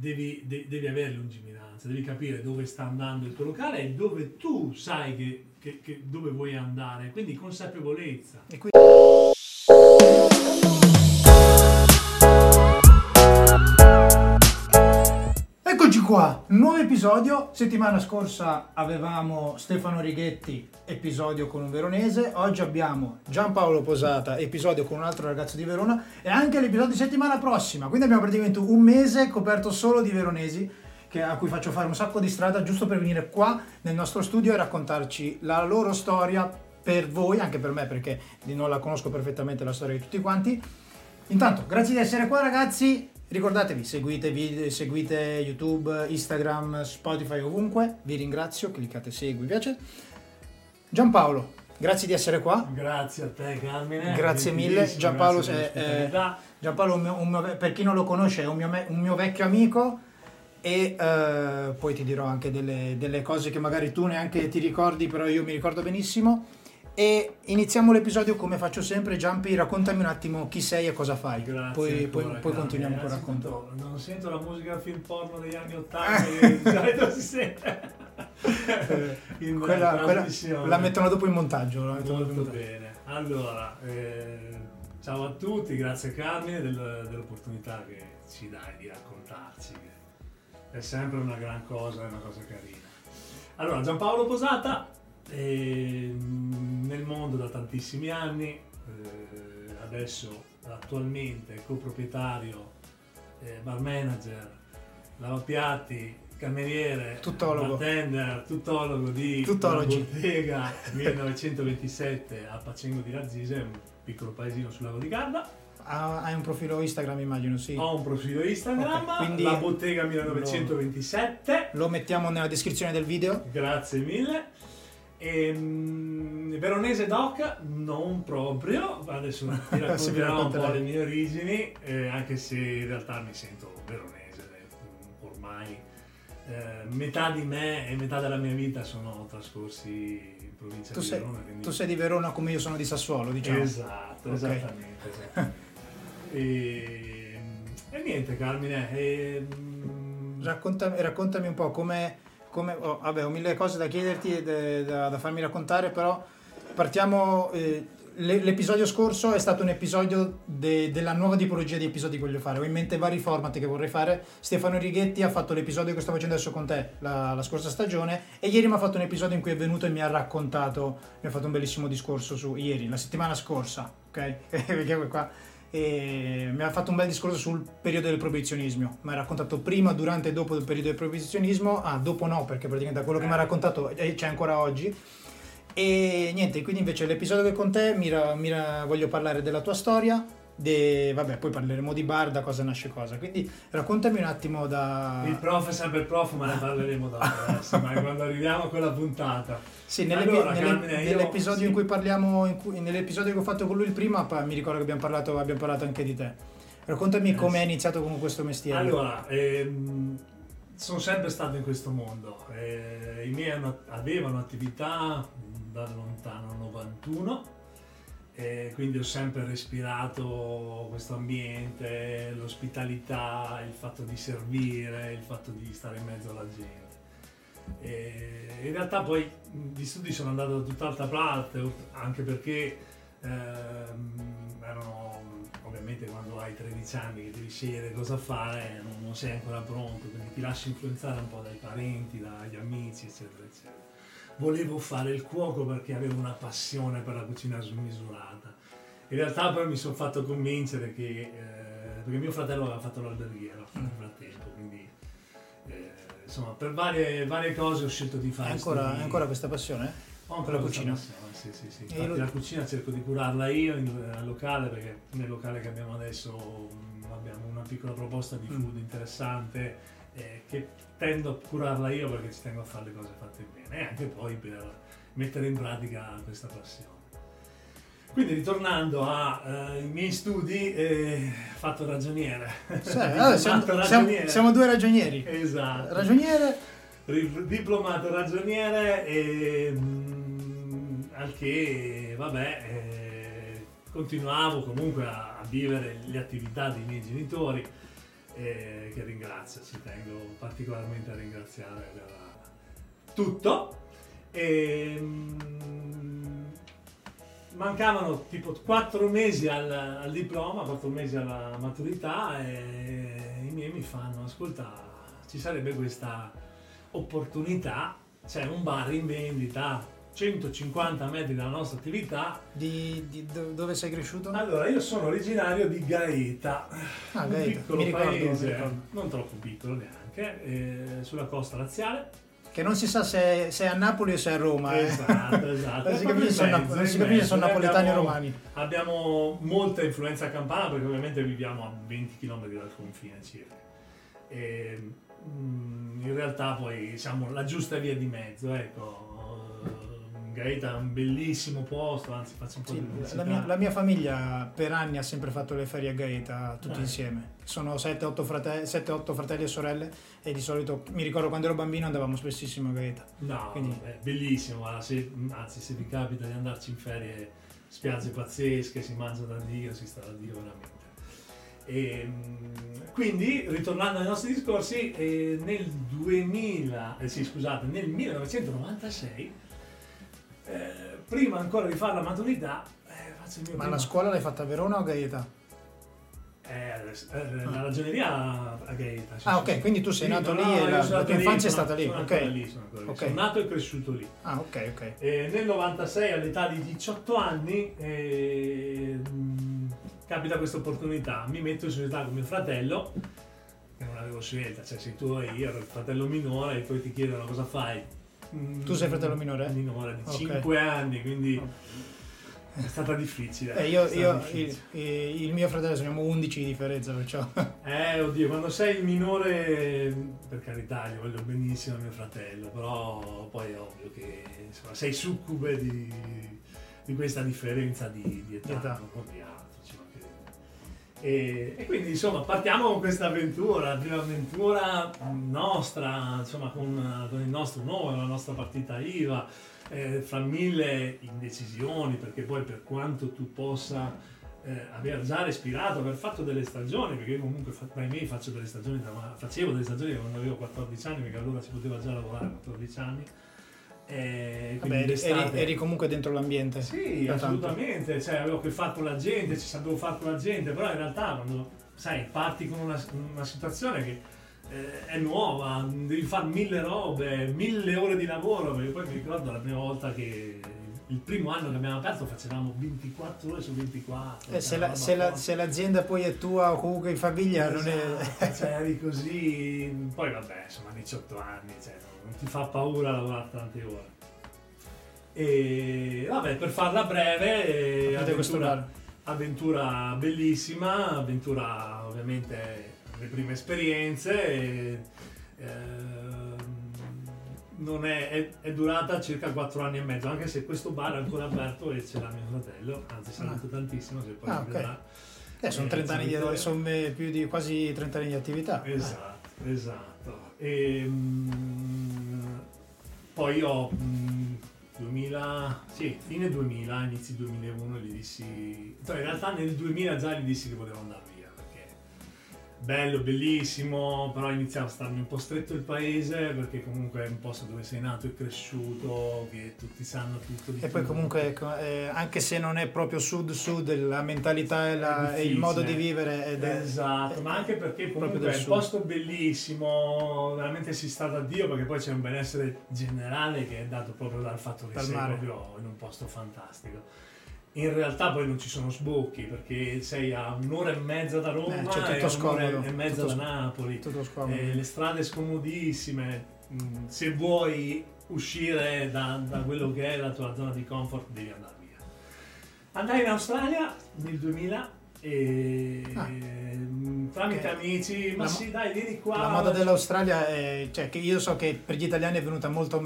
devi avere lungimiranza, devi capire dove sta andando il tuo locale e dove tu sai che dove vuoi andare, quindi consapevolezza. E quindi... Eccoci qua, nuovo episodio. Settimana scorsa avevamo Stefano Righetti, episodio con un veronese. Oggi abbiamo Gianpaolo Posata, episodio con un altro ragazzo di Verona, e anche l'episodio di settimana prossima. Quindi abbiamo praticamente un mese coperto solo di veronesi, a cui faccio fare un sacco di strada giusto per venire qua nel nostro studio e raccontarci la loro storia, per voi, anche per me, perché non la conosco perfettamente la storia di tutti quanti. Intanto, grazie di essere qua ragazzi, ricordatevi, seguite YouTube, Instagram, Spotify, ovunque, vi ringrazio, cliccate segui, piace. Gianpaolo, grazie di essere qua. Grazie a te Carmine. Grazie mille. Gianpaolo, per chi non lo conosce, è un mio vecchio amico, e poi ti dirò anche delle cose che magari tu neanche ti ricordi, però io mi ricordo benissimo. E iniziamo l'episodio come faccio sempre. Giampi, raccontami un attimo chi sei e cosa fai. Grazie, poi continuiamo col racconto. Non sento la musica film porno degli anni 80 che di solito si sente. Quella la mettono dopo in montaggio. Bene. Allora, ciao a tutti, grazie Carmine dell'opportunità che ci dai di raccontarci. È sempre una gran cosa, è una cosa carina. Allora, Gianpaolo Posata, nel mondo da tantissimi anni, attualmente coproprietario, bar manager, lavapiatti, cameriere, bartender, tuttologo di La Bottega 1927 a Pacengo di Razzise, un piccolo paesino sul Lago di Garda. Hai un profilo Instagram, immagino, sì. Ho un profilo Instagram, okay, quindi La Bottega 1927. Lo mettiamo nella descrizione del video. Grazie mille. Veronese doc, non proprio. Adesso ti racconterò un po' le mie origini, anche se in realtà mi sento veronese. Ormai metà di me e metà della mia vita sono trascorsi in provincia di Verona. Quindi... Tu sei di Verona come io sono di Sassuolo, diciamo. Esatto, okay. Esattamente. E niente Carmine, raccontami un po' come vabbè, ho mille cose da chiederti e da farmi raccontare, però partiamo. L'episodio scorso è stato un episodio della nuova tipologia di episodi che voglio fare. Ho in mente vari format che vorrei fare. Stefano Righetti ha fatto l'episodio che sto facendo adesso con te la scorsa stagione, e ieri mi ha fatto un episodio in cui è venuto e mi ha raccontato, mi ha fatto un bellissimo discorso su ieri, la settimana scorsa, ok? Perché qua e mi ha fatto un bel discorso sul periodo del proibizionismo. Mi ha raccontato prima, durante e dopo il periodo del proibizionismo. Dopo no, perché praticamente da quello che mi ha raccontato c'è ancora oggi. E niente, quindi invece l'episodio che con te voglio parlare della tua storia. Vabbè, poi parleremo di bar, da cosa nasce cosa. Quindi raccontami un attimo da... Il prof è sempre il prof, ma ne parleremo dopo adesso, ma quando arriviamo a quella puntata. Sì, nell'episodio in cui parliamo, nell'episodio che ho fatto con lui prima, mi ricordo che abbiamo parlato anche di te. Raccontami come hai iniziato con questo mestiere. Allora, sono sempre stato in questo mondo. I miei avevano attività da lontano 91. Quindi ho sempre respirato questo ambiente, l'ospitalità, il fatto di servire, il fatto di stare in mezzo alla gente. In realtà poi gli studi sono andato da tutt'altra parte, anche perché ovviamente quando hai 13 anni che devi scegliere cosa fare, non sei ancora pronto, quindi ti lasci influenzare un po' dai parenti, dagli amici, eccetera, eccetera. Volevo fare il cuoco perché avevo una passione per la cucina smisurata. In realtà poi mi sono fatto convincere che... perché mio fratello aveva fatto l'alberghiero nel frattempo, quindi... per varie cose ho scelto di fare... È ancora questa passione? Ho ancora la cucina. Passione, sì. Infatti la cucina cerco di curarla io al locale, perché nel locale che abbiamo adesso abbiamo una piccola proposta di food interessante, che tendo a curarla io perché ci tengo a fare le cose fatte bene, e anche poi per mettere in pratica questa passione. Quindi ritornando ai miei studi, fatto ragioniere. Sì, siamo due ragionieri. Esatto. Ragioniere, diplomato ragioniere, al che continuavo comunque a vivere le attività dei miei genitori. e che ringrazio, ci tengo particolarmente a ringraziare per tutto. E mancavano tipo 4 mesi al diploma, 4 mesi alla maturità, e i miei mi fanno: ascolta, ci sarebbe questa opportunità, c'è un bar in vendita 150 metri dalla nostra attività. Dove sei cresciuto? Allora, io sono originario di Gaeta, Gaeta. Piccolo paese, non troppo piccolo neanche, sulla costa laziale. Che non si sa se è a Napoli o se è a Roma. Esatto. Non si capisce se sono napoletani o romani. Abbiamo molta influenza campana, perché ovviamente viviamo a 20 km dal confine circa. E, in realtà poi siamo la giusta via di mezzo, ecco. Gaeta è un bellissimo posto, anzi faccio un po' di pubblicità. La mia famiglia per anni ha sempre fatto le ferie a Gaeta tutti insieme. Sono 7-8 fratelli e sorelle, e di solito, mi ricordo quando ero bambino, andavamo spessissimo a Gaeta. No, quindi è bellissimo, se vi capita di andarci in ferie, spiagge pazzesche, si mangia da Dio, si sta da Dio veramente. E quindi, ritornando ai nostri discorsi, nel 1996, prima ancora di fare la maturità, faccio il mio primo. La scuola l'hai fatta a Verona o a Gaeta? La ragioneria a Gaeta. Sì. Quindi tu sei nato lì, e la tua infanzia è stata lì. Sono nato e cresciuto lì. Ok. Nel 96, all'età di 18 anni, capita questa opportunità, mi metto in società con mio fratello, che non avevo scelta, cioè sei tu e io, ero il fratello minore, e poi ti chiedono cosa fai. Tu sei fratello minore? Minore di 5 anni, quindi è stata difficile. Il mio fratello, siamo 11 di differenza, perciò. Oddio, quando sei il minore, per carità, gli voglio benissimo a mio fratello, però poi è ovvio che insomma, sei succube di questa differenza di età. E quindi insomma partiamo con questa avventura, la prima avventura nostra, insomma con il nostro nome, la nostra partita IVA, fra mille indecisioni, perché poi per quanto tu possa aver già respirato, aver fatto delle stagioni, perché io comunque tra i miei facevo delle stagioni quando avevo 14 anni, perché allora si poteva già lavorare a 14 anni. Eri comunque dentro l'ambiente. Sì, assolutamente, cioè, avevo a che fare con la gente, ci sapevo fare con la gente, però in realtà quando sai parti con una situazione che è nuova, devi fare mille robe, 1000 ore di lavoro, perché poi mi ricordo la prima volta che il primo anno che abbiamo aperto facevamo 24 ore su 24. Se l'azienda poi è tua o comunque in famiglia, non è. Cioè, eri così. Poi vabbè, insomma, 18 anni, cioè, non ti fa paura lavorare tante ore. E vabbè, per farla breve, avventura bellissima, avventura ovviamente le prime esperienze. È durata circa 4 anni e mezzo, anche se questo bar è ancora aperto e c'era mio fratello, anzi saluto tantissimo, se poi sono 30 anni di, insomma, più di quasi 30 anni di attività. Esatto. E poi ho 2000, sì, fine 2000, inizi 2001, gli dissi, cioè in realtà nel 2000 già gli dissi che volevo andare via, perché bello, bellissimo, però iniziava a starmi un po' stretto il paese, perché comunque è un posto dove sei nato e cresciuto, che tutti sanno tutto di più. Poi comunque, anche se non è proprio sud, la mentalità e il modo di vivere ma anche perché comunque è un posto bellissimo, veramente si sta da Dio, perché poi c'è un benessere generale che è dato proprio dal fatto che sei proprio in un posto fantastico. In realtà poi non ci sono sbocchi, perché sei a un'ora e mezza da Roma, cioè un'ora e mezza da Napoli, le strade scomodissime, se vuoi uscire da quello che è la tua zona di comfort devi andare via. Andai in Australia nel 2000 tramite amici, vieni qua. La moda dell'Australia è, cioè, che io so che per gli italiani è venuta molti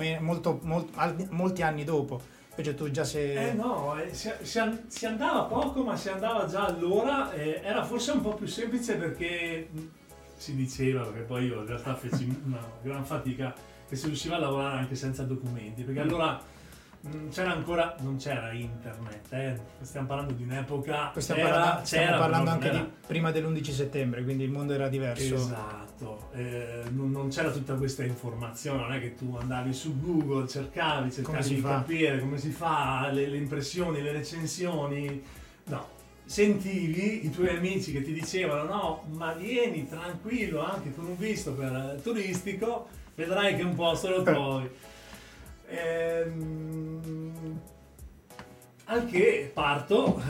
anni dopo. Cioè tu già sei... si andava poco, ma si andava già allora, era forse un po' più semplice, perché si diceva, perché poi io in realtà feci una gran fatica, che si riusciva a lavorare anche senza documenti, perché allora c'era ancora, non c'era internet, stiamo parlando di un'epoca, stiamo parlando di prima dell'11 settembre, quindi il mondo era diverso. Esatto, non c'era tutta questa informazione, non è che tu andavi su Google, cercavi di capire come si fa, le impressioni, le recensioni, no. Sentivi i tuoi amici che ti dicevano no, ma vieni tranquillo anche con un visto per turistico, vedrai che un posto lo trovi. Al che parto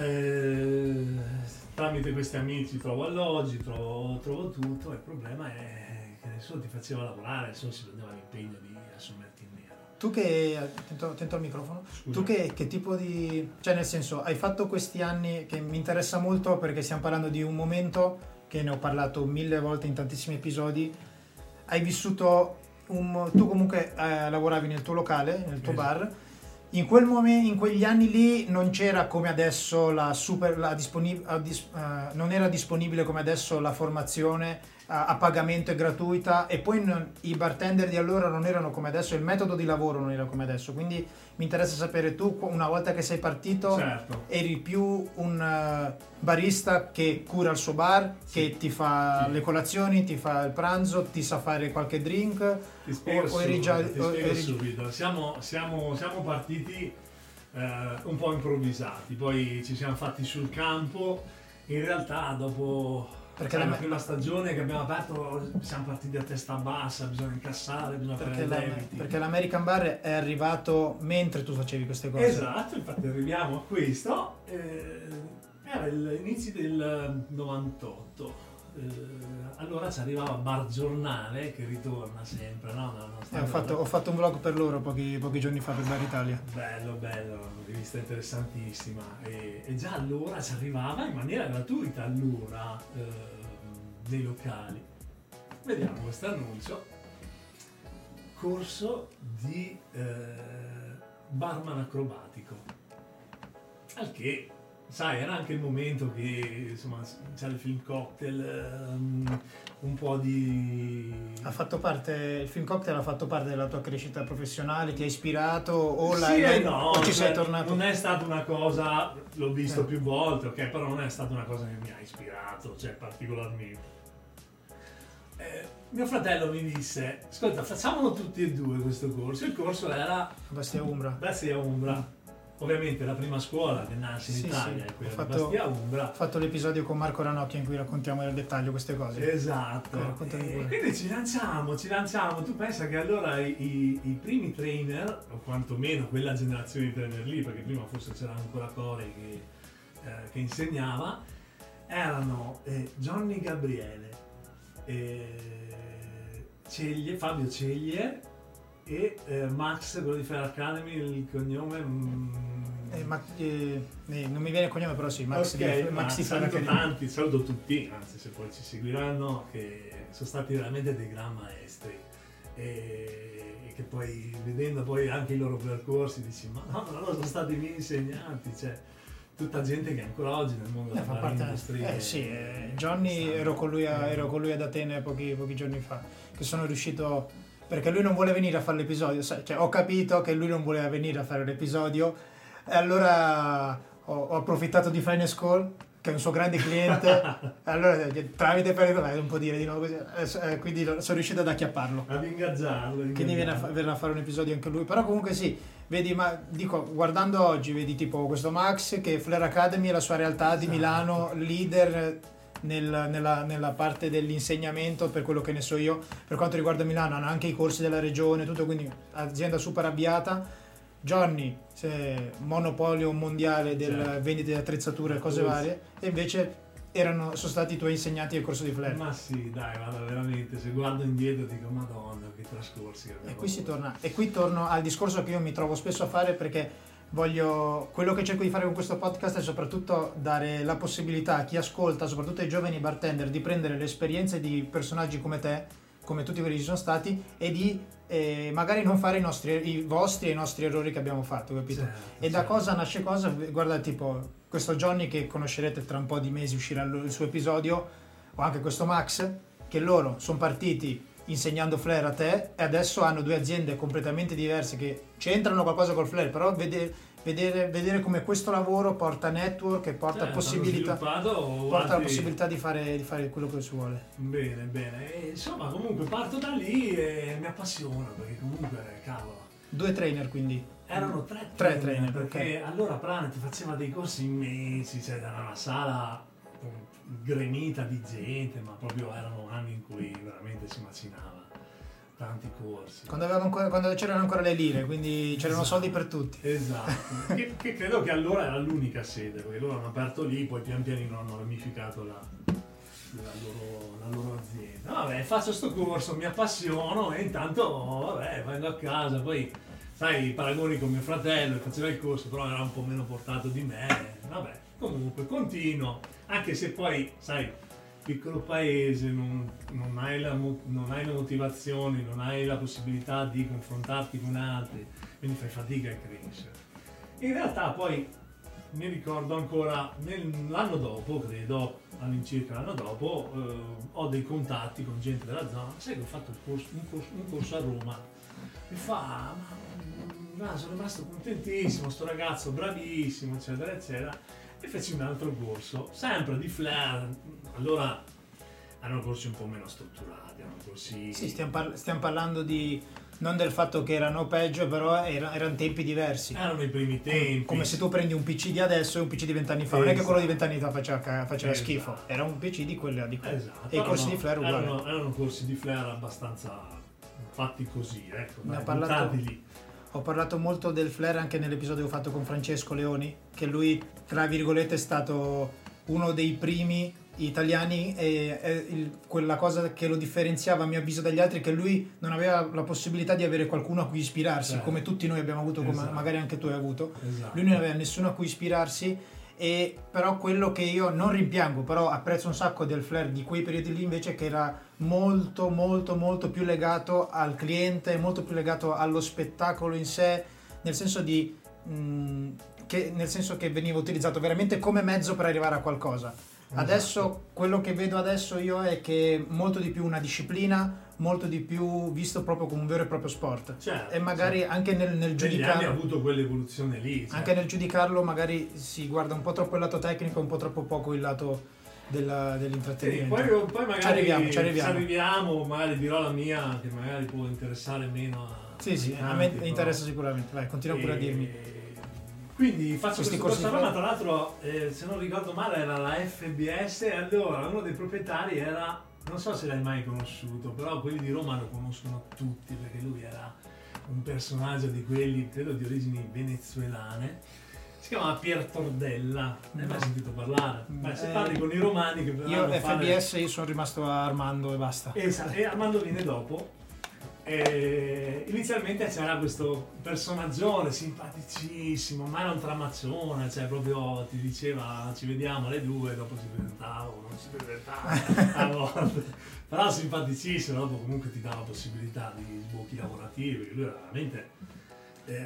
tramite questi amici, trovo alloggi, trovo tutto. Il problema è che nessuno ti faceva lavorare, nessuno si prendeva l'impegno di assumerti in nero. Tu che attento al microfono. Scusa. Tu che tipo di, cioè nel senso, hai fatto questi anni, che mi interessa molto perché stiamo parlando di un momento che ne ho parlato 1000 volte in tantissimi episodi. Hai vissuto tu comunque lavoravi nel tuo locale, nel tuo bar. In quel momento, in quegli anni lì non c'era come adesso non era disponibile come adesso la formazione a pagamento e gratuita, e poi i bartender di allora non erano come adesso, il metodo di lavoro non era come adesso, quindi mi interessa sapere tu, una volta che sei partito, certo, eri più un barista che cura il suo bar, sì, che ti fa, sì, le colazioni, ti fa il pranzo, ti sa fare qualche drink, ti spiego subito. Siamo partiti un po' improvvisati, poi ci siamo fatti sul campo. In realtà dopo la prima stagione che abbiamo aperto siamo partiti a testa bassa, bisogna incassare, bisogna fare debiti. Perché l'American Bar è arrivato mentre tu facevi queste cose. Esatto, infatti arriviamo a questo, era l'inizio del 98, allora ci arrivava Bar Giornale, che ritorna sempre, no? Ho fatto un vlog per loro pochi giorni fa per Bar Italia. Bello, rivista interessantissima, e già allora ci arrivava in maniera gratuita allora dei locali. Vediamo questo annuncio: corso di barman acrobatico, al che sai, era anche il momento che insomma c'era il film Cocktail, un po' di... il film Cocktail ha fatto parte della tua crescita professionale, ti ha ispirato o sì e no, o ci sei tornato? Non è stata una cosa, l'ho visto più volte, ok, però non è stata una cosa che mi ha ispirato, cioè particolarmente. Mio fratello mi disse: ascolta, facciamolo tutti e due questo corso. Il corso era Bastia Umbra. Ovviamente la prima scuola che nasce in Italia è quella di Bastia Umbra. Ho fatto l'episodio con Marco Ranocchia in cui raccontiamo nel dettaglio queste cose. Esatto. Quindi ci lanciamo. Tu pensa che allora i primi trainer, o quantomeno quella generazione di trainer lì, perché prima forse c'era ancora Corey che insegnava, erano Johnny Gabriele, Fabio Ceglie, e Max, quello di Fair Academy, il cognome non mi viene il cognome, però sì, Max. Okay, Max, saluto tutti, anzi, se poi ci seguiranno, che sono stati veramente dei gran maestri, e che poi vedendo poi anche i loro percorsi dici ma no, sono stati i miei insegnanti, cioè tutta gente che ancora oggi nel mondo della barindustria. Johnny ero con lui ad Atene pochi giorni fa, che sono riuscito, perché lui non vuole venire a fare l'episodio, cioè ho capito che lui non voleva venire a fare l'episodio, e allora ho approfittato di Finest Call, che è un suo grande cliente, allora tramite per un po' dire di no così, quindi sono riuscito ad acchiapparlo, ad ingaggiarlo, quindi viene a fare un episodio anche lui. Però comunque sì, vedi, ma dico, guardando oggi vedi tipo questo Max, che Flair Academy è la sua realtà di Milano, leader nella parte dell'insegnamento, per quello che ne so io, per quanto riguarda Milano hanno anche i corsi della regione, tutto, quindi azienda super avviata. Johnny, monopolio mondiale del vendite di attrezzature e cose varie, e invece sono stati i tuoi insegnanti del corso di Flair. Ma sì, dai, vado veramente, se guardo indietro dico madonna che trascorsi che abbiamo. E qui torno al discorso che io mi trovo spesso a fare, perché quello che cerco di fare con questo podcast è soprattutto dare la possibilità a chi ascolta, soprattutto ai giovani bartender, di prendere le esperienze di personaggi come te, come tutti quelli che ci sono stati, e di magari non fare i vostri errori che abbiamo fatto, capito? Certo. Da cosa nasce cosa? Guarda, tipo questo Johnny che conoscerete tra un po' di mesi, uscirà il suo episodio, o anche questo Max, che loro sono partiti insegnando Flair a te, e adesso hanno due aziende completamente diverse che c'entrano qualcosa col Flair, però vedere come questo lavoro porta network e porta, porta la possibilità di fare quello che si vuole. Bene, e insomma comunque parto da lì e mi appassiona, perché comunque cavolo. Due trainer quindi? Erano tre trainer perché okay. Allora Prana ti faceva dei corsi immensi, cioè da una sala gremita di gente, ma proprio erano anni in cui veramente si macinava tanti corsi. Quando c'erano ancora le lire, quindi c'erano soldi per tutti. Esatto, che credo che allora era l'unica sede, perché loro hanno aperto lì, poi pian pianino hanno ramificato la loro azienda. Vabbè, faccio sto corso, mi appassiono e intanto vado a casa, poi sai, paragoni con mio fratello che faceva il corso, però era un po' meno portato di me, vabbè, comunque continuo, anche se poi, sai, piccolo paese, non hai la motivazione, non hai la possibilità di confrontarti con altri, quindi fai fatica a crescere. In realtà poi mi ricordo ancora, l'anno dopo, credo, all'incirca l'anno dopo, ho dei contatti con gente della zona, sai che ho fatto un corso a Roma, mi fa, ma sono rimasto contentissimo, sto ragazzo bravissimo, eccetera, eccetera. E feci un altro corso, sempre di Flair. Allora erano corsi un po' meno strutturati, erano corsi... Sì, stiamo parlando di... non del fatto che erano peggio, però erano tempi diversi. Erano i primi tempi. Come se tu prendi un PC di adesso e un PC di 20 anni fa. Esatto. Non è che quello di 20 anni fa faceva esatto. Schifo. Era un PC di quella di quella. Esatto. E i corsi di Flair uguali. Erano corsi di Flair abbastanza fatti così, ecco. Ho parlato molto del Flair anche nell'episodio che ho fatto con Francesco Leoni, che lui, tra virgolette, è stato uno dei primi italiani quella cosa che lo differenziava, a mio avviso, dagli altri, che lui non aveva la possibilità di avere qualcuno a cui ispirarsi, come tutti noi abbiamo avuto, come magari anche tu hai avuto. Esatto. Lui non aveva nessuno a cui ispirarsi, e però quello che io non rimpiango, però apprezzo un sacco del Flair di quei periodi lì invece, che era molto molto molto più legato al cliente, molto più legato allo spettacolo in sé, nel senso che veniva utilizzato veramente come mezzo per arrivare a qualcosa. Esatto. Adesso quello che vedo adesso io è che molto di più una disciplina, molto di più visto proprio come un vero e proprio sport, certo, e magari certo. Anche nel giudicarlo ha avuto quell'evoluzione lì, certo. Anche nel giudicarlo magari si guarda un po' troppo il lato tecnico, un po' troppo poco il lato dell'intrattenimento. Poi magari ci arriviamo, magari dirò la mia, che magari può interessare meno a a me interessa, però. Sicuramente. Vai, continua pure a dirmi. Quindi faccio questo corso, tra l'altro, se non ricordo male era la FBS, e allora uno dei proprietari era... non so se l'hai mai conosciuto, però quelli di Roma lo conoscono tutti, perché lui era un personaggio di quelli, credo di origini venezuelane, si chiamava Pier Tordella, ne hai mai sentito parlare? Beh, se parli con i romani che... Io FBS io sono rimasto a Armando e basta. Esatto, e Armando viene dopo, e inizialmente c'era questo personaggione simpaticissimo, ma era un tramaccione, cioè proprio ti diceva ci vediamo alle 2, dopo si presentava, non si presentava a volte, però simpaticissimo, dopo comunque ti dava possibilità di sbocchi lavorativi, perché lui era veramente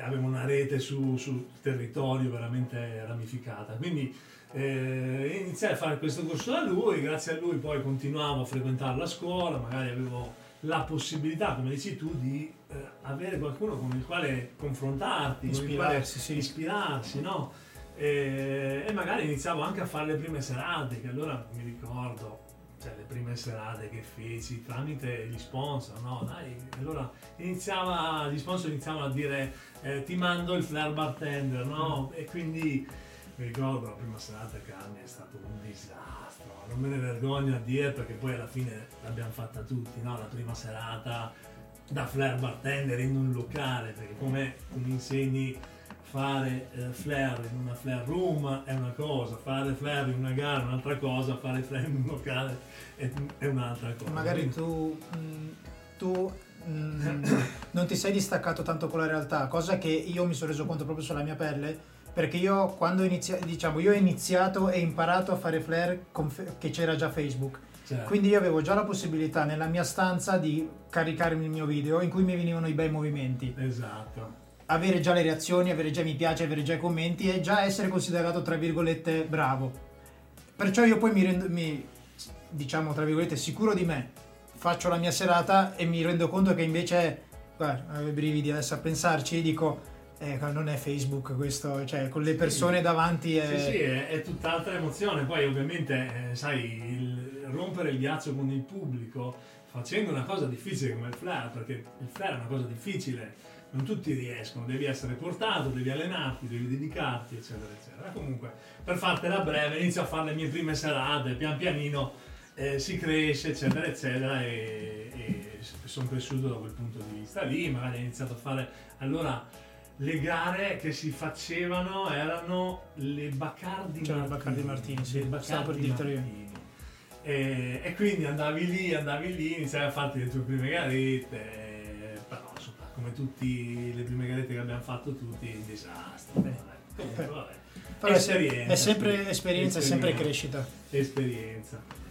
aveva una rete sul territorio veramente ramificata, quindi iniziai a fare questo corso da lui, grazie a lui poi continuavo a frequentare la scuola, magari avevo la possibilità, come dici tu, di avere qualcuno con il quale confrontarti, ispirarsi, no? E magari iniziavo anche a fare le prime serate, che allora mi ricordo, cioè le prime serate che feci tramite gli sponsor, no? Dai, allora gli sponsor iniziavano a dire ti mando il Flair bartender, no? E quindi mi ricordo la prima serata a Carmine è stato un disastro, non me ne vergogno a dire, perché poi alla fine l'abbiamo fatta tutti, no? La prima serata da Flair bartender in un locale, perché come mi insegni fare Flair in una Flair room è una cosa, fare Flair in una gara è un'altra cosa, fare Flair in un locale è un'altra cosa. Magari tu non ti sei distaccato tanto con la realtà, cosa che io mi sono reso conto proprio sulla mia pelle, perché io quando ho iniziato e imparato a fare Flair che c'era già Facebook, certo. Quindi io avevo già la possibilità nella mia stanza di caricarmi il mio video in cui mi venivano i bei movimenti, esatto, avere già le reazioni, avere già mi piace, avere già i commenti e già essere considerato tra virgolette bravo, perciò io poi mi rendo, diciamo tra virgolette, sicuro di me, faccio la mia serata e mi rendo conto che invece, guarda, avevo i brividi adesso a pensarci, dico non è Facebook questo, cioè con le persone davanti è... Sì, sì, è tutt'altra emozione. Poi ovviamente sai, il rompere il ghiaccio con il pubblico facendo una cosa difficile come il Flair, perché il Flair è una cosa difficile, non tutti riescono, devi essere portato, devi allenarti, devi dedicarti, eccetera eccetera. Comunque, per fartela breve, inizio a fare le mie prime serate, pian pianino si cresce, eccetera eccetera, e sono cresciuto da quel punto di vista lì. Magari ho iniziato a fare, allora le gare che si facevano erano le Bacardi, cioè Martini, Bacardi Martini, sì, Bacardi Martini. E quindi andavi lì, iniziavi a farti le tue prime garette, però insomma, come tutte le prime garette che abbiamo fatto tutti, un disastro. Vabbè. Esperienza, è sempre esperienza, è sempre crescita. Esperienza.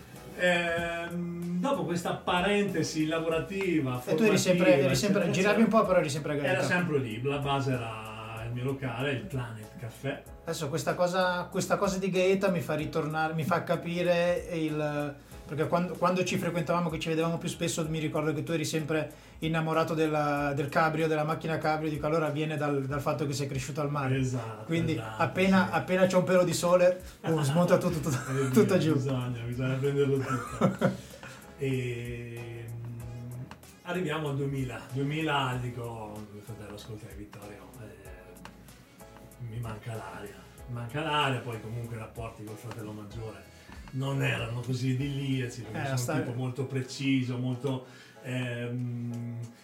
Dopo questa parentesi lavorativa, e tu eri sempre a girarmi un po', però eri sempre a Gaeta. Era sempre lì, la base era il mio locale, il Planet Caffè. Adesso questa cosa di Gaeta mi fa ritornare, mi fa capire il... Perché quando ci frequentavamo, che ci vedevamo più spesso, mi ricordo che tu eri sempre innamorato del cabrio, della macchina cabrio. Dico, allora viene dal fatto che sei cresciuto al mare. Esatto. Quindi esatto, appena c'è un pelo di sole, smonta tutto giù. Bisogna prenderlo tutto. E arriviamo al 2000, dico, mio fratello, ascolta Vittorio, mi manca l'aria. Poi comunque i rapporti col fratello maggiore non erano così di lì, sono un tipo molto preciso, molto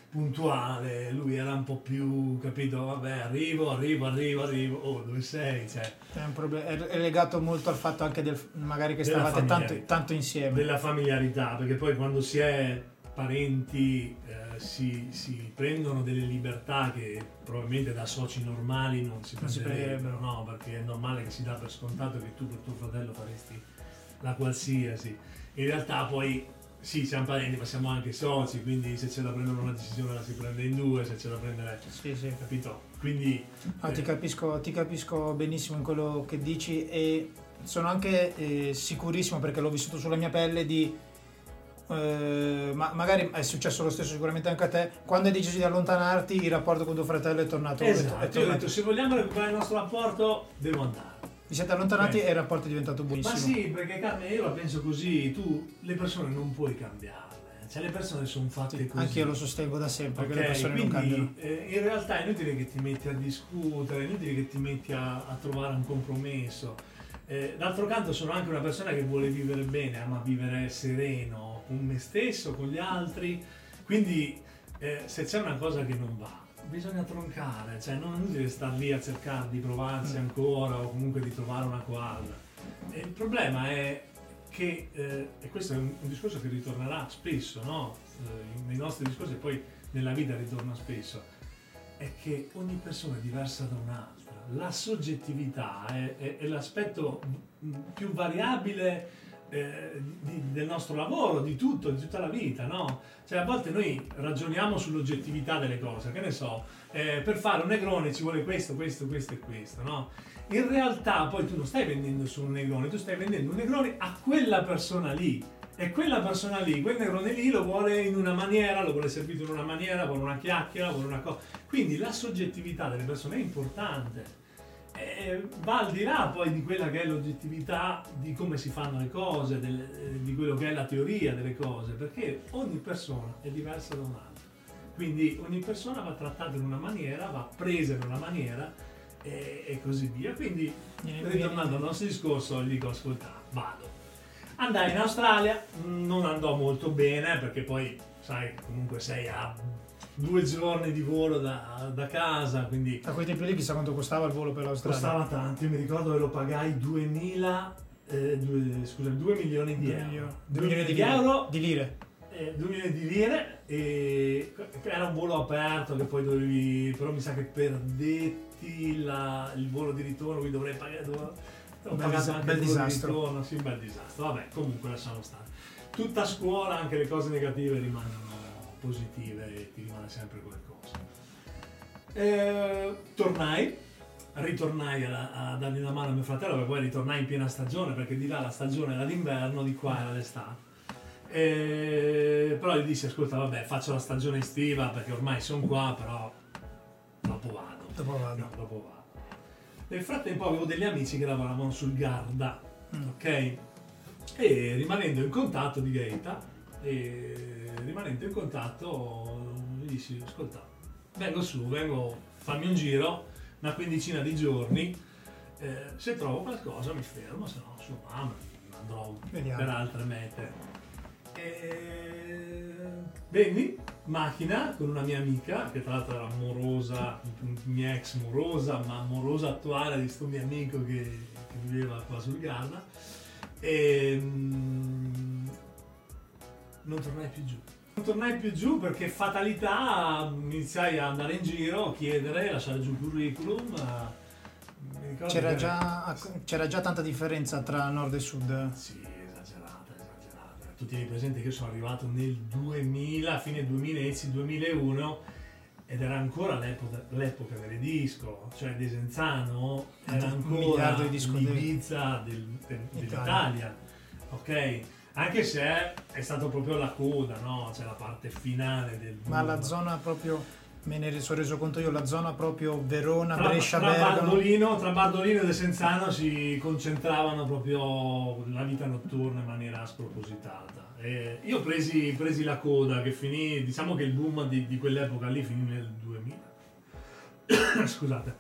puntuale. Lui era un po' più, capito, vabbè, arrivo, oh, dove sei? Cioè, è legato molto al fatto anche del, magari che stavate tanto insieme, della familiarità, perché poi quando si è parenti si prendono delle libertà che probabilmente da soci normali non si prenderebbero. No, perché è normale che si dà per scontato che tu per tuo fratello faresti la qualsiasi. In realtà poi sì, siamo parenti, ma siamo anche soci, quindi se c'è da prendere una decisione la si prende in due, se c'è da prendere, sì. Capito? Quindi ti capisco benissimo in quello che dici, e sono anche sicurissimo, perché l'ho vissuto sulla mia pelle, di ma magari è successo lo stesso sicuramente anche a te, quando hai deciso di allontanarti il rapporto con tuo fratello è tornato. Esatto, ho detto, se vogliamo recuperare il nostro rapporto devo andare. Vi siete allontanati, okay. E il rapporto è diventato buonissimo. Ma sì, perché Carmine, io la penso così, tu le persone non puoi cambiarle, cioè le persone sono fatte così. Anche io lo sostengo da sempre, okay, che le persone quindi, non cambiano. In realtà è inutile che ti metti a discutere, è inutile che ti metti a trovare un compromesso. D'altro canto sono anche una persona che vuole vivere bene, ama vivere sereno con me stesso, con gli altri, quindi se c'è una cosa che non va, bisogna troncare, cioè non è inutile star lì a cercare di provarsi ancora o comunque di trovare una quadra. E il problema è che, e questo è un discorso che ritornerà spesso, no? Nei nostri discorsi e poi nella vita ritorna spesso, è che ogni persona è diversa da un'altra. La soggettività è l'aspetto più variabile del nostro lavoro, di tutta la vita, no? Cioè a volte noi ragioniamo sull'oggettività delle cose, che ne so, per fare un negrone ci vuole questo e questo, no? In realtà poi tu non stai vendendo su un negrone, tu stai vendendo un negrone a quella persona lì, e quella persona lì, quel negrone lì lo vuole in una maniera, lo vuole servito in una maniera, vuole una chiacchiera, vuole una cosa. Quindi la soggettività delle persone è importante. Va al di là poi di quella che è l'oggettività di come si fanno le cose, di quello che è la teoria delle cose, perché ogni persona è diversa da un'altra, quindi ogni persona va trattata in una maniera, va presa in una maniera e così via. Quindi ritornando al nostro discorso, gli dico, ascolta, andai in Australia, non andò molto bene, perché poi sai, comunque sei a 2 giorni di volo da casa, quindi a quei tempi lì chissà quanto costava il volo per l'Australia. Costava tanto, io mi ricordo che lo pagai 2 milioni di euro. 2 milioni di lire, e era un volo aperto che poi dovevi, però mi sa che perdetti il volo di ritorno, quindi dovrei pagare, un bel disastro. Vabbè, comunque lasciamo stare. Tutta a scuola, anche le cose negative rimangono positive e ti rimane sempre qualcosa. Ritornai a dargli una mano a mio fratello, perché poi ritornai in piena stagione, perché di là la stagione era d'inverno, di qua era l'estate. Però gli dici: ascolta, vabbè, faccio la stagione estiva perché ormai sono qua, però dopo vado. Nel frattempo avevo degli amici che lavoravano sul Garda, ok? E rimanendo in contatto di Gaeta, gli dici: ascolta, vengo su, fammi un giro, una quindicina di giorni, se trovo qualcosa mi fermo, se no su mamma andrò per altre mete. Venni macchina con una mia amica che tra l'altro era amorosa, mia ex morosa, ma amorosa attuale di sto mio amico che viveva qua sul Garda, e non tornai più giù perché fatalità, iniziai a andare in giro, chiedere, lasciare giù il curriculum. C'era già tanta differenza tra nord e sud. Sì, esagerata. Tu tieni presente che io sono arrivato nel 2000, fine 2010-2001, ed era ancora l'epoca del disco, cioè Desenzano era ancora l'Ibiza dell'Italia, ok? Anche se è stato proprio la coda, no? Cioè la parte finale del mondo. Ma la zona proprio, me ne sono reso conto io, la zona proprio Verona, Brescia, Bergamo. Tra Bardolino e Desenzano si concentravano proprio la vita notturna in maniera spropositata. E io presi la coda che finì, diciamo che il boom di quell'epoca lì finì nel 2000. Scusate,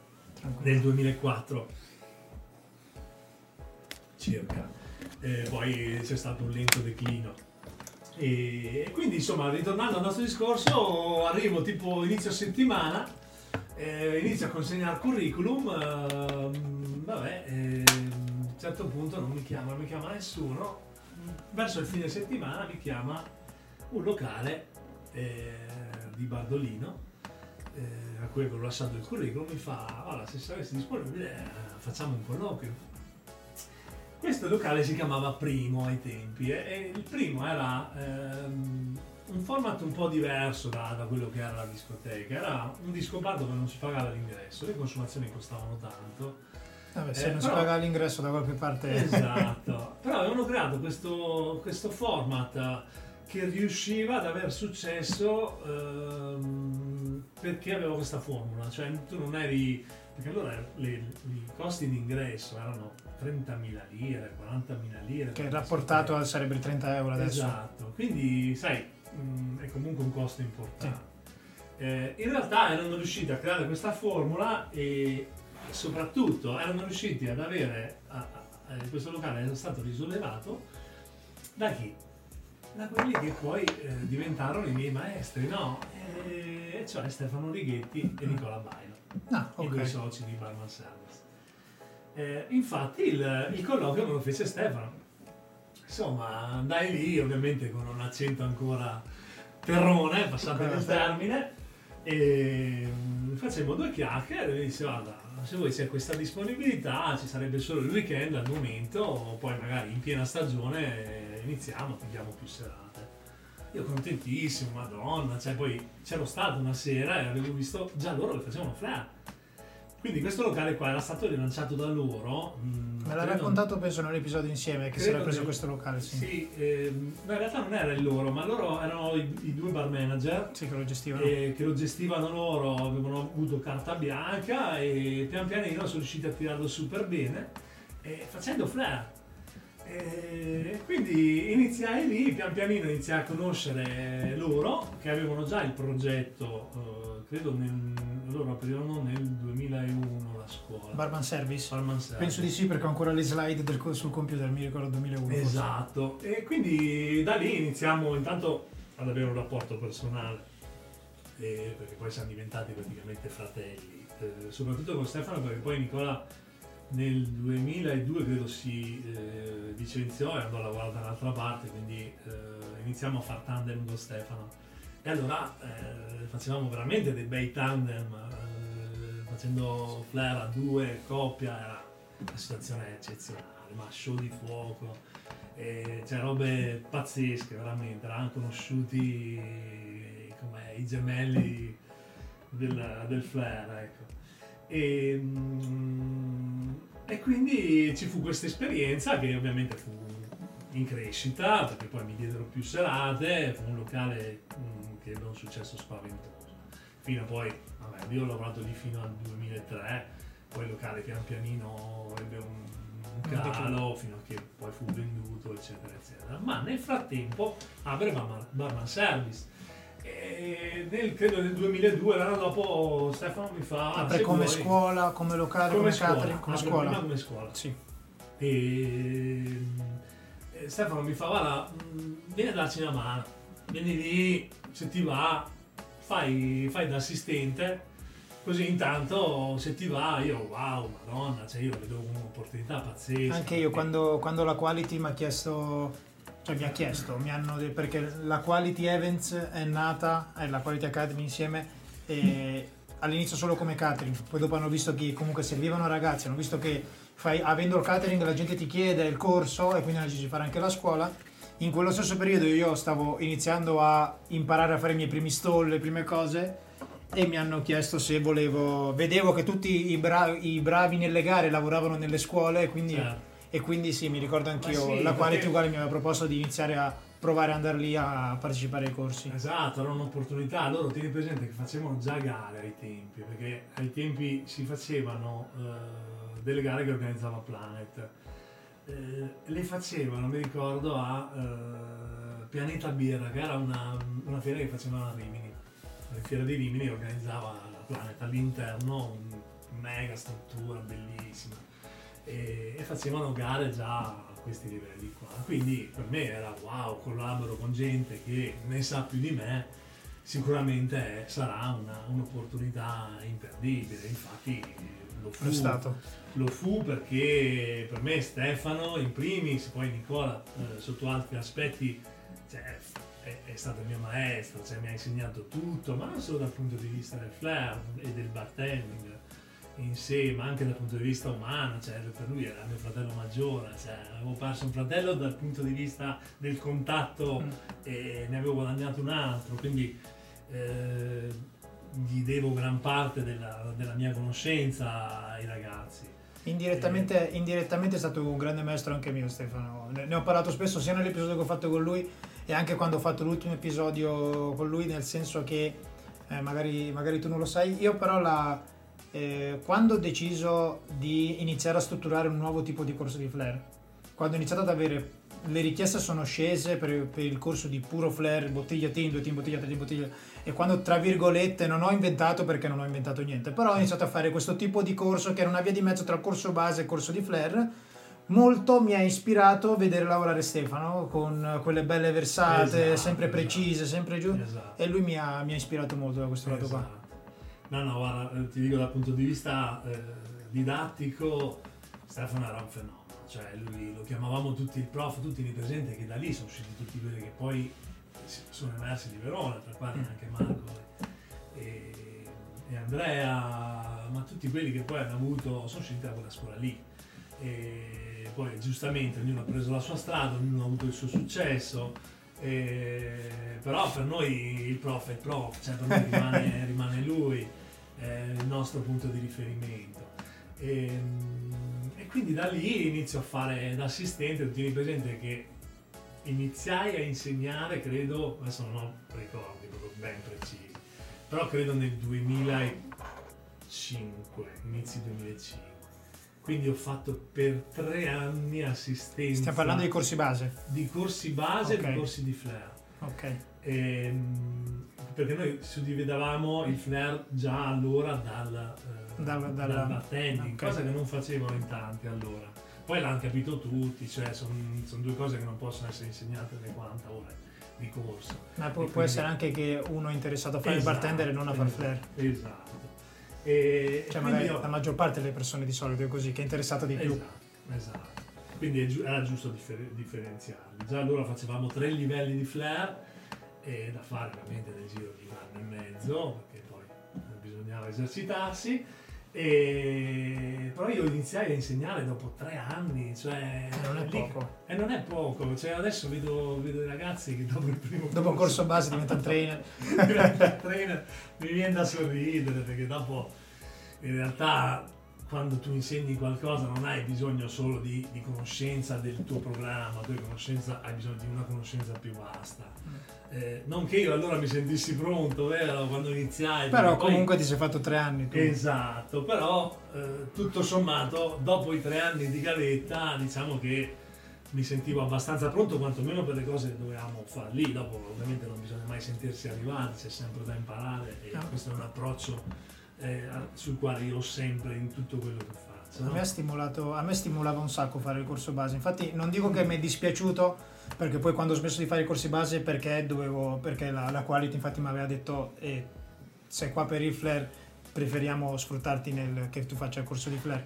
nel 2004 circa. Poi c'è stato un lento declino e quindi, insomma, ritornando al nostro discorso, arrivo tipo inizio settimana, inizio a consegnare curriculum, a un certo punto non mi chiama nessuno. Verso il fine settimana mi chiama un locale di Bardolino, a cui avevo lasciato il curriculum, mi fa: allora, se saresti disponibile facciamo un colloquio. Questo locale si chiamava Primo ai tempi, e il Primo era un format un po' diverso da quello che era la discoteca. Era un disco bar dove non si pagava l'ingresso, le consumazioni costavano tanto. Vabbè, se non però si pagava l'ingresso da qualche parte. Esatto. Però avevano creato questo format che riusciva ad aver successo perché aveva questa formula, cioè tu non eri. Perché allora i costi di ingresso erano 30.000 lire, 40.000 lire. Che rapportato sarebbero 30 euro adesso. Esatto, quindi sai, è comunque un costo importante. Sì. In realtà erano riusciti a creare questa formula e soprattutto erano riusciti ad avere, questo locale è stato risollevato da chi? Da quelli che poi diventarono i miei maestri, no? Cioè Stefano Righetti e Nicola Baino. I due soci di Barman Service. Infatti il colloquio me lo fece Stefano. Insomma, andai lì ovviamente con un accento ancora terrone, passate il termine, e facemmo due chiacchiere e mi disse: guarda, se voi c'è questa disponibilità, ci sarebbe solo il weekend al momento, o poi magari in piena stagione iniziamo, pigliamo più serate. Io contentissimo, madonna, cioè poi c'ero stato una sera e avevo visto già loro che facevano Flair. Quindi questo locale qua era stato rilanciato da loro. Me l'ha raccontato, penso, nell'episodio insieme che si era preso questo locale. Sì. No, in realtà non era il loro, ma loro erano i due bar manager, sì, che lo gestivano loro, avevano avuto carta bianca e pian pianino sono riusciti a tirarlo super bene facendo Flair. E quindi iniziai lì, pian pianino iniziai a conoscere loro, che avevano già il progetto, credo loro aprirono nel 2001 la scuola. Barman Service. Penso di sì, perché ho ancora le slide sul computer, mi ricordo 2001. Esatto, forse. E quindi da lì iniziamo intanto ad avere un rapporto personale, perché poi siamo diventati praticamente fratelli, soprattutto con Stefano, perché poi Nicola nel 2002 credo si licenziò e andò a lavorare dall'altra parte, quindi iniziamo a far tandem con Stefano. E allora facevamo veramente dei bei tandem, facendo Flair a due, coppia, era una situazione eccezionale, ma show di fuoco, cioè robe pazzesche veramente, erano conosciuti come i gemelli del Flair, ecco. E quindi ci fu questa esperienza che ovviamente fu in crescita, perché poi mi diedero più serate, fu un locale che ebbe un successo spaventoso. Fino a poi, vabbè, io ho lavorato lì fino al 2003, poi il locale pian pianino ebbe un calo fino a che poi fu venduto, eccetera, eccetera. Ma nel frattempo apre Barman Service. E credo nel 2002, l'anno dopo, Stefano mi fa... Apre come vuoi, scuola, come locale, come catering, come scuola. Prima come scuola. Sì. E Stefano mi fa, guarda, vieni a darci una mano, vieni lì, se ti va, fai da assistente, così intanto se ti va io, wow, madonna, cioè io vedo un'opportunità pazzesca. Anche io, quando la Quality mi ha chiesto... Cioè perché la Quality Events è nata, è la Quality Academy insieme, e all'inizio solo come catering, poi dopo hanno visto che comunque servivano ragazzi, hanno visto che avendo il catering la gente ti chiede il corso e quindi hanno deciso di fare anche la scuola. In quello stesso periodo io stavo iniziando a imparare a fare i miei primi stall, le prime cose, e mi hanno chiesto se volevo, vedevo che tutti i bravi nelle gare lavoravano nelle scuole, quindi... Certo. E quindi sì, mi ricordo anch'io, sì, la Quality uguale mi aveva proposto di iniziare a provare ad andare lì a partecipare ai corsi. Esatto, era un'opportunità. Loro, tieni presente che facevano già gare ai tempi, perché ai tempi si facevano delle gare che organizzava Planet. Le facevano, mi ricordo, a Pianeta Birra, che era una fiera che facevano a Rimini. La fiera di Rimini organizzava Planet all'interno, mega struttura, bellissima. E facevano gare già a questi livelli qua, quindi per me era wow, collaboro con gente che ne sa più di me, sicuramente sarà un'opportunità imperdibile. Infatti lo fu perché per me Stefano in primis, poi Nicola sotto altri aspetti, cioè, è stato il mio maestro, cioè, mi ha insegnato tutto, ma non solo dal punto di vista del flair e del bartending in sé, ma anche dal punto di vista umano, cioè per lui era mio fratello maggiore, cioè avevo perso un fratello dal punto di vista del contatto e ne avevo guadagnato un altro, quindi gli devo gran parte della mia conoscenza ai ragazzi. Indirettamente è stato un grande maestro anche mio Stefano, ne ho parlato spesso sia nell'episodio che ho fatto con lui e anche quando ho fatto l'ultimo episodio con lui, nel senso che magari tu non lo sai, io però quando ho deciso di iniziare a strutturare un nuovo tipo di corso di flair, quando ho iniziato ad avere le richieste sono scese per il corso di puro flair, bottiglia team, 2 team, bottiglia, 3 team, bottiglia, e quando tra virgolette non ho inventato, perché non ho inventato niente, però ho iniziato a fare questo tipo di corso che era una via di mezzo tra corso base e corso di flair. Molto mi ha ispirato vedere lavorare Stefano con quelle belle versate, esatto, sempre precise, sempre giù, esatto. E lui mi ha ispirato molto da questo lato qua. No, guarda, ti dico, dal punto di vista didattico Stefano era un fenomeno, cioè lui lo chiamavamo tutti il prof, tutti lì presenti, che da lì sono usciti tutti quelli che poi sono emersi di Verona, tra cui anche Marco e Andrea, ma tutti quelli che poi sono usciti da quella scuola lì. E poi giustamente ognuno ha preso la sua strada, ognuno ha avuto il suo successo. Però per noi il prof è il prof, cioè per noi rimane lui, il nostro punto di riferimento, e quindi da lì inizio a fare da assistente. Tieni presente che iniziai a insegnare, credo, adesso non ho ricordi proprio ben precisi, però credo nel 2005, inizi 2005, quindi ho fatto per 3 anni assistenza. Stiamo parlando di corsi base? Di corsi base, okay. E di corsi di flair. Ok. Perché noi suddividavamo il flair già allora dal bartending, okay. Cosa che non facevano in tanti allora. Poi l'hanno capito tutti, cioè sono 2 cose che non possono essere insegnate alle 40 ore di corso. Ma può essere anche che uno è interessato a fare, esatto, il bartender e non a fare flair. Esatto. Cioè magari la maggior parte delle persone di solito è così, che è interessata di più. Esatto. Quindi era giusto differenziarli. Già allora facevamo 3 livelli di flair, e da fare veramente nel giro di 1 anno e mezzo, perché poi bisognava esercitarsi. Però io iniziai a insegnare dopo 3 anni, cioè non è poco, cioè adesso vedo i ragazzi che dopo il primo corso, un corso base diventano trainer mi viene da sorridere, perché dopo in realtà quando tu insegni qualcosa non hai bisogno solo di conoscenza del tuo programma, hai bisogno di una conoscenza più vasta. Non che io allora mi sentissi pronto, vero, quando iniziai. Però comunque ti sei fatto 3 anni tu. Esatto, però tutto sommato dopo i 3 anni di gavetta diciamo che mi sentivo abbastanza pronto, quantomeno per le cose che dovevamo fare lì. Dopo ovviamente non bisogna mai sentirsi arrivati, c'è sempre da imparare e questo è un approccio sul quale io sempre in tutto quello che faccio, no? A me stimolava un sacco fare il corso base, infatti non dico che mi è dispiaciuto, perché poi quando ho smesso di fare i corsi base perché la quality infatti mi aveva detto sei qua per il Flair, preferiamo sfruttarti che tu faccia il corso di Flair,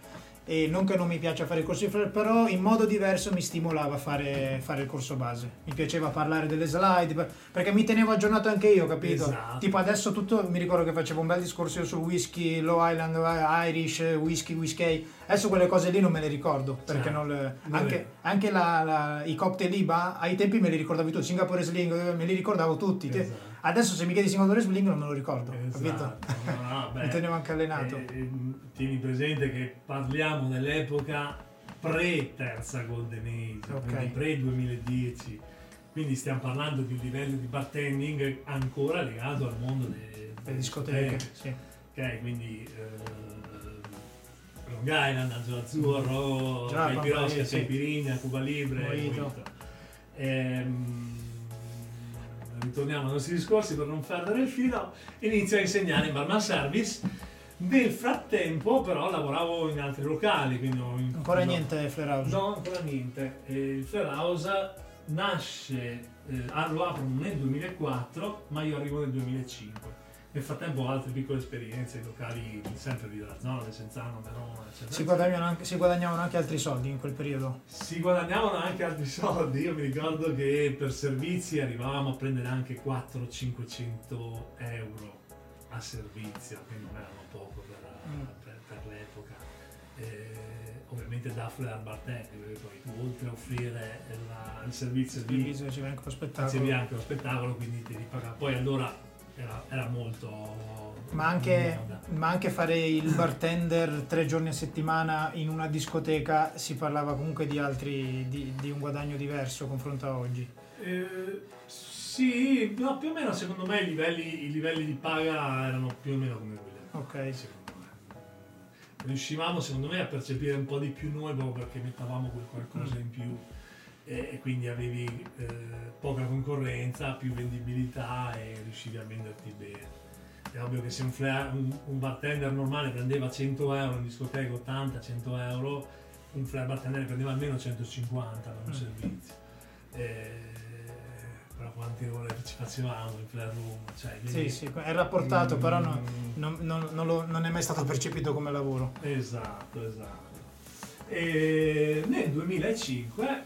e non che non mi piaccia fare il corso di Flair, però in modo diverso mi stimolava fare il corso base, mi piaceva parlare delle slide perché mi tenevo aggiornato anche io, capito? Esatto. Tipo adesso tutto, mi ricordo che facevo un bel discorso io su whisky, Low Island, Irish, whisky, adesso quelle cose lì non me le ricordo perché anche i cocktail IBA ai tempi me li ricordavi tu, Singapore Sling me li ricordavo tutti, esatto. Adesso se mi chiedi Singapore Sling non me lo ricordo, esatto. Capito? No, mi tenevo anche allenato. Tieni presente che parliamo nell'epoca pre-terza Golden Age, okay. Quindi pre-2010, quindi stiamo parlando di un livello di bartending ancora legato al mondo delle discoteche, sì. Ok, quindi Long Island, Angelo Azzurro, Caipirosca, Caipirina, Cuba Libre, ritorniamo ai nostri discorsi per non perdere il filo. Inizio a insegnare in Barman Service. Nel frattempo però lavoravo in altri locali, quindi niente Flair House? No, ancora niente. Il Flair House nasce, lo aprono nel 2004, ma io arrivo nel 2005. Nel frattempo ho altre piccole esperienze, locali sempre di zona, Desenzano, Verona, eccetera. Si guadagnavano anche altri soldi in quel periodo? Si guadagnavano anche altri soldi, io mi ricordo che per servizi arrivavamo a prendere anche 400-500 euro. A servizio, che non erano poco per l'epoca, ovviamente da Flair Bartender, perché poi tu oltre a offrire il servizio c'era anche lo spettacolo, quindi devi pagare. Poi allora era molto. Ma anche fare il bartender 3 giorni a settimana in una discoteca, si parlava comunque di altri di un guadagno diverso confronto a oggi. Sì, no, più o meno secondo me i livelli di paga erano più o meno come quelli. Ok. Secondo me. Riuscivamo secondo me a percepire un po' di più noi proprio perché mettavamo qualcosa in più e quindi avevi poca concorrenza, più vendibilità e riuscivi a venderti bene. È ovvio che se un bartender normale prendeva 100 euro in discoteca, 80-100 euro, un Flair bartender prendeva almeno 150 per un servizio. Però quante ore ci facevamo in Flair Room, è rapportato, però non è mai stato percepito come lavoro. Esatto. E nel 2005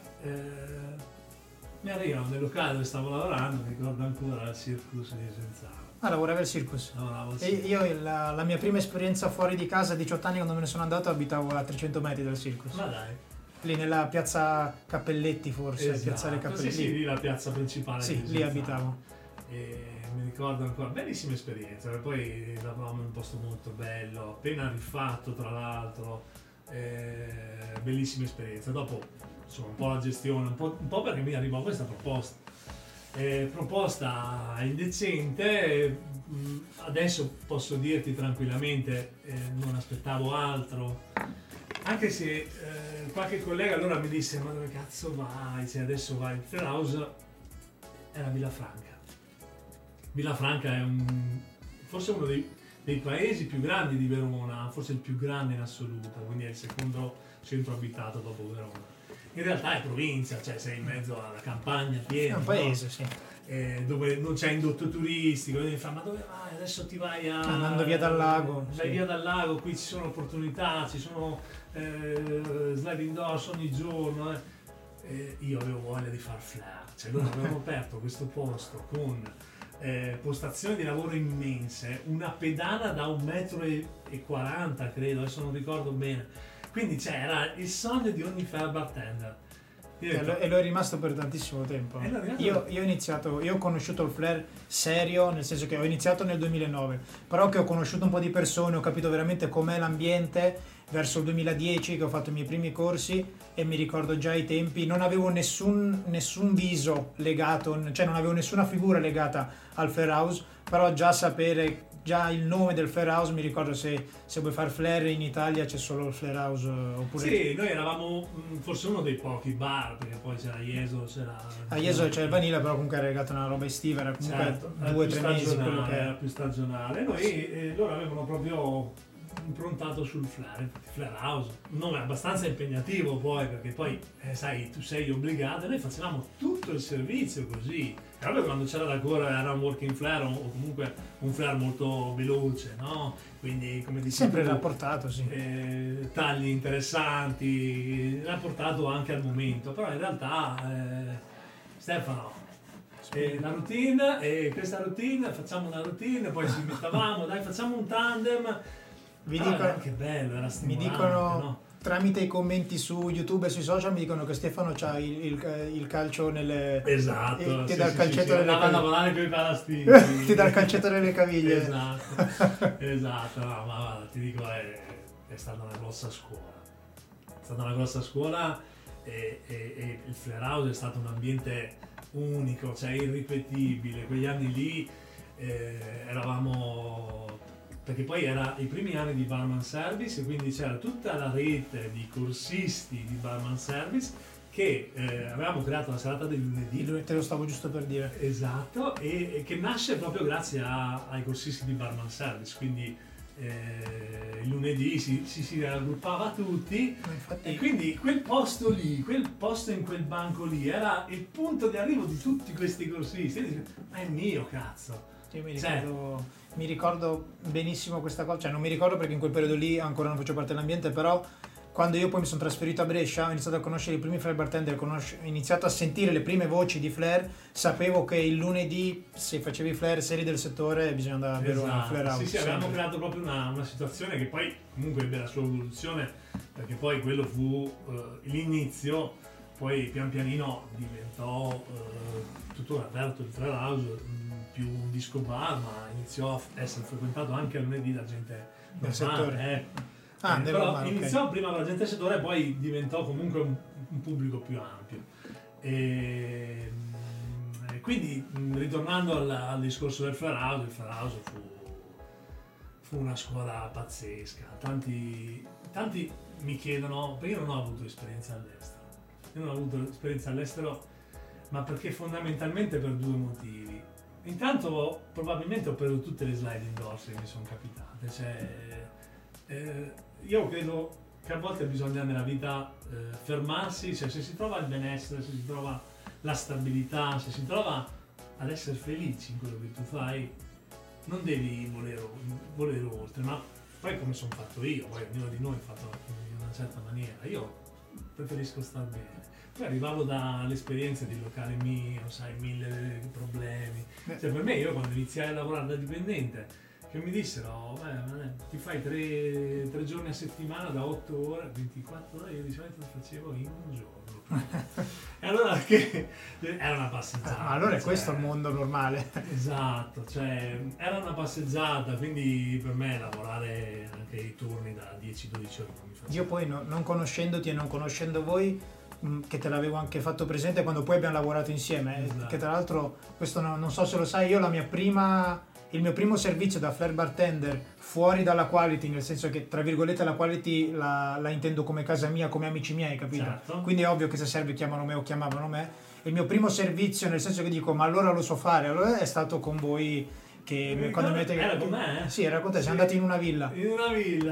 mi arrivano nel locale dove stavo lavorando, mi ricordo ancora, al Circus di Senzano. Lavoravo al Circus. E io la mia prima esperienza fuori di casa a 18 anni, quando me ne sono andato, abitavo a 300 metri dal Circus. Ma dai. Lì nella piazza Cappelletti, forse, esatto. Piazzale Cappelletti. Sì, lì la piazza principale. Sì, lì abitavo. E mi ricordo ancora, bellissima esperienza, poi lavoravamo in un posto molto bello, appena rifatto tra l'altro, bellissima esperienza. Dopo, insomma, un po' la gestione, un po' perché mi arrivò questa proposta indecente. Adesso posso dirti tranquillamente non aspettavo altro, anche se qualche collega allora mi disse ma dove cazzo vai, se adesso vai in Flair House. Era Villafranca è forse uno dei paesi più grandi di Verona, forse il più grande in assoluto, quindi è il secondo centro abitato dopo Verona. In realtà è provincia, cioè sei in mezzo alla campagna piena, è un paese, no? Sì. Dove non c'è indotto turistico, quindi mi fa ma dove vai? Adesso ti vai andando via dal lago. Vai via dal lago, qui ci sono opportunità, ci sono sliding doors ogni giorno. Io avevo voglia di far Flair, cioè noi abbiamo aperto questo posto con postazioni di lavoro immense, una pedana da 1,40 m credo, adesso non ricordo bene. Quindi c'era il sogno di ogni Flair bartender. E lo è rimasto per tantissimo tempo. Io ho conosciuto il Flair serio, nel senso che ho iniziato nel 2009, però che ho conosciuto un po' di persone, ho capito veramente com'è l'ambiente verso il 2010, che ho fatto i miei primi corsi, e mi ricordo già i tempi, non avevo nessun viso legato, cioè non avevo nessuna figura legata al Flair House, però già il nome del Flair House, mi ricordo, se vuoi far Flair in Italia c'è solo il Flair House, oppure sì, noi eravamo forse uno dei pochi bar, perché poi c'era Ieso, c'era il Vanilla, però comunque era legato a una roba estiva, era comunque certo, 2-3 mesi, quello che era più stagionale. Noi loro avevano proprio improntato sul Flair House, un nome abbastanza impegnativo poi, perché poi sai, tu sei obbligato, e noi facevamo tutto il servizio così. Allora quando c'era la corsa era un working flare o comunque un flare molto veloce, no? Quindi come dicevo, sempre rapportato, sì. Tagli interessanti, rapportato anche al momento, però in realtà Stefano, la routine, questa routine, facciamo una routine, poi ci mettavamo, dai facciamo un tandem, dicono, che bello, era stimolante, mi dicono, no? Tramite i commenti su YouTube e sui social mi dicono che Stefano c'ha il calcio nelle... Esatto. Ti dà il calcetto nelle caviglie. Ti dà il calcetto nelle caviglie. Esatto. Esatto. No, ma ti dico, è stata una grossa scuola. È stata una grossa scuola e il Flair House è stato un ambiente unico, cioè irripetibile. Quegli anni lì eravamo... Perché poi era i primi anni di Barman Service, e quindi c'era tutta la rete di corsisti di Barman Service che avevamo creato la serata del lunedì. Te lo stavo giusto per dire. Esatto, e che nasce proprio grazie ai corsisti di Barman Service. Quindi il lunedì si raggruppava tutti, e quindi quel posto in quel banco lì era il punto di arrivo di tutti questi corsisti. E dicevo, ma è mio cazzo! Io mi ricordo benissimo questa cosa, cioè non mi ricordo perché in quel periodo lì ancora non faccio parte dell'ambiente, però quando io poi mi sono trasferito a Brescia, ho iniziato a conoscere i primi Flair bartender, ho iniziato a sentire le prime voci di Flair, sapevo che il lunedì se facevi Flair seri del settore bisogna andare a Verona, esatto. Flair House. Sì, avevamo creato proprio una situazione che poi comunque ebbe la sua evoluzione, perché poi quello fu l'inizio, poi pian pianino diventò tuttora aperto il Flair House, più un disco bar, ma iniziò a essere frequentato anche a lunedì da gente del settore. Iniziò prima la gente del settore, poi diventò comunque un pubblico più ampio. E quindi ritornando al discorso del Flair House, il Flair House fu una scuola pazzesca. Tanti mi chiedono, perché io non ho avuto esperienza all'estero. Ma perché fondamentalmente per due motivi. Intanto probabilmente ho preso tutte le slide indoors che mi sono capitate, io credo che a volte bisogna nella vita fermarsi, se si trova il benessere, se si trova la stabilità, se si trova ad essere felici in quello che tu fai, non devi voler oltre, ma poi come sono fatto io, poi ognuno di noi è fatto in una certa maniera, io preferisco star bene. Poi arrivavo dall'esperienza di locale mio, sai, mille problemi. Cioè per me, io quando iniziai a lavorare da dipendente, che mi dissero, ti fai tre giorni a settimana da 8 ore, 24 ore, io di solito lo facevo in un giorno. E allora che era una passeggiata. Ma allora è questo il mondo normale. Esatto, cioè era una passeggiata, quindi per me lavorare anche i turni da 10-12 ore non mi faceva. Io poi non conoscendoti e non conoscendo voi, che te l'avevo anche fatto presente quando poi abbiamo lavorato insieme, esatto. Che tra l'altro, questo non so se lo sai, io il mio primo servizio da Flair bartender fuori dalla quality, nel senso che tra virgolette la quality la intendo come casa mia, come amici miei, capito? Certo. Quindi è ovvio che se serve chiamano me o chiamavano me. Il mio primo servizio, nel senso che dico, ma allora lo so fare, allora è stato con voi. Era con me? Sì, era con te, sì. Siamo andati in una villa.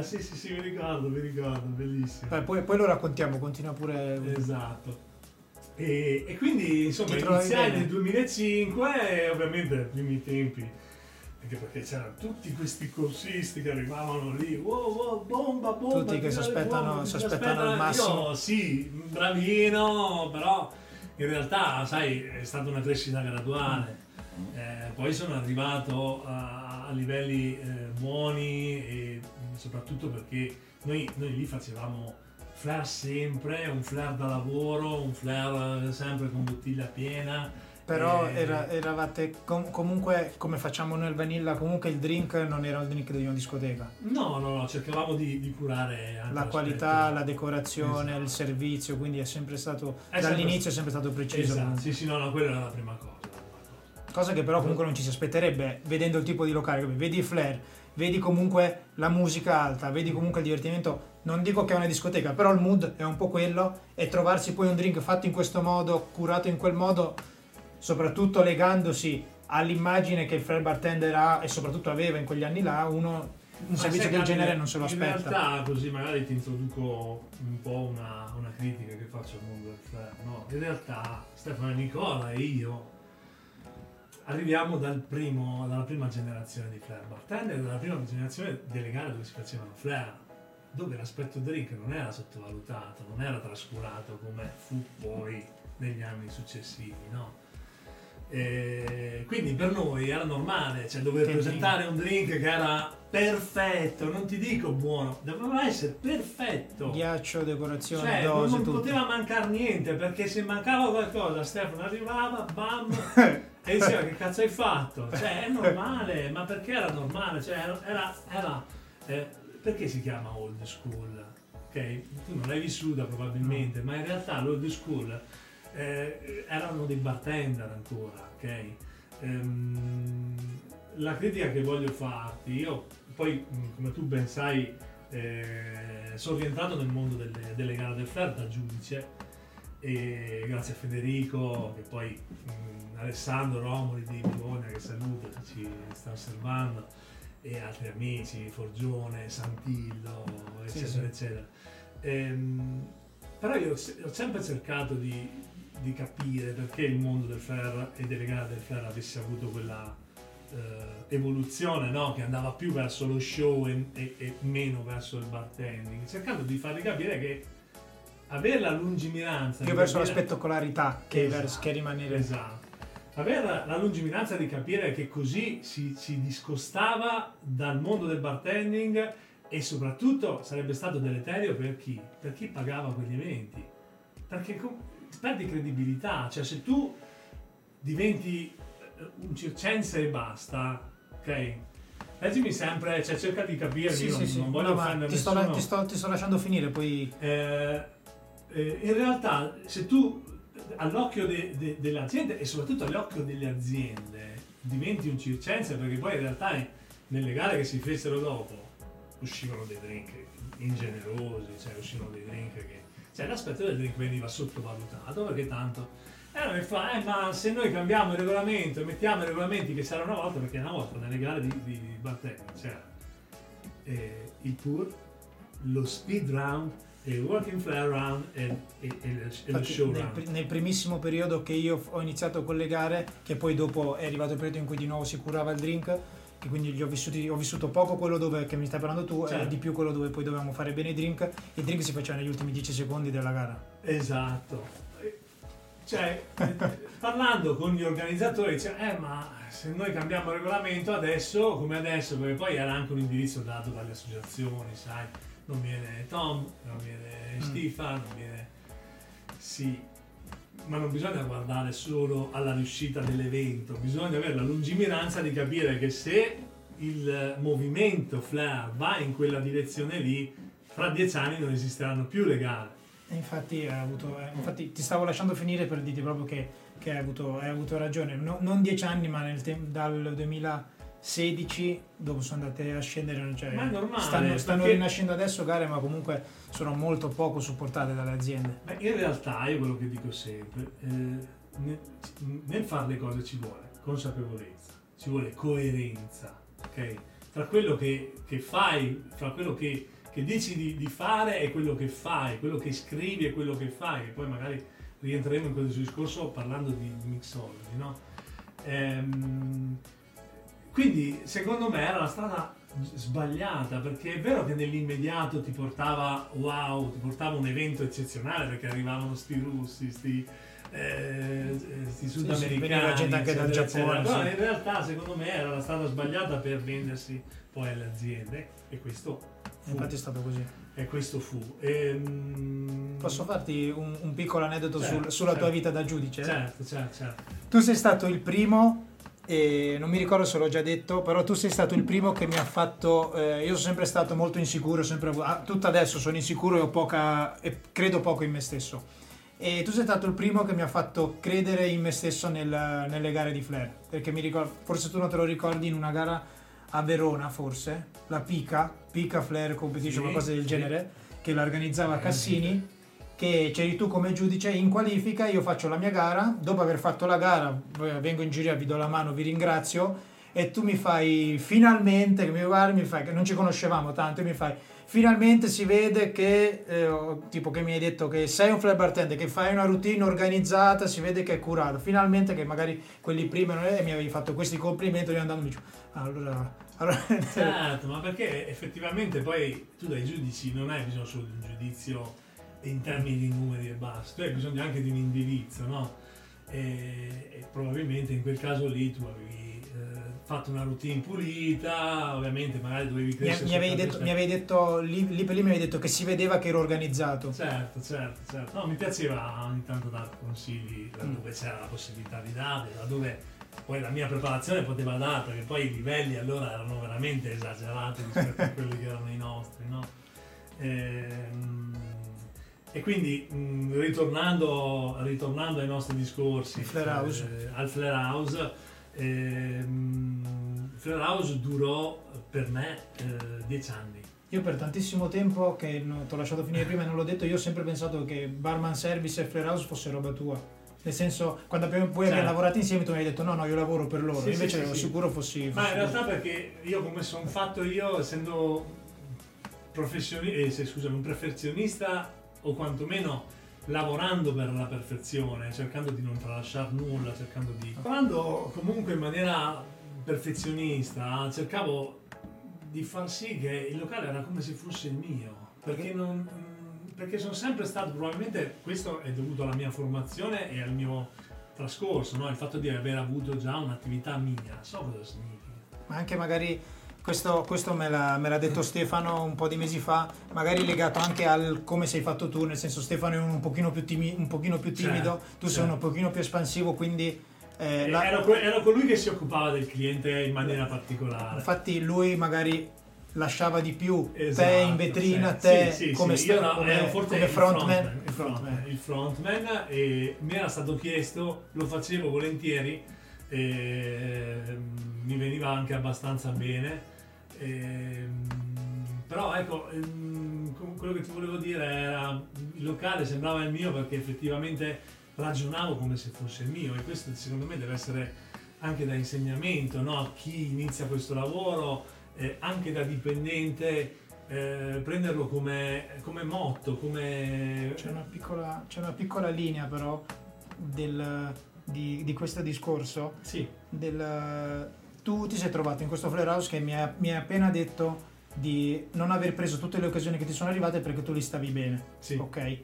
Sì, mi ricordo, bellissimo. Poi lo raccontiamo, continua pure. Esatto. E quindi, insomma, iniziai nel 2005 e ovviamente ai primi tempi, anche perché c'erano tutti questi corsisti che arrivavano lì, wow, bomba. Tutti che si aspettano al massimo. Io, sì, bravino, però in realtà, sai, è stata una crescita graduale. Poi sono arrivato a livelli buoni, e soprattutto perché noi lì facevamo Flair sempre, un Flair da lavoro, un Flair sempre con bottiglia piena. Però eravate comunque, come facciamo noi al Vanilla, comunque il drink non era il drink di una discoteca. No, cercavamo di curare anche la qualità, la decorazione, esatto, il servizio, quindi è sempre stato, dall'inizio è sempre stato preciso. Esatto, sì, quella era la prima cosa. Cosa che però comunque non ci si aspetterebbe, vedendo il tipo di locale, vedi Flair, vedi comunque la musica alta, vedi comunque il divertimento, non dico che è una discoteca, però il mood è un po' quello, e trovarsi poi un drink fatto in questo modo, curato in quel modo, soprattutto legandosi all'immagine che il Flair bartender ha e soprattutto aveva in quegli anni là, uno un servizio del genere non se lo aspetta. In realtà, così magari ti introduco un po' una critica che faccio al mondo del Flair, no? In realtà Stefano e Nicola e io arriviamo dalla prima generazione di Flair bartender, dalla prima generazione delle gare dove si facevano Flair, dove l'aspetto drink non era sottovalutato, non era trascurato come fu poi negli anni successivi, no? E quindi per noi era normale, cioè dover presentare un drink che era perfetto, non ti dico buono, doveva essere perfetto, ghiaccio, decorazione, cioè, dose, non poteva mancare niente, perché se mancava qualcosa Stefano arrivava, bam, e diceva che cazzo hai fatto, cioè è normale, ma perché era normale, cioè perché si chiama old school, ok? Tu non l'hai vissuta probabilmente, ma in realtà l'old school erano dei bartender ancora, ok? La critica che voglio farti, io poi, come tu ben sai, sono rientrato nel mondo delle gare del Flair da giudice, e grazie a Federico e poi Alessandro Romoli di Bologna, che saluto, che ci sta osservando, e altri amici, Forgione, Santillo, eccetera. Però io ho sempre cercato di capire perché il mondo del Flair e delle gare del Flair avesse avuto quella evoluzione, no? Che andava più verso lo show e meno verso il bartending, cercando di farvi capire che avere la lungimiranza più verso la spettacolarità che rimanere, esatto, avere la lungimiranza di capire che così si discostava dal mondo del bartending, e soprattutto sarebbe stato deleterio per chi pagava quegli eventi, perché perdi credibilità, cioè se tu diventi un circense e basta, ok? Leggimi sempre, cioè cerca di capirmi, non voglio offendere nessuno. Ti sto lasciando finire, poi... in realtà, se tu, all'occhio delle aziende, e soprattutto all'occhio delle aziende, diventi un circense, perché poi in realtà nelle gare che si fecero dopo uscivano dei drink ingenerosi, cioè uscivano dei drink che... Cioè l'aspetto del drink veniva sottovalutato, perché tanto... mi fa, ma se noi cambiamo il regolamento e mettiamo i regolamenti che c'era una volta, perché una volta nelle gare di bartending c'era il pour, lo speed round, il working flair round e lo show round. Nel primissimo periodo che io ho iniziato con le gare, che poi dopo è arrivato il periodo in cui di nuovo si curava il drink, che quindi ho vissuto poco quello dove che mi stai parlando tu, certo, e di più quello dove poi dovevamo fare bene i drink, e il drink si faceva negli ultimi 10 secondi della gara. Esatto. Cioè, parlando con gli organizzatori, dice, ma se noi cambiamo il regolamento adesso, come adesso, perché poi era anche un indirizzo dato dalle associazioni, sai, non viene Tom, non viene Stifa, non viene... Sì, ma non bisogna guardare solo alla riuscita dell'evento, bisogna avere la lungimiranza di capire che se il movimento Flair va in quella direzione lì, fra 10 anni non esisteranno più le gare. Infatti ti stavo lasciando finire per dirti proprio che hai avuto ragione, non 10 anni, ma dal 2016 dopo sono andate a scendere, cioè, ma è normale, stanno rinascendo adesso gare, ma comunque sono molto poco supportate dalle aziende. Beh, in realtà è quello che dico sempre, nel fare le cose ci vuole consapevolezza, ci vuole coerenza, ok? Tra quello che fai, tra quello che dici di fare e quello che fai, quello che scrivi e quello che fai, e poi magari rientreremo in questo discorso parlando di mixology, no? Quindi secondo me era la strada sbagliata, perché è vero che nell'immediato ti portava un evento eccezionale, perché arrivavano sti russi, sti di sudamericani, sì, gente anche dal Giappone. No, in realtà secondo me era stata sbagliata per vendersi poi alle aziende, e questo fu. Infatti è stato così. E questo fu. Posso farti un piccolo aneddoto, certo, sulla certo. tua vita da giudice? Certo, certo, certo. Tu sei stato il primo, e non mi ricordo se l'ho già detto, però tu sei stato il primo che mi ha fatto. Io sono sempre stato molto insicuro, sempre tutto adesso sono insicuro e ho poca e credo poco in me stesso. E tu sei stato il primo che mi ha fatto credere in me stesso nelle gare di Flair, perché mi ricordo, forse tu non te lo ricordi, in una gara a Verona, forse la Pica Flair Competition, sì, qualcosa del genere, che l'organizzava Cassini, che c'eri tu come giudice. In qualifica io faccio la mia gara, dopo aver fatto la gara vengo in giuria, vi do la mano, vi ringrazio, e tu mi fai finalmente, che mi guardi, mi fai, che non ci conoscevamo tanto, e mi fai finalmente si vede che tipo che mi hai detto che sei un Flair bartender, che fai una routine organizzata, si vede che è curato, finalmente, che magari quelli prima non è, mi avevi fatto questi complimenti, io andando mi dicevo allora esatto, ma perché effettivamente poi tu dai giudici non hai bisogno solo di un giudizio in termini di numeri e basta, tu hai bisogno anche di un indirizzo, no? E probabilmente in quel caso lì tu avevi fatto una routine pulita, ovviamente magari dovevi crescere. Mi avevi detto lì per lì mi avevi detto che si vedeva che ero organizzato. Certo. No, mi piaceva ogni tanto dare consigli laddove c'era la possibilità di darli, laddove poi la mia preparazione poteva dare, perché poi i livelli allora erano veramente esagerati rispetto a quelli che erano i nostri, no? E quindi ritornando ai nostri discorsi, al Flair House, Flair House durò per me 10 anni. Io per tantissimo tempo, che ti ho lasciato finire prima e non l'ho detto, io ho sempre pensato che Barman Service e Flair House fosse roba tua, nel senso, quando poi abbiamo lavorato insieme tu mi hai detto no, io lavoro per loro, sì, invece ero sicuro fossi ma in realtà loro. Perché io, come sono fatto io, essendo un perfezionista, o quantomeno lavorando per la perfezione, cercando di non tralasciare nulla, cercando di... Lavorando comunque in maniera perfezionista, cercavo di far sì che il locale era come se fosse il mio, perché sono sempre stato, probabilmente questo è dovuto alla mia formazione e al mio trascorso, no? Il fatto di aver avuto già un'attività mia, so cosa significa. Ma anche magari... Questo me l'ha detto Stefano un po' di mesi fa, magari legato anche al come sei fatto tu, nel senso Stefano è un pochino più timido, certo, tu sei certo. un pochino più espansivo, quindi... Era colui che si occupava del cliente in maniera particolare. Infatti lui magari lasciava di più, esatto, te in vetrina, certo. te sì, come, sì, sta, no, come frontman. Il frontman e mi era stato chiesto, lo facevo volentieri, mi veniva anche abbastanza bene, però ecco, quello che ti volevo dire era il locale sembrava il mio perché effettivamente ragionavo come se fosse il mio, e questo secondo me deve essere anche da insegnamento, no? A chi inizia questo lavoro, anche da dipendente, prenderlo come motto, come... C'è una piccola linea però di questo discorso, sì. Tu ti sei trovato in questo Flair House che mi hai appena detto di non aver preso tutte le occasioni che ti sono arrivate perché tu li stavi bene, sì. Ok?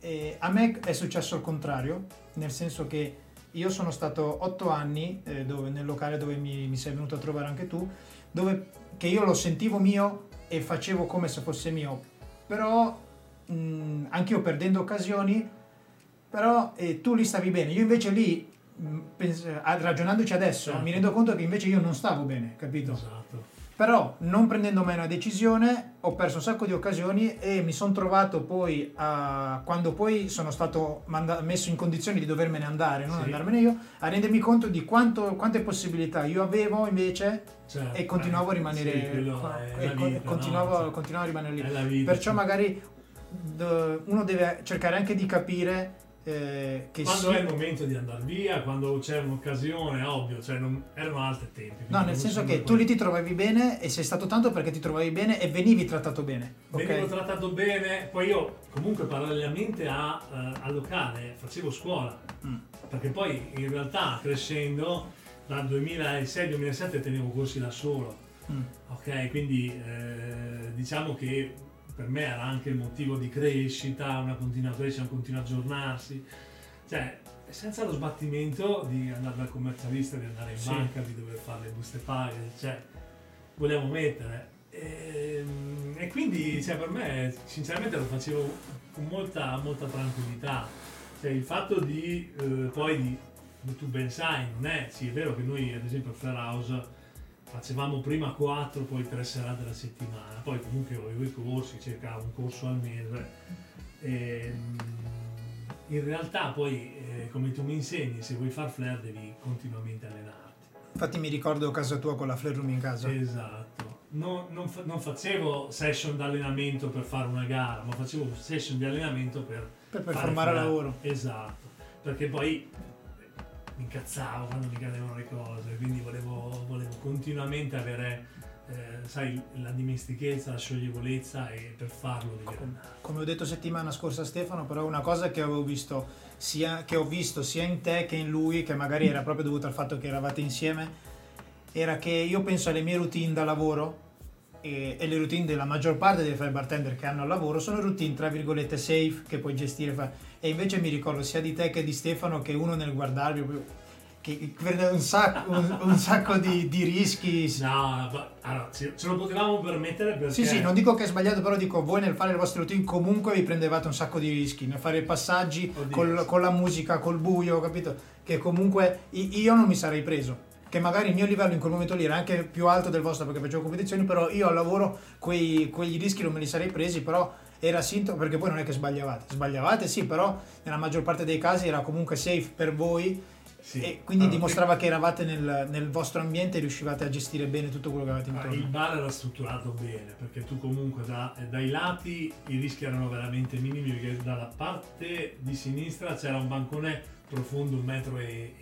E a me è successo il contrario, nel senso che io sono stato 8 anni nel locale dove mi sei venuto a trovare anche tu, che io lo sentivo mio e facevo come se fosse mio, però anch'io perdendo occasioni, però tu li stavi bene, io invece lì, ragionandoci adesso, certo. mi rendo conto che invece io non stavo bene, capito? Esatto. Però non prendendo mai una decisione ho perso un sacco di occasioni e mi sono trovato poi quando poi sono stato messo in condizioni di dovermene andare, non sì. andarmene io, a rendermi conto di quante possibilità io avevo invece, certo. e continuavo a rimanere lì. Perciò magari uno deve cercare anche di capire che quando è il momento di andare via, quando c'è un'occasione, ovvio, cioè erano altri tempi, no, nel senso che tu lì ti trovavi bene e sei stato tanto perché ti trovavi bene e venivi trattato bene, okay? Venivo trattato bene, poi io comunque parallelamente al locale facevo scuola, perché poi in realtà crescendo dal 2006-2007 tenevo corsi da solo, ok, quindi diciamo che per me era anche il motivo di crescita, una continua crescita, un continuo aggiornarsi, cioè senza lo sbattimento di andare dal commercialista, di andare in banca, di dover fare le buste paga, cioè vogliamo mettere. E quindi, cioè, per me sinceramente lo facevo con molta tranquillità, cioè il fatto di poi di tu ben sai, non è, sì è vero che noi ad esempio a Flair House facevamo prima 4, poi 3 serate alla settimana, poi comunque avevo i corsi, cercavo un corso al mese, in realtà poi come tu mi insegni, se vuoi far Flair devi continuamente allenarti. Infatti mi ricordo casa tua con la Flair Room in casa. Esatto. Non facevo session di allenamento per fare una gara, ma facevo session di allenamento per performare al lavoro. Esatto, perché poi mi incazzavo quando mi cadevano le cose, quindi volevo continuamente avere sai, la dimestichezza, la scioglievolezza, e per farlo devi allenare. Come ho detto settimana scorsa a Stefano, però una cosa che avevo visto sia in te che in lui, che magari era proprio dovuta al fatto che eravate insieme, era che io penso alle mie routine da lavoro e le routine della maggior parte dei fai bartender che hanno al lavoro sono routine tra virgolette safe, che puoi gestire, e invece mi ricordo sia di te che di Stefano che uno nel guardarvi che prende un sacco di rischi. No, allora, ce lo potevamo permettere perché... Sì, non dico che è sbagliato, però dico, voi nel fare le vostre routine comunque vi prendevate un sacco di rischi, nel fare i passaggi con la musica, col buio, capito? Che comunque io non mi sarei preso. Che magari il mio livello in quel momento lì era anche più alto del vostro perché facevo competizioni, però io al lavoro quegli rischi non me li sarei presi, però era sintomo, perché poi non è che sbagliavate sì, però nella maggior parte dei casi era comunque safe per voi, sì. E quindi allora, dimostrava che eravate nel vostro ambiente e riuscivate a gestire bene tutto quello che avevate intorno. Il bar era strutturato bene perché tu comunque dai lati i rischi erano veramente minimi, perché dalla parte di sinistra c'era un bancone profondo 1,5 metri,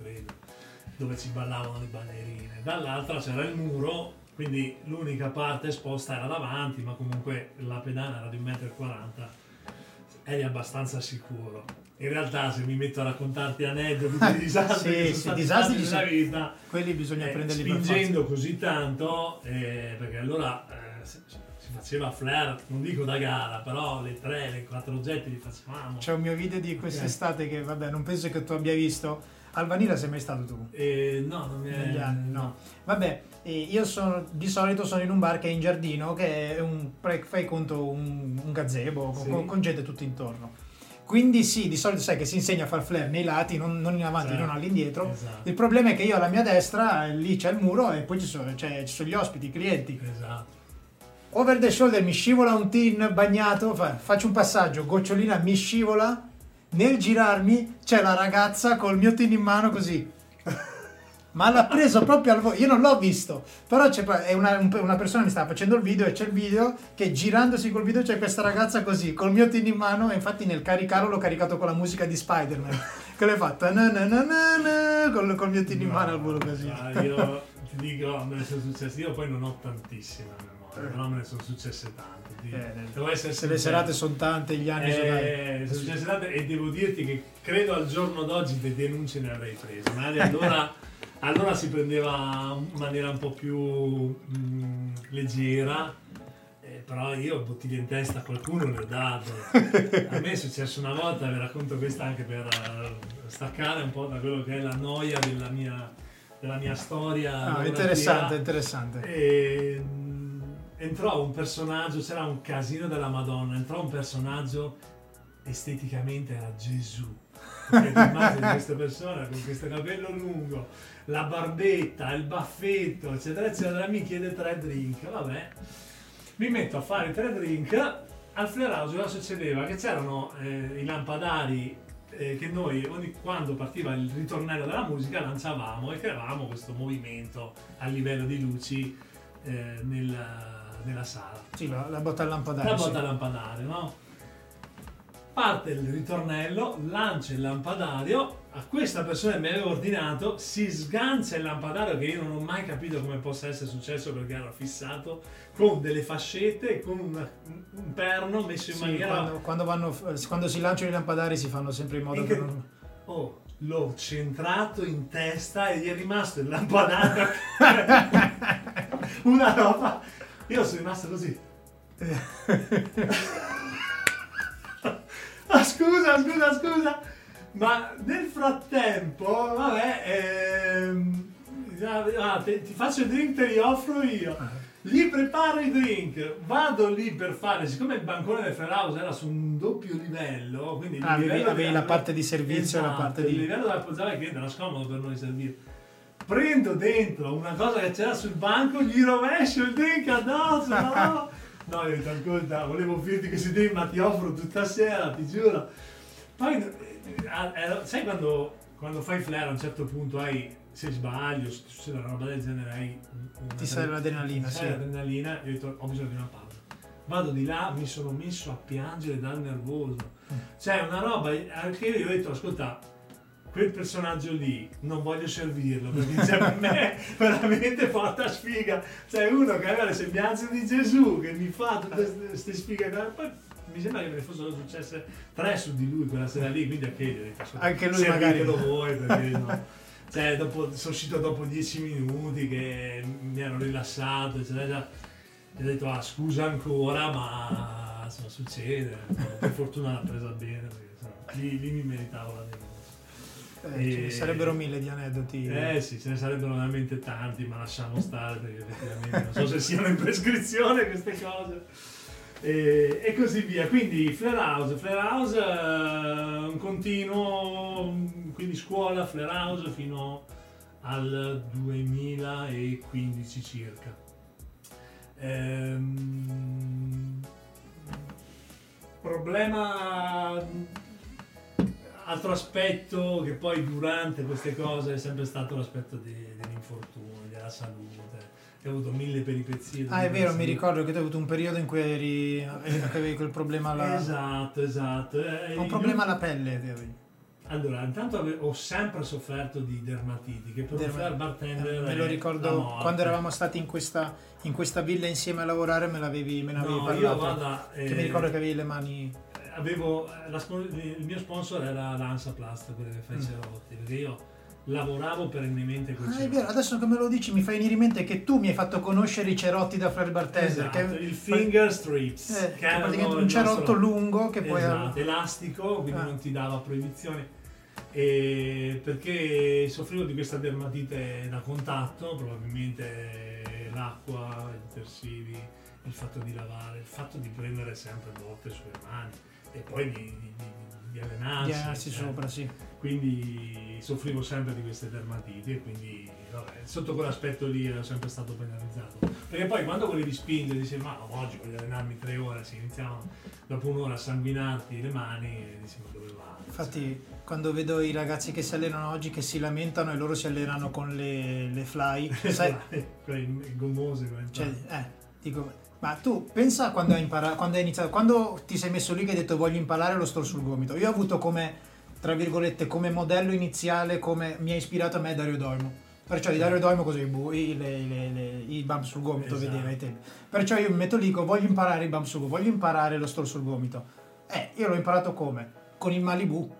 credo, dove ci ballavano le ballerine, dall'altra c'era il muro, quindi l'unica parte esposta era davanti, ma comunque la pedana era di 1,40 metri, eri abbastanza sicuro. In realtà se mi metto a raccontarti aneddoti di disastri disastri nella vita, quelli bisogna prenderli spingendo così tanto, perché allora si faceva Flair, non dico da gara, però le 3, le 4 oggetti li facevamo. C'è un mio video di quest'estate che vabbè non penso che tu abbia visto. Al Vanilla sei mai stato tu? No, non mi è... anni, no. Vabbè, io di solito sono in un bar che è in giardino, che è un gazebo con gente tutto intorno. Quindi sì, di solito sai che si insegna a far Flair nei lati, non in avanti, non all'indietro. Esatto. Il problema è che io alla mia destra, lì c'è il muro e poi ci sono gli ospiti, i clienti. Esatto. Over the shoulder mi scivola un tin bagnato, faccio un passaggio, gocciolina mi scivola. Nel girarmi c'è la ragazza col mio tin in mano così, ma l'ha preso proprio al volo, io non l'ho visto, però è una persona mi stava facendo il video e c'è il video che girandosi col video c'è questa ragazza così col mio tin in mano, e infatti nel caricarlo l'ho caricato con la musica di Spider-Man che l'hai fatta col mio tin in mano al volo così. Io ti dico, me ne sono successi, io poi non ho tantissima memoria, però me ne sono successe tante. Le serate sono tante, gli anni sono tante, e devo dirti che credo al giorno d'oggi le denunce ne avrei prese, ma allora si prendeva in maniera un po' più leggera, però io bottiglie in testa a qualcuno le ho date. A me è successo una volta, vi racconto questa anche per staccare un po' da quello che è la noia della mia storia. Interessante. E entrò un personaggio, c'era un casino della Madonna, entrò un personaggio, esteticamente era Gesù, perché l'immagine di questa persona con questo capello lungo, la barbetta, il baffetto, eccetera eccetera, mi chiede 3 drink, vabbè, mi metto a fare 3 drink. Al Flair House succedeva che c'erano i lampadari che noi quando partiva il ritornello della musica lanciavamo e creavamo questo movimento a livello di luci nella sala. Sì, la botta al lampadario. No? Parte il ritornello, lancia il lampadario, a questa persona che mi aveva ordinato si sgancia il lampadario, che io non ho mai capito come possa essere successo perché era fissato, con delle fascette, con un perno messo in maniera... Quando si lanciano i lampadari si fanno sempre in modo che non... Oh, l'ho centrato in testa e gli è rimasto il lampadario. Una roba... Io sono rimasto così. Ah, scusa. Ma nel frattempo, vabbè, ti faccio il drink, te li offro io. Li preparo i drink, vado lì per fare, siccome il bancone del Flair House era su un doppio livello, quindi il livello avevi la parte di servizio, esatto, e la parte di... il livello da appoggiare al cliente era scomodo per noi servire. Prendo dentro una cosa che c'era sul banco, gli rovescio il drink addosso, no? No, io ascolta, volevo dirti che si deve, ma ti offro tutta sera, ti giuro. Poi, sai quando fai Flair a un certo punto hai, se sbaglio, se succede una roba del genere, hai ti serve l'adrenalina, sì. L'adrenalina, io ho detto, ho bisogno di una pausa. Vado di là, mi sono messo a piangere dal nervoso. Cioè, una roba, anche io ho detto, ascolta, quel personaggio lì non voglio servirlo, perché dice, per me veramente porta sfiga. Cioè, uno che aveva le sembianze di Gesù, che mi fa tutte queste sfighe, poi mi sembra che me ne fossero successe 3 su di lui quella sera lì, quindi anche lui magari lo vuoi, perché no. Cioè, sono uscito dopo 10 minuti che mi ero rilassato, eccetera, e ho detto, ah, scusa ancora, ma insomma, succede, per fortuna l'ha presa bene, perché insomma, lì mi meritavo la mia. Ce ne sarebbero 1000 di aneddoti. Sì, ce ne sarebbero veramente tanti, ma lasciamo stare, perché effettivamente non so se siano in prescrizione queste cose. E così via. Quindi Flair House un continuo, quindi scuola Flair House fino al 2015 circa. Problema... Altro aspetto che poi durante queste cose è sempre stato l'aspetto dell'infortunio, della salute. Hai avuto 1000 peripezie. Ah, è vero, mi ricordo che tu hai avuto un periodo in cui avevi quel problema alla... Esatto. Un problema alla pelle, avevi. Allora, intanto ho sempre sofferto di dermatiti, che per fare bartender... Me lo ricordo quando eravamo stati in questa villa insieme a lavorare, me ne avevi parlato. Che mi ricordo che avevi le mani... Avevo il mio sponsor era l'Ansa Plast, quella che fa i cerotti, perché io lavoravo perennemente con i cerotti. È vero, adesso che me lo dici mi fa venire in mente che tu mi hai fatto conoscere i cerotti da Flair Bartender, esatto, il finger strips, che è praticamente un cerotto lungo che poi esatto, elastico, quindi non ti dava proibizione. E perché soffrivo di questa dermatite da contatto, probabilmente l'acqua, gli detersivi, il fatto di lavare, il fatto di prendere sempre botte sulle mani e poi di allenarsi sopra, sì. Quindi soffrivo sempre di queste dermatiti e quindi vabbè, sotto quell'aspetto lì ero sempre stato penalizzato, perché poi quando volevi spingere dicevi, ma oggi voglio allenarmi 3 ore, sì, iniziamo dopo un'ora sanguinanti le mani e dici, ma dove vado? Infatti quando vedo i ragazzi che si allenano oggi che si lamentano e loro si allenano con le fly, sai? Quelle gommose, dico, ma tu pensa quando hai imparato, quando hai iniziato, quando ti sei messo lì che hai detto voglio imparare lo store sul gomito. Io ho avuto come, tra virgolette, come modello iniziale, come mi ha ispirato a me Dario Doimo. Perciò di Dario Doimo così i bump sul gomito, esatto, vedeva i tempi. Perciò io mi metto lì, voglio imparare i bump sul gomito, voglio imparare lo store sul gomito. Io l'ho imparato come? Con il Malibu,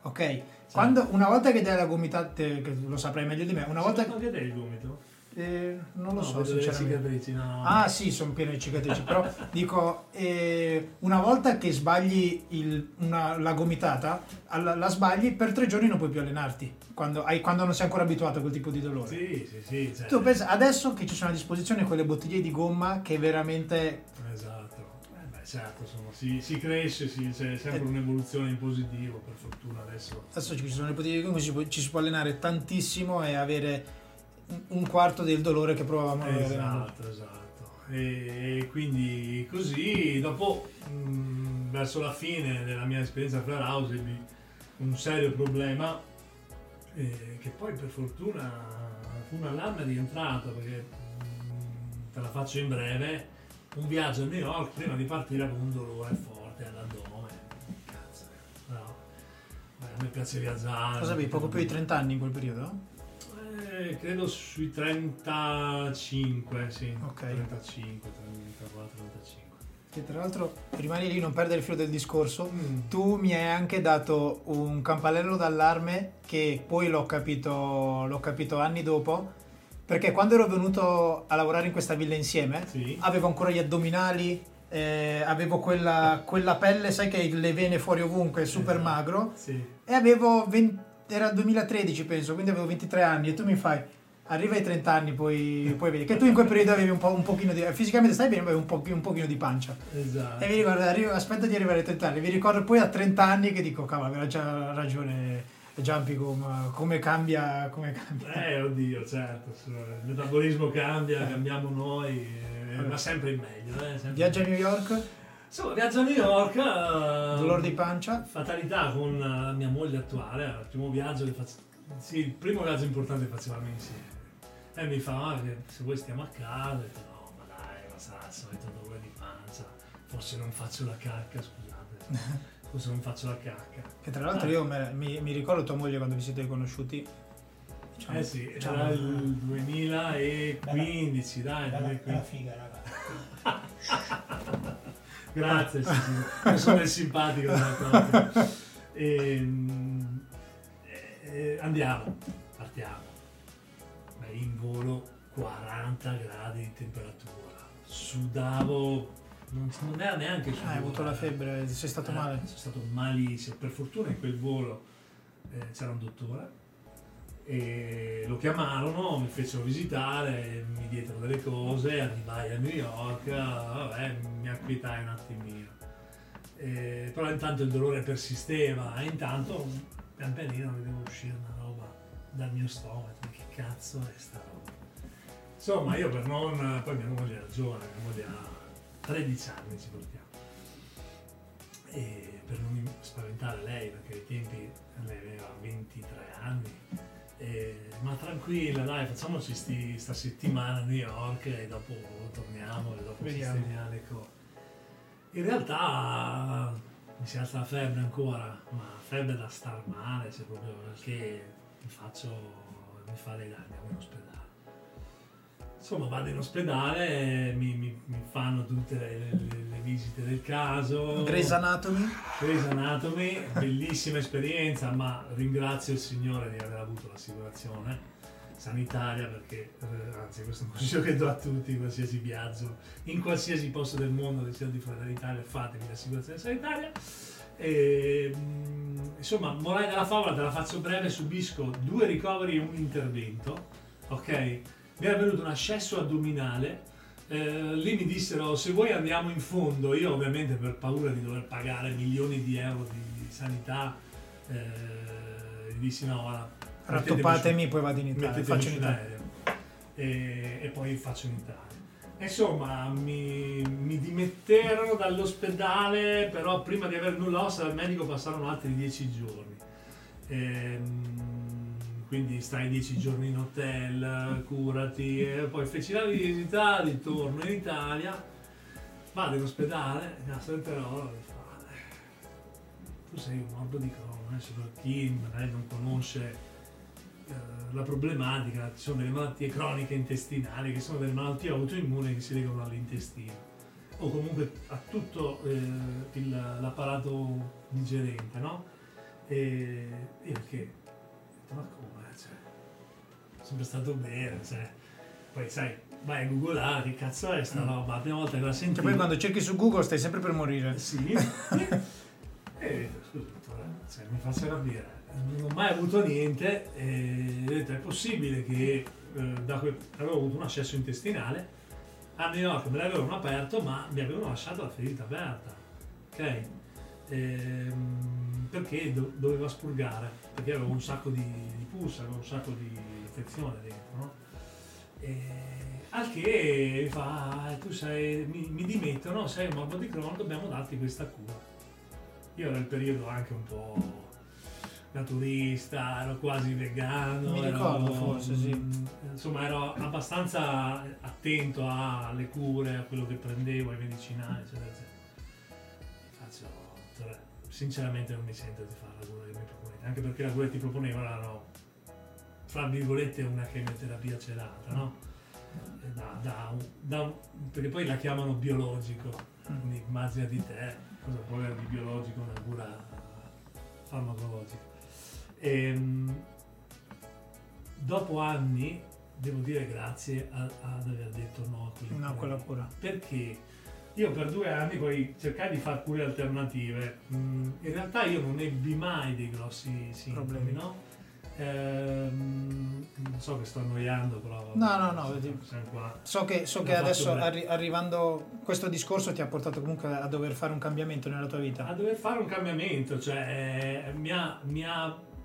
ok? Sì. Quando una volta che dai la gomitata, che lo saprai meglio di me, una volta che dai il gomito? Non lo so, sinceramente. Cicatrici, no. Ah sì, sono pieno di cicatrici, però dico, una volta che sbagli la gomitata, la sbagli per 3 giorni non puoi più allenarti, quando non sei ancora abituato a quel tipo di dolore. Sì. Certo. Tu pensa, adesso che ci sono a disposizione quelle bottiglie di gomma che veramente... Esatto, certo, insomma, si cresce, c'è sempre un'evoluzione in positivo, per fortuna adesso. Adesso ci sono le bottiglie di gomma, ci si può allenare tantissimo e avere... un quarto del dolore che provavamo a avere. Esatto. E quindi così, dopo verso la fine della mia esperienza a Flair House ebbi un serio problema che poi per fortuna fu un allarme di entrata, perché te la faccio in breve, un viaggio a New York prima di partire con un dolore forte all'addome. Cazzo, no. Beh, a me piace viaggiare. Cosa avevi, poco più di 30 anni in quel periodo? Credo sui 35, sì, okay. 35. Che tra l'altro, rimani lì, non perdere il filo del discorso, tu mi hai anche dato un campanello d'allarme che poi l'ho capito anni dopo, perché quando ero venuto a lavorare in questa villa insieme, avevo ancora gli addominali, avevo quella pelle, sai, che le vene fuori ovunque, super magro, sì. E avevo era il 2013 penso, quindi avevo 23 anni, e tu mi fai arriva ai 30 anni, poi vedi che tu in quel periodo avevi un pochino di, fisicamente stai bene, ma avevi un pochino di pancia, esatto. E mi ricordo, aspetta di arrivare ai 30 anni, mi ricordo poi a 30 anni che dico cavolo, aveva già ragione Giampi, come cambia. Oddio, certo, il metabolismo cambia, cambiamo noi, ma sempre in meglio, sempre. Viaggio a New York? Insomma, viaggio a New York, dolore di pancia, fatalità con la mia moglie attuale, il primo viaggio che faccio, sì, il primo viaggio importante che facevamo insieme, e mi fa se vuoi stiamo a casa, ho detto no, ma dai, ma sa, il solito dolore di pancia, forse non faccio la cacca, scusate. Cosa non faccio la cacca. Che tra l'altro io mi ricordo tua moglie quando vi siete conosciuti. Diciamo, era il 2015, dai. Una figa, raga. Grazie, sì. Sono simpatico. Partiamo. Beh, in volo 40 gradi di temperatura. Sudavo. Non era neanche hai avuto la febbre, sei stato male? Sono stato malissimo. Per fortuna in quel volo c'era un dottore, e lo chiamarono, mi fecero visitare, mi diedero delle cose, arrivai a New York, vabbè, mi acquietai un attimino, però intanto il dolore persisteva, e intanto pian pianino vedevo uscire una roba dal mio stomaco, che cazzo è sta roba? Insomma, io per non... poi mia moglie era giovane, mia moglie ha 13 anni ci portiamo, e per non spaventare lei, perché ai tempi lei aveva 23 anni, ma tranquilla dai, facciamoci sta settimana a New York e dopo torniamo e dopo sistemiamo le cose. In realtà mi si alza la febbre ancora, ma febbre da star male, cioè proprio perché mi fa dei danni, andiamo in ospedale. Insomma, vado in ospedale, mi fanno tutte le visite del caso. Grey's Anatomy, bellissima esperienza, ma ringrazio il Signore di aver avuto l'assicurazione sanitaria, perché anzi, questo è un consiglio che do a tutti in qualsiasi viaggio, in qualsiasi posto del mondo che sia di fuori dall'Italia, fatemi l'assicurazione sanitaria. E, insomma, morale della favola, te la faccio breve, subisco 2 ricoveri e un intervento, ok? Mi era venuto un ascesso addominale, lì mi dissero se vuoi andiamo in fondo, io ovviamente per paura di dover pagare milioni di euro di sanità, dissi no, guarda, rattoppatemi, poi vado in Italia, faccio in Italia. E poi faccio in Italia. Insomma, mi dimetterono dall'ospedale, però prima di aver nulla ossa dal medico passarono altri 10 giorni. Quindi stai 10 giorni in hotel, curati, e poi feci la visita, ritorno in Italia, vado in ospedale, tu sei un morbo di Crohn, per chi magari non conosce la problematica, ci sono delle malattie croniche intestinali, che sono delle malattie autoimmuni che si legano all'intestino, o comunque a tutto l'apparato digerente, no? E perché? Ma come? Cioè, sempre stato bene, cioè. Poi sai, vai a googolare, che cazzo è sta roba, la prima volta che la senti. Cioè, poi quando cerchi su Google stai sempre per morire. Sì. Scusa, cioè, mi faccio capire, non ho mai avuto niente, e ho detto è possibile che avevo avuto un ascesso intestinale, a New York me l'avevano aperto, ma mi avevano lasciato la ferita aperta, ok? Perché doveva spurgare, perché avevo un sacco di pus, avevo un sacco di infezione dentro, no? Al che mi fa, tu sei, mi dimettono, sei un morbo di Crohn, dobbiamo darti questa cura. Io ero nel periodo anche un po' naturista, ero quasi vegano, mi ricordo, forse sì. Insomma, ero abbastanza attento alle cure, a quello che prendevo, ai medicinali, eccetera, eccetera. Sinceramente non mi sento di fare la cura che mi proponete, anche perché la cura che ti proponevano erano, fra virgolette, una chemioterapia celata, no? Perché poi la chiamano biologico, quindi immagina di te cosa può avere di biologico una cura farmacologica. Dopo anni devo dire grazie ad aver detto no a quella cura, perché io per 2 anni poi cercai di far cure alternative. In realtà io non ebbi mai dei grossi sintomi, no? Non so che sto annoiando, però no, qua. So che adesso arrivando questo discorso ti ha portato comunque a dover fare un cambiamento nella tua vita. A dover fare un cambiamento, cioè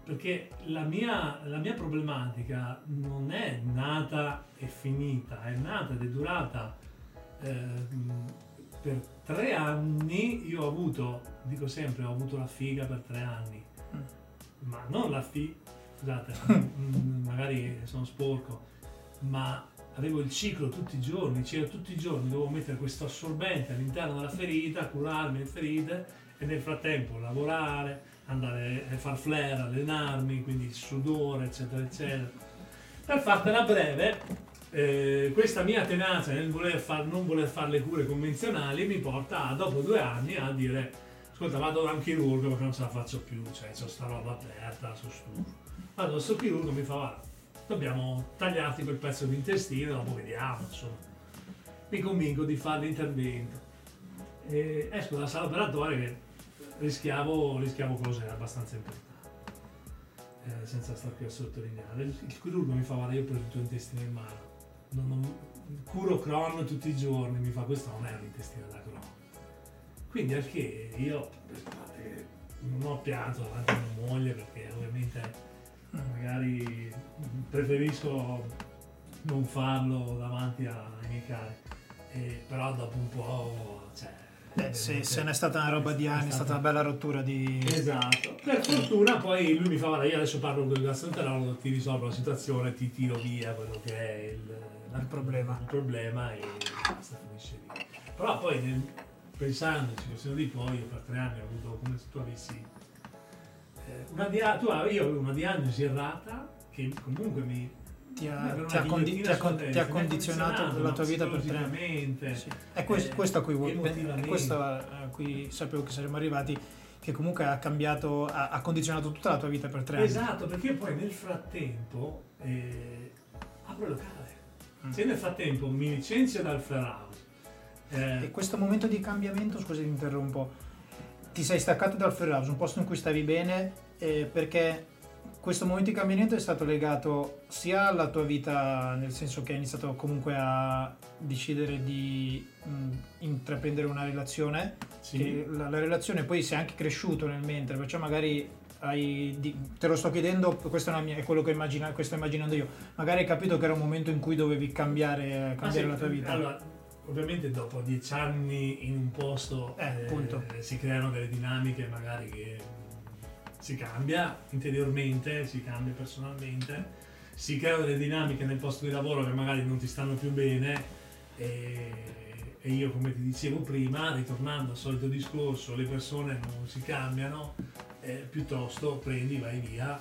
perché la mia problematica non è nata e finita, è nata ed è durata per 3 anni. Io ho avuto, dico sempre, ho avuto la figa per 3 anni, ma non la figa, scusate, magari sono sporco, ma avevo il ciclo tutti i giorni, c'era tutti i giorni, dovevo mettere questo assorbente all'interno della ferita, curarmi le ferite e nel frattempo lavorare, andare a far flair, allenarmi, quindi il sudore, eccetera eccetera. Per fartela breve, questa mia tenacia nel non voler fare le cure convenzionali mi porta dopo 2 anni a dire: ascolta, vado da un chirurgo perché non ce la faccio più, cioè c'ho sta roba aperta, sono stufo. Vado da sto chirurgo, mi fa: va, dobbiamo tagliarti quel pezzo di intestino, dopo vediamo, insomma. Mi convinco di fare l'intervento, esco dalla sala operatoria che rischiavo cose abbastanza importanti, senza star qui a sottolineare. Il chirurgo mi fa: guarda, io ho preso il tuo intestino in mano, curo Crohn tutti i giorni. Mi fa: questo non è l'intestino da Crohn. Quindi al che io non ho pianto davanti a mia moglie, perché ovviamente magari preferisco non farlo davanti ai miei cari, però dopo un po', cioè, se ne è stata una roba di anni, è stata una bella rottura di... Esatto. Per fortuna poi lui mi fa: guarda, io adesso parlo con il gastroenterologo, ti risolvo la situazione, ti tiro via quello che è il problema e basta, finisce lì. Però poi pensandoci, questo di poi per 3 anni ho avuto come se tu avessi io avevo una diagnosi errata che comunque ti ha condizionato la tua vita per 3 anni. Sì. È questo a cui sapevo che saremmo arrivati, che comunque ha cambiato, ha condizionato tutta la tua vita per 3 anni. Esatto, perché poi nel frattempo apro locale. Se nel frattempo mi licenzio dal Flair House. E questo momento di cambiamento, scusa ti interrompo, ti sei staccato dal Flair House, un posto in cui stavi bene, perché questo momento di cambiamento è stato legato sia alla tua vita, nel senso che hai iniziato comunque a decidere di intraprendere una relazione, sì. Che la relazione poi sei anche cresciuto nel mentre, perciò magari te lo sto chiedendo, questo è quello che sto immaginando io, magari hai capito che era un momento in cui dovevi cambiare la tua vita. Allora, ovviamente dopo 10 anni in un posto si creano delle dinamiche magari che si cambia interiormente, si cambia personalmente, si creano delle dinamiche nel posto di lavoro che magari non ti stanno più bene e io, come ti dicevo prima, ritornando al solito discorso, le persone non si cambiano, piuttosto prendi, vai via,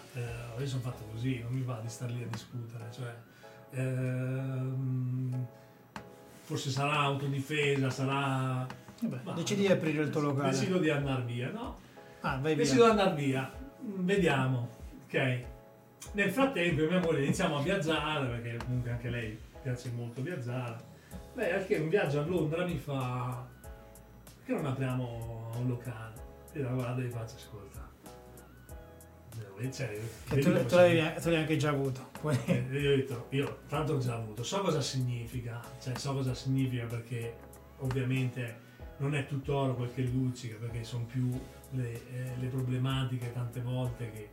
io sono fatto così, non mi va di star lì a discutere, cioè... forse sarà autodifesa, sarà... Decidi di aprire il tuo locale. Decido di andare via, no? Decido di andare via, vediamo, ok? Nel frattempo mia moglie iniziamo a viaggiare, perché comunque anche lei piace molto viaggiare. Anche un viaggio a Londra mi fa: perché non apriamo un locale? E la guardo e faccio: ascolta, tu l'hai anche già avuto. Io ho detto: io tanto ho già avuto, so cosa significa, perché ovviamente non è tutto oro quel che luccica, perché sono più le problematiche tante volte che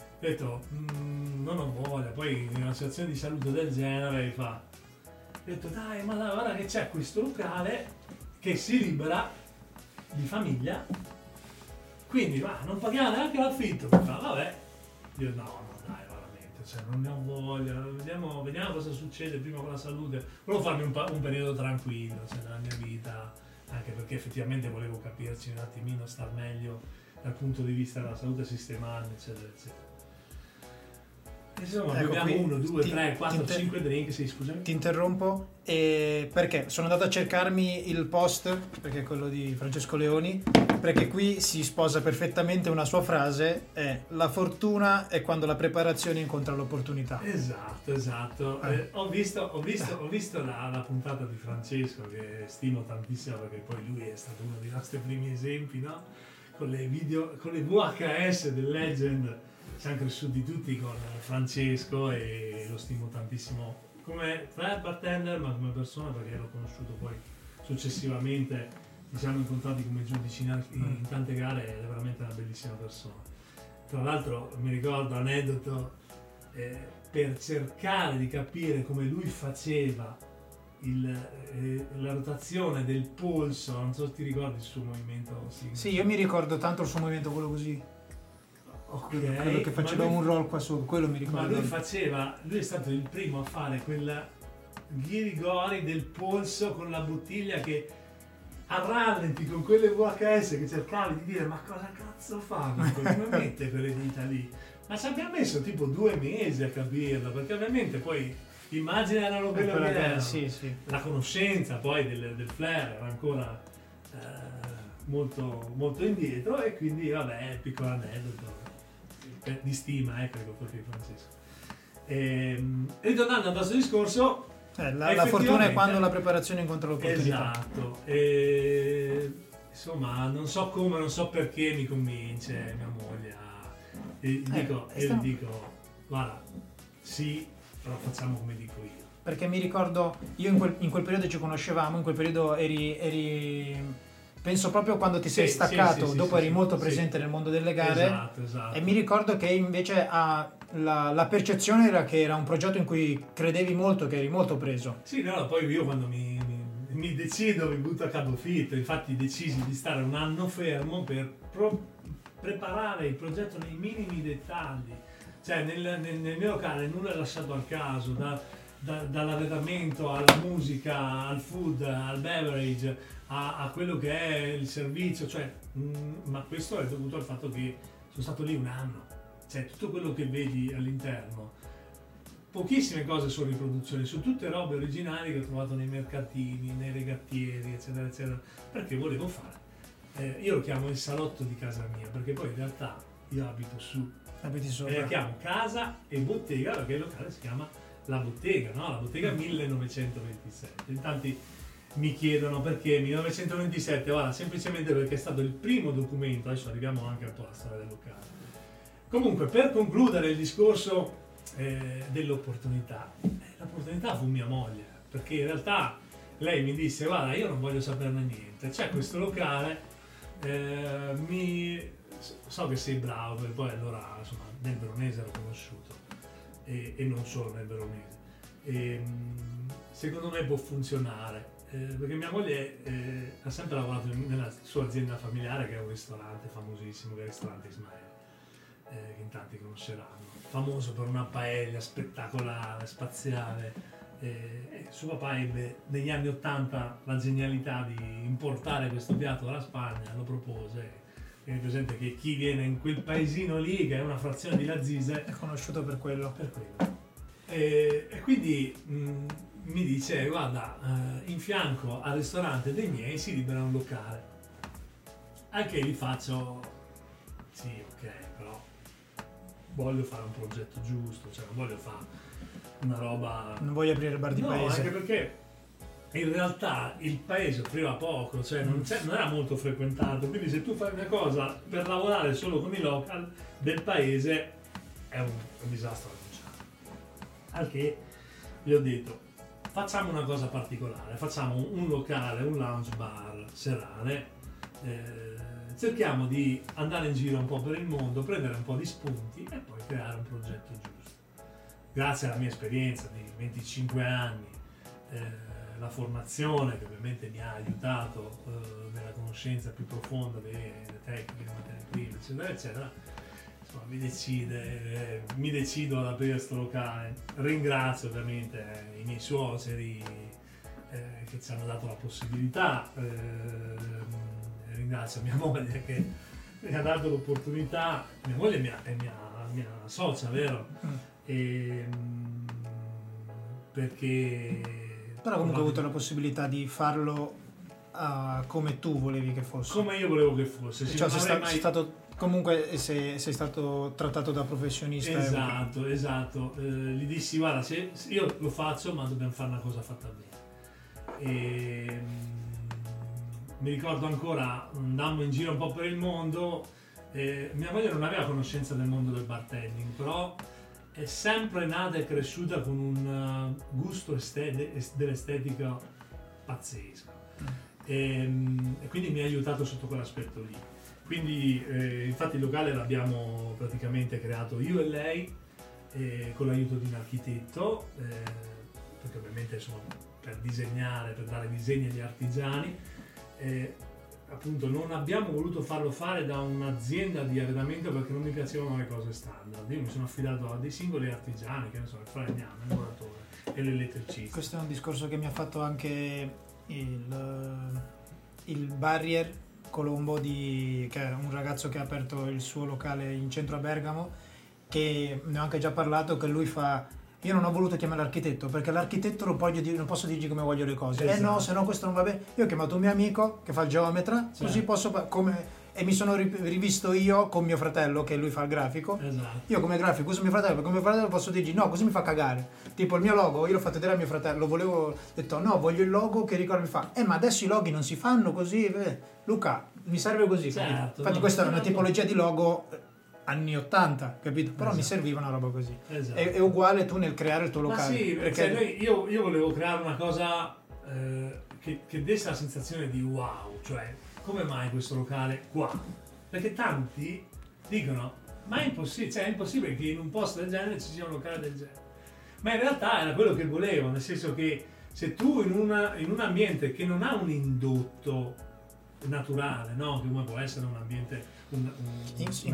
ho detto non ho voglia. Poi in una situazione di salute del genere ho detto: dai, ma guarda che c'è questo locale che si libera di famiglia, quindi non paghiamo neanche l'affitto. Vabbè, io no, dai, veramente, cioè non ne ho voglia, vediamo cosa succede prima con la salute. Volevo farmi un periodo tranquillo, cioè, nella mia vita, anche perché effettivamente volevo capirci un attimino, star meglio dal punto di vista della salute, sistemarmi, eccetera eccetera. Insomma, abbiamo 1, 2, 3, 4, 5 drink, sì, scusami. Ti interrompo perché sono andato a cercarmi il post, perché è quello di Francesco Leoni, sempre che qui si sposa perfettamente una sua frase, è: la fortuna è quando la preparazione incontra l'opportunità. Esatto. Ho visto la puntata di Francesco, che stimo tantissimo, perché poi lui è stato uno dei nostri primi esempi, no? Con le VHS del Legend siamo cresciuti tutti con Francesco e lo stimo tantissimo come bartender, ma come persona, perché l'ho conosciuto poi successivamente, ci siamo incontrati come giudici in tante gare ed è veramente una bellissima persona. Tra l'altro mi ricordo aneddoto, per cercare di capire come lui faceva la rotazione del polso, non so se ti ricordi il suo movimento. Sì, io mi ricordo tanto il suo movimento, quello così. Okay, quello che faceva un roll qua sopra, quello mi ricordo. Ma lui è stato il primo a fare gli rigori del polso con la bottiglia che a rallenti, con quelle VHS, che cercavi di dire: ma cosa cazzo fa? Come mette quelle dita lì? Ma ci abbiamo messo tipo 2 mesi a capirlo, perché ovviamente poi l'immagine era quello che era. Sì. La conoscenza poi del Flair era ancora molto, molto indietro, e quindi vabbè, piccolo aneddoto di stima, ecco, proprio Francesco. Ritornando al nostro discorso, la fortuna è quando la preparazione incontra l'opportunità. Esatto. Insomma, non so perché mi convince mia moglie. Dico, guarda, sì, però facciamo come dico io. Perché mi ricordo, io in quel periodo ci conoscevamo, in quel periodo eri penso proprio quando ti sei staccato, dopo eri molto presente nel mondo delle gare. Esatto. E mi ricordo che invece la percezione era che era un progetto in cui credevi molto, che eri molto preso. Sì, no, poi io quando mi decido mi butto a capofitto, infatti decisi di stare un anno fermo per preparare il progetto nei minimi dettagli, cioè nel mio locale nulla è lasciato al caso, dall'arredamento alla musica, al food, al beverage, a quello che è il servizio, cioè ma questo è dovuto al fatto che sono stato lì un anno. Cioè, tutto quello che vedi all'interno, pochissime cose sono riproduzioni, sono tutte robe originali che ho trovato nei mercatini, nei regattieri, eccetera eccetera, perché volevo fare, io lo chiamo il salotto di casa mia, perché poi in realtà io abito su, abiti sopra, la chiamo casa e bottega, perché il locale si chiama La Bottega, no? La Bottega 1927. In tanti mi chiedono perché 1927, guarda, semplicemente perché è stato il primo documento, adesso arriviamo anche un po' alla storia del locale. Comunque, per concludere il discorso dell'opportunità, l'opportunità fu mia moglie, perché in realtà lei mi disse: guarda, io non voglio saperne niente, c'è questo locale, so che sei bravo, e poi allora insomma nel veronese l'ho conosciuto, e non solo nel veronese, secondo me può funzionare, perché mia moglie ha sempre lavorato nella sua azienda familiare, che è un ristorante famosissimo, che è il ristorante Ismael, che in tanti conosceranno, famoso per una paella spettacolare, spaziale. Suo papà ebbe negli anni 80 la genialità di importare questo piatto dalla Spagna, lo propose. Tenete presente che chi viene in quel paesino lì, che è una frazione di Lazise, è conosciuto per quello. E quindi mi dice: guarda, in fianco al ristorante dei miei si libera un locale. Al che gli faccio: sì, ok, però voglio fare un progetto giusto, cioè non voglio fare una roba... Non voglio aprire il bar di paese. Anche perché in realtà il paese offriva poco, cioè non era molto frequentato, quindi se tu fai una cosa per lavorare solo con i local del paese è un disastro annunciato. Al che gli ho detto: facciamo una cosa particolare, facciamo un locale, un lounge bar serale, cerchiamo di andare in giro un po' per il mondo, prendere un po' di spunti e poi creare un progetto giusto. Grazie alla mia esperienza di 25 anni, la formazione che ovviamente mi ha aiutato nella conoscenza più profonda delle tecniche, delle materie prime, eccetera eccetera, insomma mi decido ad aprire questo locale. Ringrazio ovviamente i miei suoceri che ci hanno dato la possibilità, ringrazio mia moglie che mi ha dato l'opportunità, mia moglie è mia socia, vero? Perché però comunque ho avuto la possibilità di farlo come tu volevi che fosse. Come io volevo che fosse. Cioè, sei stato comunque sei stato trattato da professionista. Esatto, esatto. Gli dissi, guarda, se io lo faccio, ma dobbiamo fare una cosa fatta bene. E mi ricordo ancora, andammo in giro un po' per il mondo, mia moglie non aveva conoscenza del mondo del bartending, però è sempre nata e cresciuta con un gusto dell'estetica pazzesca, e quindi mi ha aiutato sotto quell'aspetto lì. Quindi infatti il locale l'abbiamo praticamente creato io e lei, con l'aiuto di un architetto, perché ovviamente insomma, per disegnare, per dare disegni agli artigiani. Appunto non abbiamo voluto farlo fare da un'azienda di arredamento perché non mi piacevano le cose standard. Io mi sono affidato a dei singoli artigiani, che ne so, il falegname, il muratore e l'elettricista. Questo è un discorso che mi ha fatto anche il Barrier Colombo, che è un ragazzo che ha aperto il suo locale in centro a Bergamo, che ne ho anche già parlato, che lui fa: io non ho voluto chiamare l'architetto perché l'architetto non posso dirgli come voglio le cose. Esatto. No, se no questo non va bene. Io ho chiamato un mio amico che fa il geometra, sì. Così posso e mi sono rivisto io con mio fratello, che lui fa il grafico. Esatto. Io come grafico uso mio fratello, perché mio fratello posso dirgli no, così mi fa cagare. Tipo il mio logo, io l'ho fatto vedere a mio fratello, ho detto no, voglio il logo che ricorda, mi fa ma adesso i loghi non si fanno così, Luca, mi serve così. Certo, infatti questa era una tipologia di logo anni 80, capito? Però esatto, mi serviva una roba così. Esatto. È uguale tu nel creare il tuo locale. Ma sì, perché io volevo creare una cosa che desse la sensazione di wow, cioè come mai questo locale qua? Perché tanti dicono ma è impossibile, cioè è impossibile che in un posto del genere ci sia un locale del genere. Ma in realtà era quello che volevo, nel senso che se tu in un ambiente che non ha un indotto naturale, no? Che come può essere un ambiente, una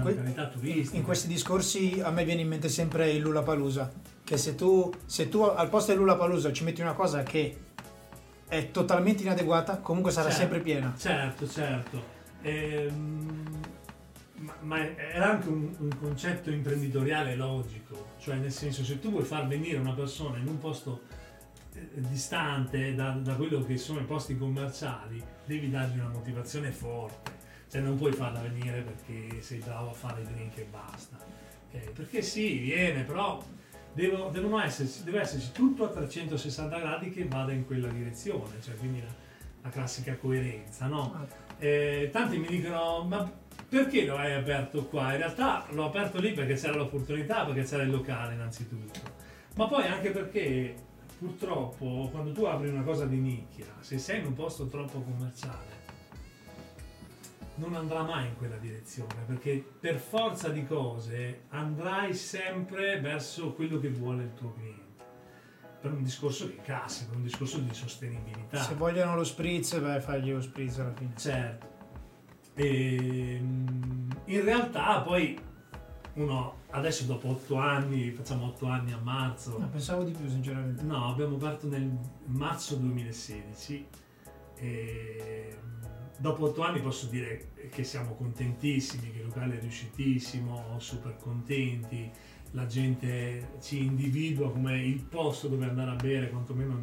località turistica. In questi discorsi a me viene in mente sempre il Lollapalooza, che se tu al posto del Lollapalooza ci metti una cosa che è totalmente inadeguata, comunque sarà certo, sempre piena. Certo, certo. Ma era anche un concetto imprenditoriale logico, cioè nel senso, se tu vuoi far venire una persona in un posto distante da quello che sono i posti commerciali, devi dargli una motivazione forte, cioè non puoi farla venire perché sei bravo a fare i drink e basta, perché sì, viene, però deve esserci tutto a 360 gradi che vada in quella direzione, cioè quindi la classica coerenza, no? Tanti mi dicono ma perché lo hai aperto qua? In realtà l'ho aperto lì perché c'era l'opportunità, perché c'era il locale innanzitutto, ma poi anche perché purtroppo quando tu apri una cosa di nicchia, se sei in un posto troppo commerciale non andrà mai in quella direzione, perché per forza di cose andrai sempre verso quello che vuole il tuo cliente, per un discorso di cassa, per un discorso di sostenibilità. Se vogliono lo spritz, vai, fagli lo spritz alla fine. Certo. E in realtà poi uno adesso dopo 8 anni, facciamo 8 anni a marzo. No, pensavo di più sinceramente. No, abbiamo aperto nel marzo 2016 e dopo 8 anni posso dire che siamo contentissimi, che il locale è riuscitissimo, super contenti, la gente ci individua come il posto dove andare a bere, quantomeno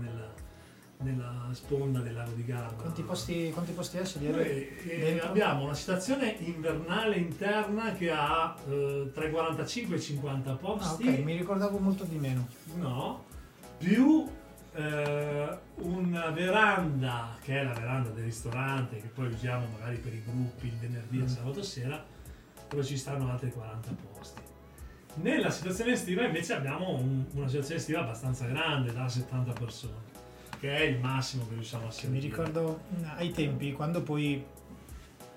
nella sponda del Lago di Garda. Quanti posti esce? Abbiamo una situazione invernale interna che ha tra i 45 e i 50 posti. Ah, ok, mi ricordavo molto di meno. No, più una veranda, che è la veranda del ristorante, che poi usiamo magari per i gruppi il venerdì e il sabato sera, dove ci stanno altri 40 posti. Nella situazione estiva invece abbiamo una situazione estiva abbastanza grande, da 70 persone. Che è il massimo che riusciamo a sentire. Mi ricordo ai tempi, quando poi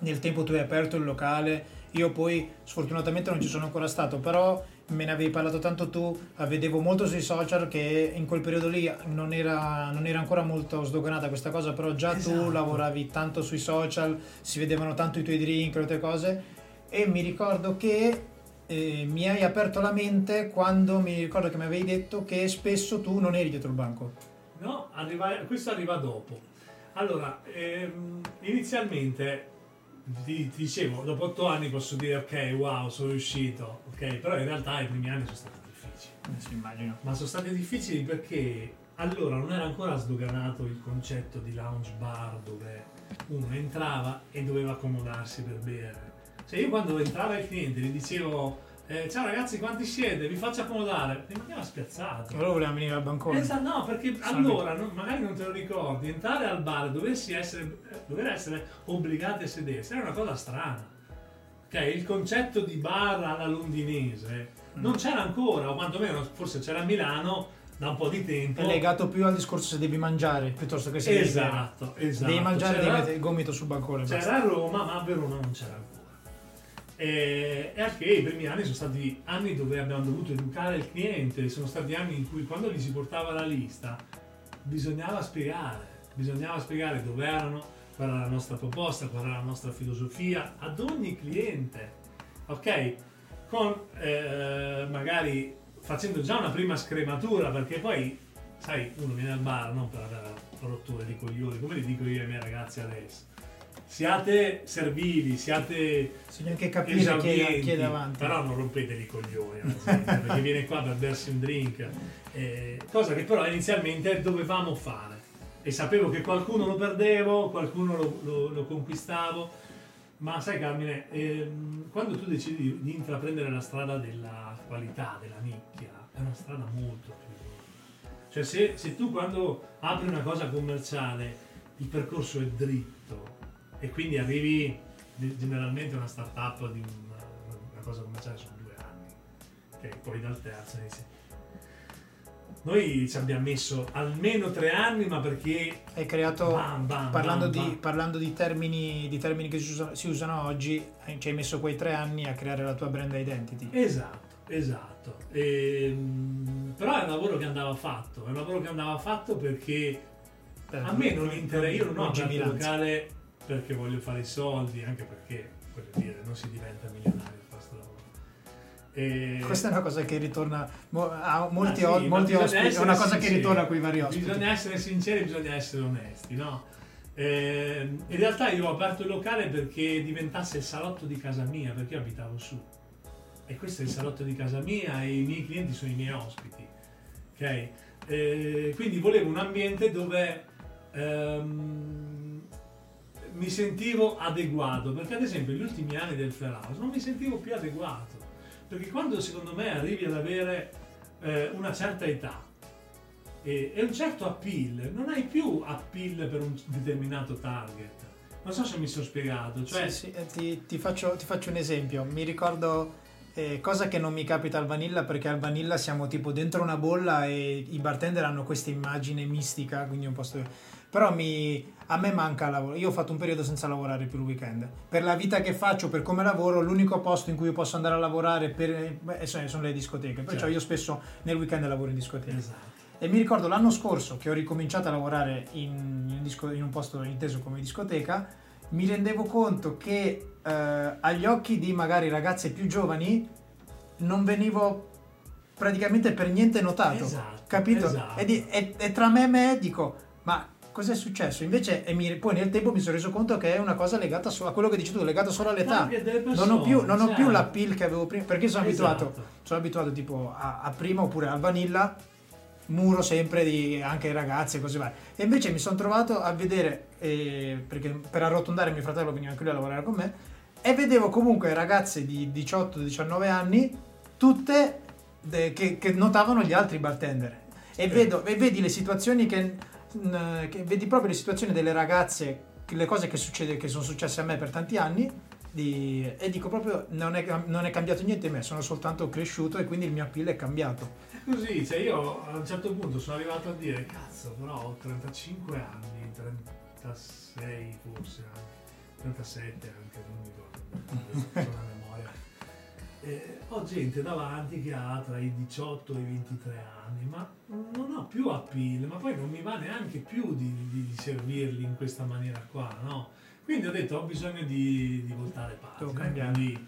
nel tempo tu hai aperto il locale, io poi sfortunatamente non ci sono ancora stato, però me ne avevi parlato tanto tu, vedevo molto sui social che in quel periodo lì non era ancora molto sdoganata questa cosa, però già esatto, tu lavoravi tanto sui social, si vedevano tanto i tuoi drink, le tue cose, e mi ricordo che mi hai aperto la mente quando mi ricordo che mi avevi detto che spesso tu non eri dietro il banco. No, questo arriva dopo. Allora, inizialmente ti dicevo, dopo 8 anni posso dire ok, wow, sono riuscito, ok, però in realtà i primi anni sono stati difficili. Adesso immagino. Ma sono stati difficili perché allora non era ancora sdoganato il concetto di lounge bar dove uno entrava e doveva accomodarsi per bere. Cioè io quando entrava il cliente gli dicevo ciao ragazzi, quanti siete? Vi faccio accomodare. E mi aveva spiazzato. Allora voleva venire al bancone. No, perché allora no, magari non te lo ricordi, entrare al bar dover essere obbligati a sedersi era una cosa strana. Okay, il concetto di bar alla londinese non c'era ancora, o quantomeno forse c'era a Milano da un po' di tempo. È legato più al discorso se devi mangiare piuttosto che se devi bere. Esatto. Devi mangiare, devi mettere il gomito sul bancone. C'era a Roma, ma a Verona non c'era ancora. E anche i primi anni sono stati anni dove abbiamo dovuto educare il cliente, sono stati anni in cui quando gli si portava la lista bisognava spiegare dove erano, qual era la nostra proposta, qual era la nostra filosofia ad ogni cliente, ok? Con magari facendo già una prima scrematura, perché poi sai, uno viene al bar non per avere rotture di coglioni, come li dico io ai miei ragazzi adesso. Siate servili, siate bisogna anche capire chi è davanti, però non rompete i coglioni gente, perché viene qua per bersi un drink, cosa che però inizialmente dovevamo fare. E sapevo che qualcuno lo perdevo, qualcuno lo conquistavo, ma sai Carmine, quando tu decidi di intraprendere la strada della qualità, della nicchia, è una strada molto più lunga. Cioè se tu quando apri una cosa commerciale il percorso è dritto e quindi arrivi generalmente a una startup di una cosa commerciale sono 2 anni, che poi dal terzo inizi. Noi ci abbiamo messo almeno 3 anni, ma perché hai creato parlando di termini che si usano oggi, ci hai messo quei 3 anni a creare la tua brand identity. Esatto. Però è un lavoro che andava fatto, perché a me non interessa, io non ho aperto locale perché voglio fare i soldi, anche perché voglio dire, non si diventa milionario. Questa è una cosa che ritorna a molti ospiti, è una cosa sinceri, che ritorna a quei vari ospiti. Bisogna essere sinceri, bisogna essere onesti, no? In realtà io ho aperto il locale perché diventasse il salotto di casa mia, perché io abitavo su. E questo è il salotto di casa mia e i miei clienti sono i miei ospiti, ok? Quindi volevo un ambiente dove mi sentivo adeguato, perché ad esempio negli ultimi anni del Flair House non mi sentivo più adeguato. Perché quando secondo me arrivi ad avere una certa età e un certo appeal, non hai più appeal per un determinato target. Non so se mi sono spiegato. Cioè... Sì, ti faccio un esempio. Mi ricordo cosa che non mi capita al Vanilla, perché al Vanilla siamo tipo dentro una bolla e i bartender hanno questa immagine mistica, quindi un posto... Però a me manca il lavoro. Io ho fatto un periodo senza lavorare più il weekend. Per la vita che faccio, per come lavoro, l'unico posto in cui io posso andare a lavorare sono le discoteche. Perciò certo. Io spesso nel weekend lavoro in discoteca. Esatto. E mi ricordo l'anno scorso che ho ricominciato a lavorare in un posto inteso come discoteca, mi rendevo conto che agli occhi di magari ragazze più giovani non venivo praticamente per niente notato. Esatto. Capito? Esatto. E tra me e me dico... Ma cos'è successo? Invece poi nel tempo mi sono reso conto che è una cosa legata a quello che dici tu, legata solo all'età. Non ho più l'appeal che avevo prima, perché sono abituato. Sono abituato tipo a Primo oppure al Vanilla, muro sempre di anche ragazze e cose varie. E invece mi sono trovato a vedere, perché per arrotondare mio fratello veniva anche lui a lavorare con me, e vedevo comunque ragazze di 18-19 anni, tutte che notavano gli altri bartender. E vedi le situazioni che vedi proprio le situazioni delle ragazze, le cose che sono successe a me per tanti anni e dico proprio non è cambiato niente in me, sono soltanto cresciuto e quindi il mio appeal è cambiato. Così, cioè io a un certo punto sono arrivato a dire cazzo, però ho 35 anni, 36 forse, 37 anche, non mi ricordo, non ho memoria. Ho gente davanti che ha tra i 18 e i 23 anni, ma non ho più appeal, ma poi non mi va neanche più di servirli in questa maniera qua, no? Quindi ho detto ho bisogno di voltare pagina, quindi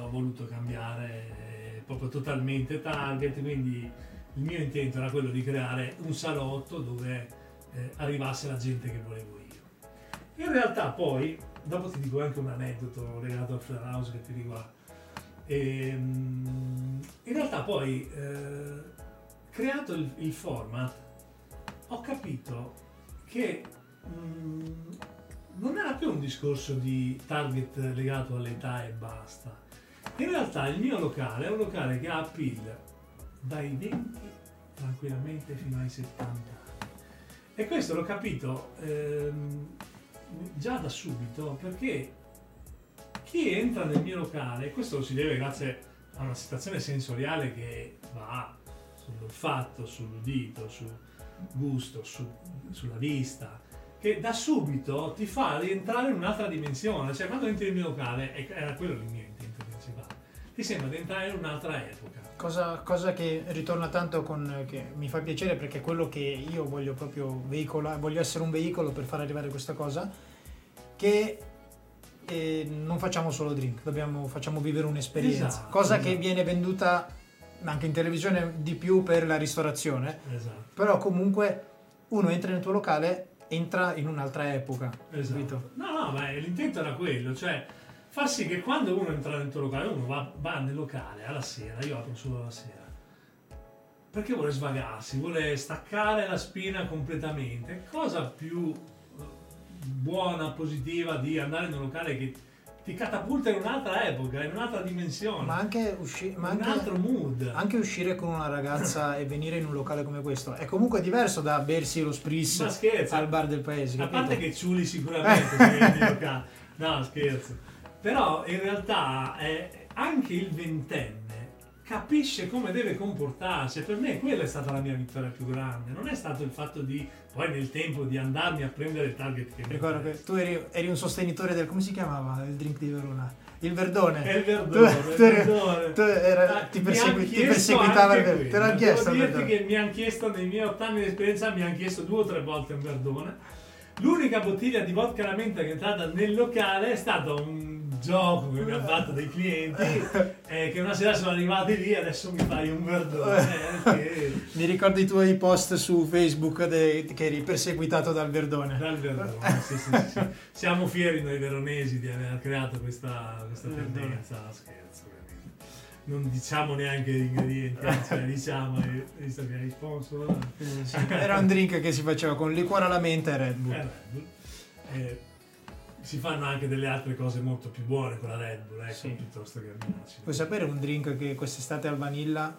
ho voluto cambiare proprio totalmente target, quindi il mio intento era quello di creare un salotto dove arrivasse la gente che volevo io. In realtà poi, dopo ti dico anche un aneddoto legato al Flair House che ti riguarda. In realtà poi creato il format ho capito che un discorso di target legato all'età e basta. In realtà il mio locale è un locale che ha appeal dai 20 tranquillamente fino ai 70 anni. E questo l'ho capito già da subito, perché chi entra nel mio locale, questo lo si deve grazie a una situazione sensoriale che va sull'olfatto, sull'udito, sul gusto, sulla vista, che da subito ti fa rientrare in un'altra dimensione. Cioè, quando entri nel mio locale, era quello il mio intento principale, ti sembra di entrare in un'altra epoca. Cosa che ritorna tanto, che mi fa piacere, perché quello che io voglio proprio veicolare, voglio essere un veicolo per far arrivare questa cosa, che non facciamo solo drink, facciamo vivere un'esperienza, esatto. Che viene venduta anche in televisione di più per la ristorazione, esatto. Però comunque uno entra nel tuo locale, entra in un'altra epoca, esatto. Capito? No, ma l'intento era quello, cioè fa sì che quando uno entra nel tuo locale, uno va nel locale alla sera, io apro solo alla sera, perché vuole svagarsi, vuole staccare la spina completamente. Cosa più buona, positiva di andare in un locale che ti catapulta in un'altra epoca, in un'altra dimensione, ma anche un altro mood. Anche uscire con una ragazza e venire in un locale come questo è comunque diverso da bersi lo spritz al bar del paese, capito? A parte che ciuli sicuramente no, scherzo, però in realtà anche il ventenne capisce come deve comportarsi. Per me quella è stata la mia vittoria più grande, non è stato il fatto di poi nel tempo di andarmi a prendere il target che ricordo che tu eri un sostenitore del, come si chiamava il drink di Verona? Il Verdone. Ti perseguitava te l'hanno chiesto. Devo dirti che mi hanno chiesto, nei miei 8 anni di esperienza, mi hanno chiesto 2 o 3 volte un Verdone. L'unica bottiglia di vodka alla menta che è entrata nel locale è stato un gioco che mi ha fatto dei clienti che una sera sono arrivati lì, adesso mi fai un verdone. Mi ricordo i tuoi post su Facebook che eri perseguitato dal verdone. Sì. Siamo fieri noi veronesi di aver creato questa tendenza, scherzo ovviamente. Non diciamo neanche gli ingredienti, cioè diciamo, visto che hai sponsor, era un drink che si faceva con liquore alla menta e Red Bull. Si fanno anche delle altre cose molto più buone con la Red Bull, sì. Piuttosto che il Minacino. Puoi sapere un drink che quest'estate al Vanilla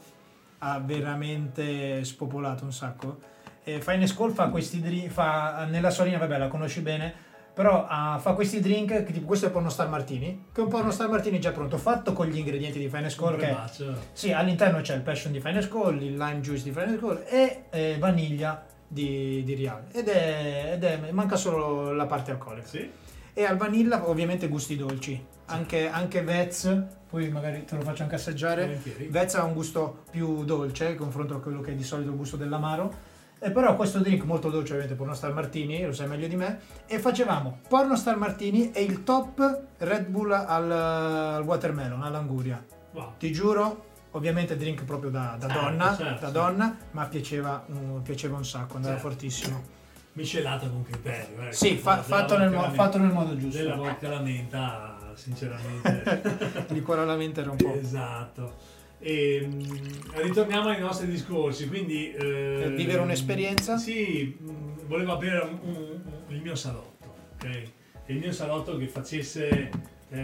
ha veramente spopolato un sacco? Finest Call fa questi drink, nella sua linea, vabbè, la conosci bene, però fa questi drink, che tipo questo è Pornostar Martini, che è un Pornostar Martini già pronto, fatto con gli ingredienti di Finest Call, sì, all'interno c'è il Passion di Finest Call, il Lime Juice di Finest Call e Vaniglia di Real, manca solo la parte alcolica. Sì. E al Vanilla ovviamente gusti dolci, anche Vez, poi magari te lo faccio anche assaggiare. Vez ha un gusto più dolce in confronto a quello che è di solito il gusto dell'amaro, però questo drink molto dolce ovviamente, Pornostar Martini, lo sai meglio di me, e facevamo Pornostar Martini e il top Red Bull al watermelon, all'anguria. Wow. Ti giuro, ovviamente drink proprio da donna, ma piaceva un sacco, andava fortissimo. Miscelata con criterio, sì, fatto nel modo giusto. Della vodka alla menta, sinceramente, liquore alla menta era un po'. Esatto. E ritorniamo ai nostri discorsi. Quindi per vivere un'esperienza? Sì, volevo aprire il mio salotto, ok? Il mio salotto che facesse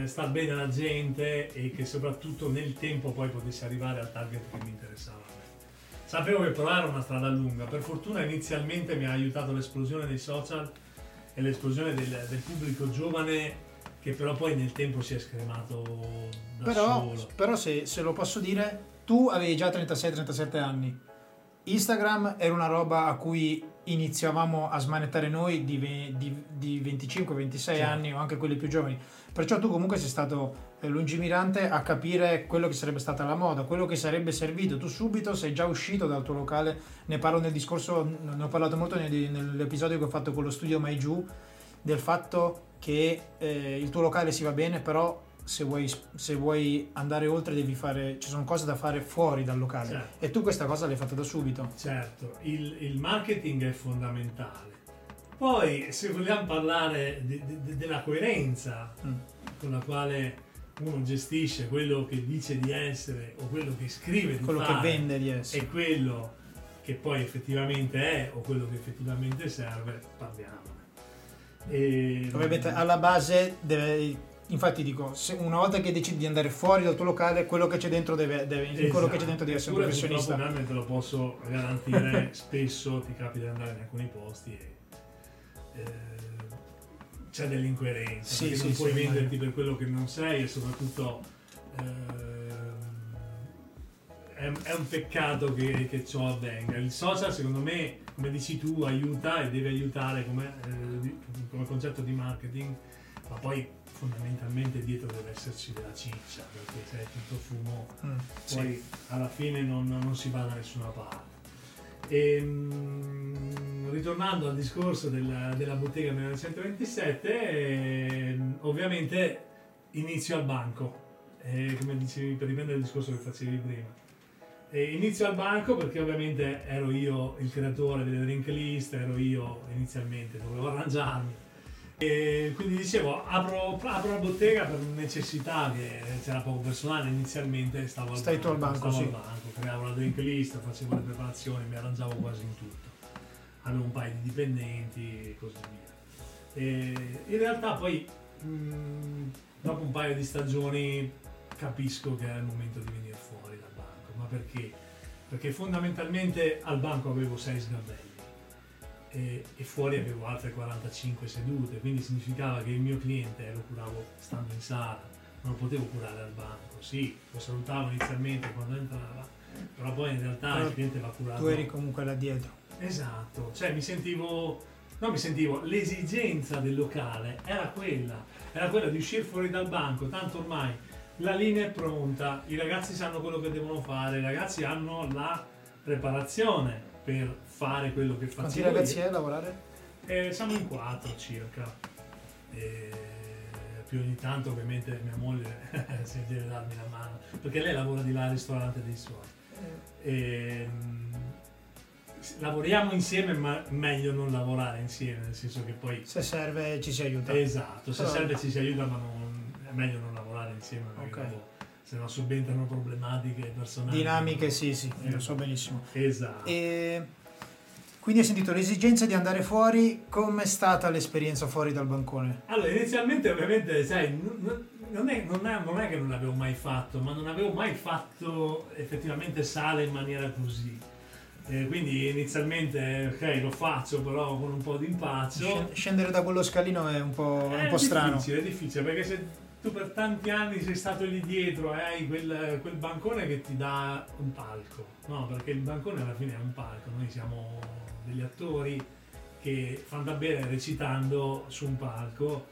star bene alla gente e che soprattutto nel tempo poi potesse arrivare al target che mi interessava. Sapevo che provare una strada lunga, per fortuna inizialmente mi ha aiutato l'esplosione dei social e l'esplosione del pubblico giovane, che però poi nel tempo si è scremato da solo. Però se lo posso dire, tu avevi già 36-37 anni, Instagram era una roba a cui iniziavamo a smanettare noi di 25-26 anni o anche quelli più giovani, perciò tu comunque sei stato lungimirante a capire quello che sarebbe stata la moda, quello che sarebbe servito. Tu subito sei già uscito dal tuo locale, ne ho parlato molto nell'episodio che ho fatto con lo studio Mai Giù, del fatto che il tuo locale va bene, però se vuoi andare oltre ci sono cose da fare fuori dal locale, certo. E tu questa cosa l'hai fatta da subito, certo. Il marketing è fondamentale. Poi se vogliamo parlare della coerenza con la quale uno gestisce quello che dice di essere o quello che scrive di quello fare, che vende di essere, e quello che poi effettivamente è o quello che effettivamente serve, parliamone. Ovviamente alla base deve, infatti dico, se una volta che decidi di andare fuori dal tuo locale, quello che c'è dentro deve esatto. Quello che c'è dentro deve essere un professionista. Ovviamente lo posso garantire. Spesso ti capita di andare in alcuni posti e c'è dell'incoerenza, sì, sì, non puoi venderti per quello che non sei, e soprattutto è un peccato che ciò avvenga. Il social, secondo me, come dici tu, aiuta e deve aiutare come concetto di marketing, ma poi fondamentalmente dietro deve esserci della ciccia, perché se è tutto fumo poi alla fine non si va da nessuna parte. E, ritornando al discorso della bottega 1927, ovviamente inizio al banco, come dicevi, per riprendere il discorso che facevi prima. Inizio al banco perché ovviamente ero io il creatore delle drink list, ero io inizialmente, dovevo arrangiarmi, e quindi dicevo apro la bottega per necessità, che c'era poco personale inizialmente, stavo al banco, creavo la drink list, facevo le preparazioni, mi arrangiavo quasi in tutto, avevo un paio di dipendenti e così via. E in realtà poi dopo un paio di stagioni capisco che era il momento di venire fuori dal banco. Ma perché? Perché fondamentalmente al banco avevo 6 sgabelli e fuori avevo altre 45 sedute, quindi significava che il mio cliente lo curavo stando in sala, non lo potevo curare al banco. Sì, lo salutavo inizialmente quando entrava, però poi in realtà il cliente va curato. Tu eri comunque là dietro. Esatto, cioè l'esigenza del locale era quella di uscire fuori dal banco, tanto ormai la linea è pronta, i ragazzi sanno quello che devono fare, i ragazzi hanno la preparazione per fare quello che facciamo. Quanti ragazzi è a lavorare? Siamo in 4 circa, più ogni tanto ovviamente mia moglie si deve darmi la mano, perché lei lavora di là al ristorante dei suoi. Lavoriamo insieme, ma meglio non lavorare insieme, nel senso che poi se serve ci si aiuta. Esatto, se serve ci si aiuta, ma è meglio non lavorare insieme, perché se no subentrano problematiche personali. Dinamiche, sì, lo so benissimo. Esatto. E quindi hai sentito l'esigenza di andare fuori. Com'è stata l'esperienza fuori dal bancone? Allora, inizialmente ovviamente, sai, non è che non l'avevo mai fatto, ma non avevo mai fatto effettivamente sale in maniera così. Quindi inizialmente lo faccio, però con un po' di impaccio. Scendere da quello scalino è un po' strano. È difficile, perché se tu per tanti anni sei stato lì dietro e hai quel bancone che ti dà un palco, no? Perché il bancone alla fine è un palco, noi siamo degli attori che fanno da bere recitando su un palco,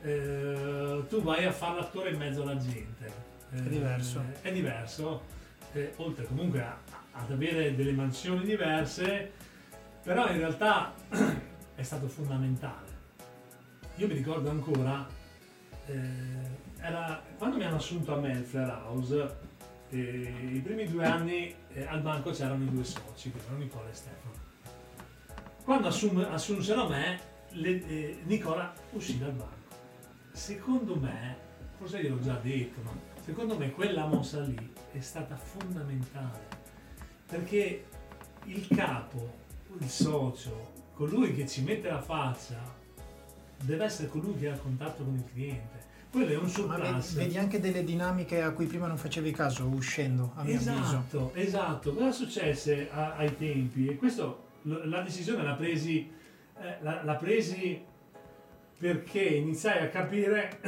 tu vai a fare l'attore in mezzo alla gente, è diverso, oltre comunque ad avere delle mansioni diverse, però in realtà è stato fondamentale. Io mi ricordo ancora, era quando mi hanno assunto a me il Flair House, i primi 2 anni al banco c'erano i 2 soci, che erano Nicola e Stefano. Quando assunsero me, Nicola uscì dal banco. Secondo me, forse gliel'ho già detto, ma secondo me quella mossa lì è stata fondamentale, perché il capo, il socio, colui che ci mette la faccia, deve essere colui che ha contatto con il cliente. Quello è un surplus. Vedi anche delle dinamiche a cui prima non facevi caso, uscendo, a mio avviso. Esatto. Cosa successe ai tempi? E questo, la decisione la presi perché iniziai a capire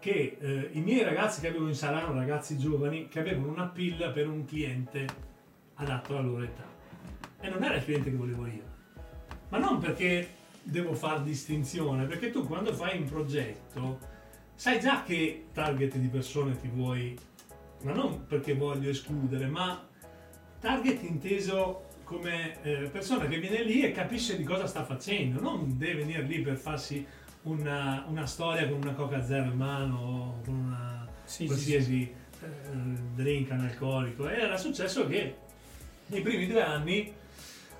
che i miei ragazzi che avevo in sala erano ragazzi giovani che avevano una pilla per un cliente adatto alla loro età, e non era il cliente che volevo io, ma non perché devo far distinzione, perché tu quando fai un progetto sai già che target di persone ti vuoi, ma non perché voglio escludere, ma target inteso come persona che viene lì e capisce di cosa sta facendo, non deve venire lì per farsi una storia con una coca zero in mano o con una qualsiasi drink analcolico. E era successo che nei primi 2 anni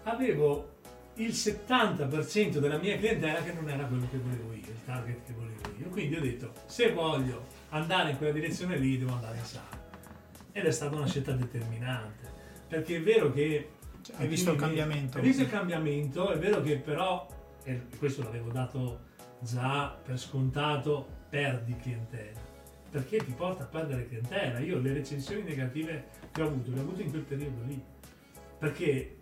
avevo il 70% della mia clientela che non era quello che volevo io, il target che volevo io. Quindi ho detto, se voglio andare in quella direzione lì devo andare in sala, ed è stata una scelta determinante, perché è vero che hai visto il cambiamento, è vero che però e questo l'avevo dato già per scontato, perdi clientela, perché ti porta a perdere clientela. Io le recensioni negative che ho avuto le ho avute in quel periodo lì, perché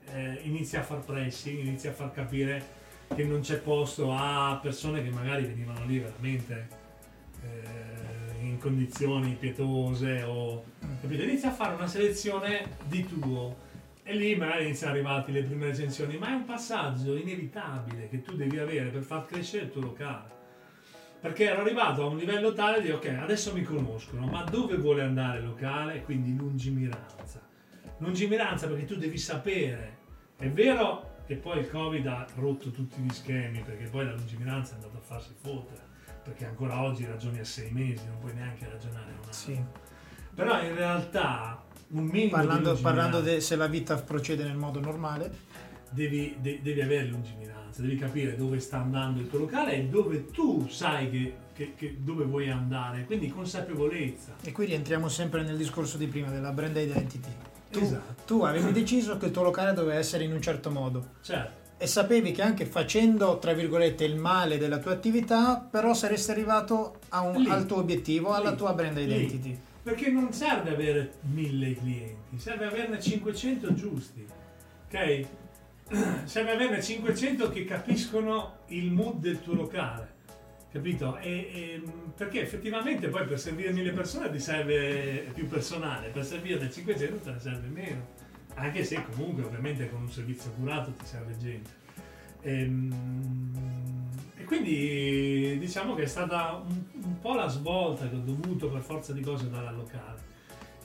inizi a far pressing, inizi a far capire che non c'è posto a persone che magari venivano lì veramente in condizioni pietose, o capito? Inizi a fare una selezione di tuo e lì magari iniziano ad arrivarti le prime recensioni, ma è un passaggio inevitabile che tu devi avere per far crescere il tuo locale, perché ero arrivato a un livello tale di ok, adesso mi conoscono, ma dove vuole andare il locale? Quindi lungimiranza, perché tu devi sapere. È vero che poi il Covid ha rotto tutti gli schemi, perché poi la lungimiranza è andata a farsi fottere, perché ancora oggi ragioni a 6 mesi, non puoi neanche ragionare a un anno. Sì. Però in realtà un minimo parlando se la vita procede nel modo normale, devi avere lungimiranza, devi capire dove sta andando il tuo locale e dove tu sai che dove vuoi andare, quindi consapevolezza. E qui rientriamo sempre nel discorso di prima della brand identity. Tu avevi deciso che il tuo locale doveva essere in un certo modo, certo, e sapevi che anche facendo tra virgolette il male della tua attività, però saresti arrivato al tuo obiettivo, alla tua brand identity. Perché non serve avere 1000 clienti, serve averne 500 giusti, ok? Serve averne 500 che capiscono il mood del tuo locale, capito? E perché effettivamente poi per servire 1000 persone ti serve più personale, per servire 500 te ne serve meno, anche se comunque ovviamente con un servizio curato ti serve gente. E quindi diciamo che è stata un po' la svolta che ho dovuto per forza di cose dare al locale,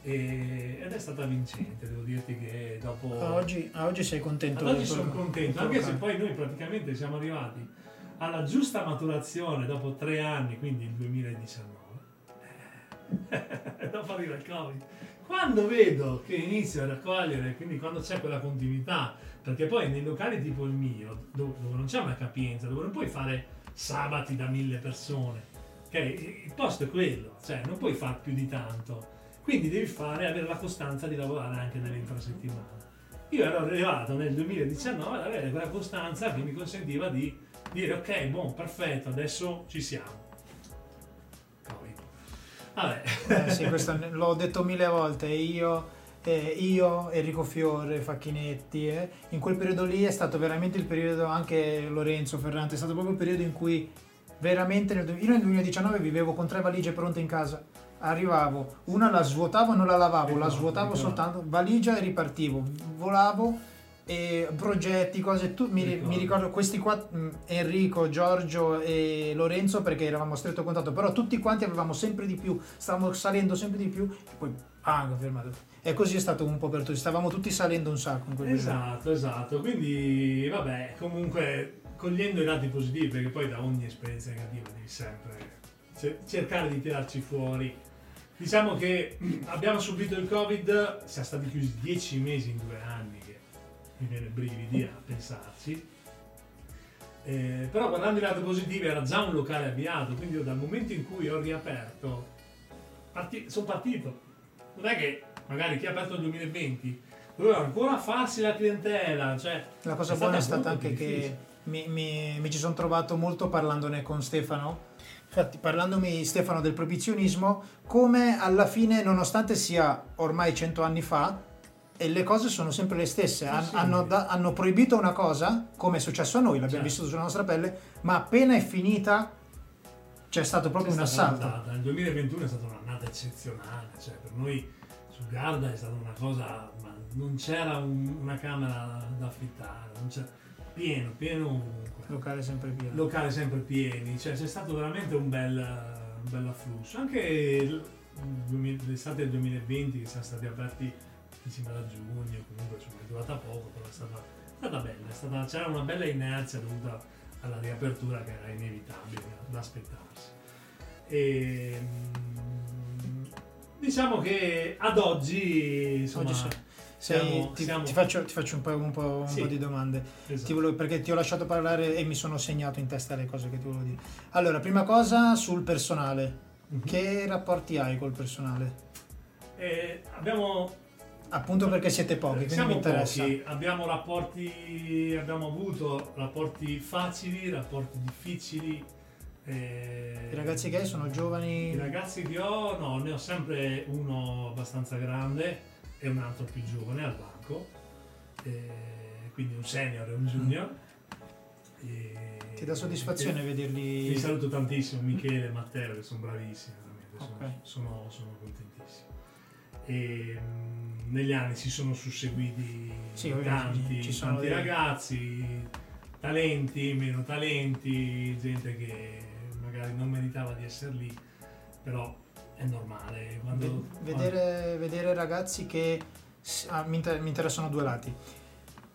ed è stata vincente. Devo dirti che dopo a oggi sei contento? Ad oggi sono contento, anche se poi noi praticamente siamo arrivati alla giusta maturazione dopo 3 anni, quindi il 2019 dopo arriva il Covid, quando vedo che inizio a raccogliere, quindi quando c'è quella continuità, perché poi nei locali tipo il mio, dove non c'è una capienza, dove non puoi fare sabati da 1000 persone, okay? Il posto è quello, cioè non puoi far più di tanto, quindi devi avere la costanza di lavorare anche nell'intrasettimana. Io ero arrivato nel 2019 ad avere quella costanza che mi consentiva di dire ok, buon, perfetto, adesso ci siamo. Covid. Vabbè. Sì, questo l'ho detto 1000 volte, io, Enrico Fiore, Facchinetti, in quel periodo lì è stato veramente il periodo, anche Lorenzo Ferrante, è stato proprio il periodo in cui veramente io nel 2019 vivevo con 3 valigie pronte in casa. Arrivavo, una la svuotavo, non la lavavo, la svuotavo soltanto, valigia, e ripartivo, volavo, e progetti, cose, mi ricordo questi qua, Enrico, Giorgio e Lorenzo, perché eravamo a stretto contatto, però tutti quanti avevamo sempre di più, stavamo salendo sempre di più, e poi ho fermato. E così è stato un po' per tutti, stavamo tutti salendo un sacco in quel periodo. Esatto, quindi vabbè, comunque cogliendo i lati positivi, perché poi da ogni esperienza negativa devi sempre cercare di tirarci fuori. Diciamo che abbiamo subito il Covid, siamo stati chiusi 10 mesi in 2 anni, che mi viene brividi a pensarci, però guardando il lato positivo era già un locale avviato, quindi io dal momento in cui ho riaperto sono partito. Non è che magari chi ha aperto nel 2020 doveva ancora farsi la clientela, cioè la cosa buona è stata anche che mi ci sono trovato molto parlandone con Stefano. Infatti, parlandomi Stefano del propizionismo, come alla fine, nonostante sia ormai 100 anni fa, e le cose sono sempre le stesse, hanno proibito una cosa, come è successo a noi, l'abbiamo vissuto sulla nostra pelle, ma appena è finita c'è stato proprio un assalto. Il 2021 è stata un'annata eccezionale, cioè per noi su Garda è stata una cosa, ma non c'era una camera da affittare, non c'era, pieno ovunque. Locale sempre pieni, cioè c'è stato veramente un bel afflusso. Anche l'estate del 2020, che siamo stati aperti mi sembra da giugno, comunque è durata poco, però è stata bella, c'era una bella inerzia dovuta alla riapertura che era inevitabile da aspettarsi. E diciamo che ad oggi ti faccio un po' di domande, esatto. Perché ti ho lasciato parlare e mi sono segnato in testa le cose che ti volevo dire. Allora, prima cosa sul personale, che rapporti hai col personale? Abbiamo Appunto perché siete pochi, quindi mi interessa. Pochi, abbiamo rapporti, abbiamo avuto rapporti facili, rapporti difficili. I ragazzi che hai sono giovani? I ragazzi che ho, no, ne ho sempre uno abbastanza grande e un altro più giovane al banco, quindi un senior e un junior. E ti dà soddisfazione vederli? Ti saluto tantissimo, Michele e Matteo, che sono bravissimi, veramente, okay. sono contentissimo. E negli anni si sono susseguiti tanti ragazzi, talenti, meno talenti, gente che magari non meritava di essere lì, però è normale. Vedere ragazzi che mi interessano due lati.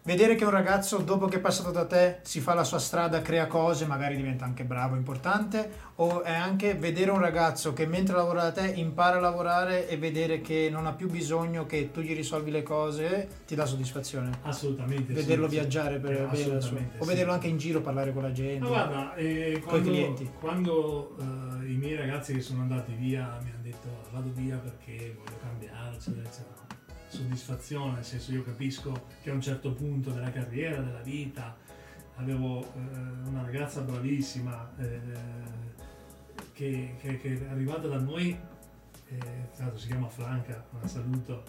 Vedere che un ragazzo, dopo che è passato da te, si fa la sua strada, crea cose, magari diventa anche bravo, importante, o è anche vedere un ragazzo che mentre lavora da te impara a lavorare e vedere che non ha più bisogno che tu gli risolvi le cose, ti dà soddisfazione? Assolutamente. Vederlo viaggiare per vedere la sua. O vederlo anche in giro, parlare con la gente, con i clienti. Quando i miei ragazzi che sono andati via mi hanno detto vado via perché voglio cambiare, eccetera, eccetera. Soddisfazione, nel senso, io capisco che a un certo punto della carriera, della vita, avevo una ragazza bravissima che è arrivata da noi, tanto si chiama Franca, un saluto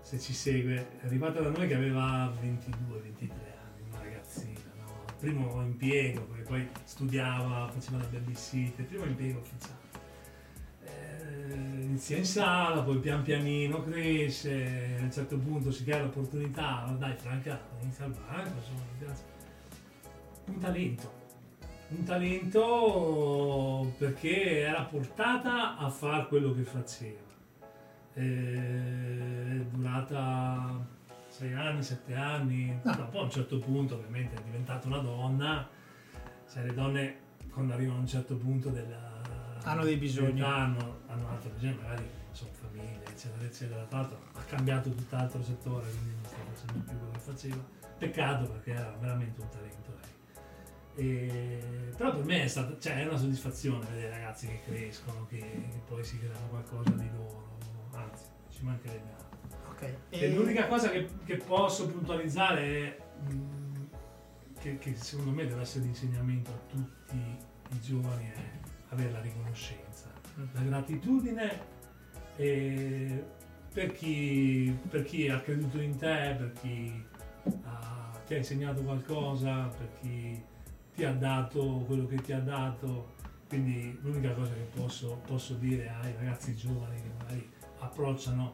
se ci segue, è arrivata da noi che aveva 22-23 anni, una ragazzina, no? Primo impiego, perché poi studiava, faceva la babysitter, primo impiego ufficiale. Inizia in sala, poi pian pianino cresce, a un certo punto si crea l'opportunità, dai Franca, inizia al banco, insomma, un talento perché era portata a fare quello che faceva. È durata 6 anni, 7 anni, poi a un certo punto ovviamente è diventata una donna, cioè le donne quando arrivano a un certo punto della hanno dei bisogni, hanno altri bisogni, magari sono famiglie, eccetera, eccetera. Tra l'altro ha cambiato tutt'altro settore, quindi non sta facendo più quello che faceva. Peccato perché era veramente un talento lei. Però per me è una soddisfazione vedere ragazzi che crescono, che poi si creano qualcosa di loro, anzi, ci mancherebbe altro. Okay. E l'unica cosa che posso puntualizzare è che secondo me deve essere di insegnamento a tutti i giovani è avere la riconoscenza, la gratitudine per chi ha creduto in te, per chi ti ha insegnato qualcosa, per chi ti ha dato quello che ti ha dato. Quindi l'unica cosa che posso dire ai ragazzi giovani che magari approcciano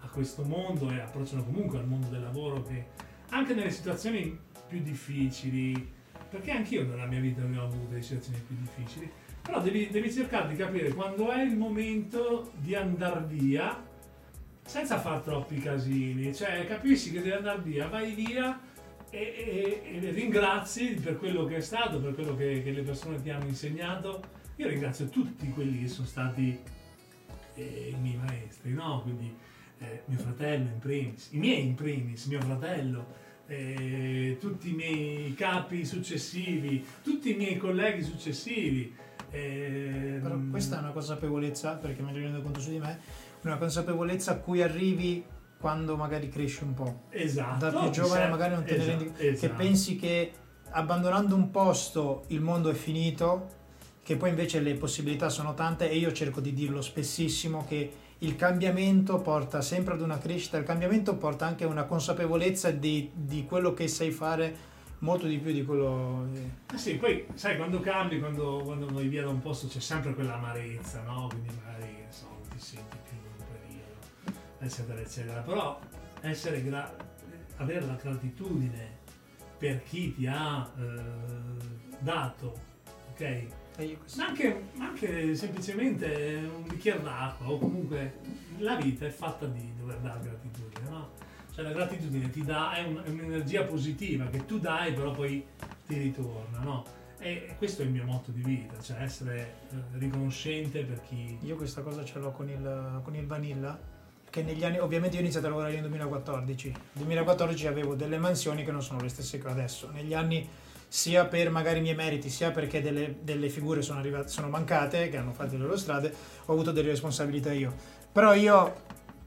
a questo mondo e approcciano comunque al mondo del lavoro, che anche nelle situazioni più difficili, perché anch'io nella mia vita ne ho avute delle situazioni più difficili, però devi cercare di capire quando è il momento di andar via senza far troppi casini, cioè capisci che devi andare via, vai via e ringrazi per quello che è stato, per quello che le persone ti hanno insegnato. Io ringrazio tutti quelli che sono stati i miei maestri, no? Quindi mio fratello in primis, i miei in primis, mio fratello, tutti i miei capi successivi, tutti i miei colleghi successivi. Però questa è una consapevolezza, perché me ne rendo conto su di me, una consapevolezza a cui arrivi quando magari cresci un po', esatto, da più giovane magari non te ne rendi, esatto. Che pensi che abbandonando un posto il mondo è finito, che poi invece le possibilità sono tante, e io cerco di dirlo spessissimo che il cambiamento porta sempre ad una crescita, il cambiamento porta anche a una consapevolezza di quello che sai fare, molto di più di quello. Sì, poi sai, quando cambi, quando vai via da un posto c'è sempre quell'amarezza, no? Quindi magari non ti senti più in un periodo, eccetera, eccetera. Però avere la gratitudine per chi ti ha dato, ok? Ma anche semplicemente un bicchiere d'acqua, o comunque la vita è fatta di dover dare gratitudine, no? Cioè la gratitudine ti dà, è un'energia positiva che tu dai, però poi ti ritorna, no? E questo è il mio motto di vita, cioè essere riconoscente per chi... Io questa cosa ce l'ho con il Vanilla, che negli anni... Ovviamente io ho iniziato a lavorare nel 2014. Nel 2014 avevo delle mansioni che non sono le stesse che adesso. Negli anni, sia per magari i miei meriti, sia perché delle figure sono mancate, che hanno fatto le loro strade, ho avuto delle responsabilità io. Però io...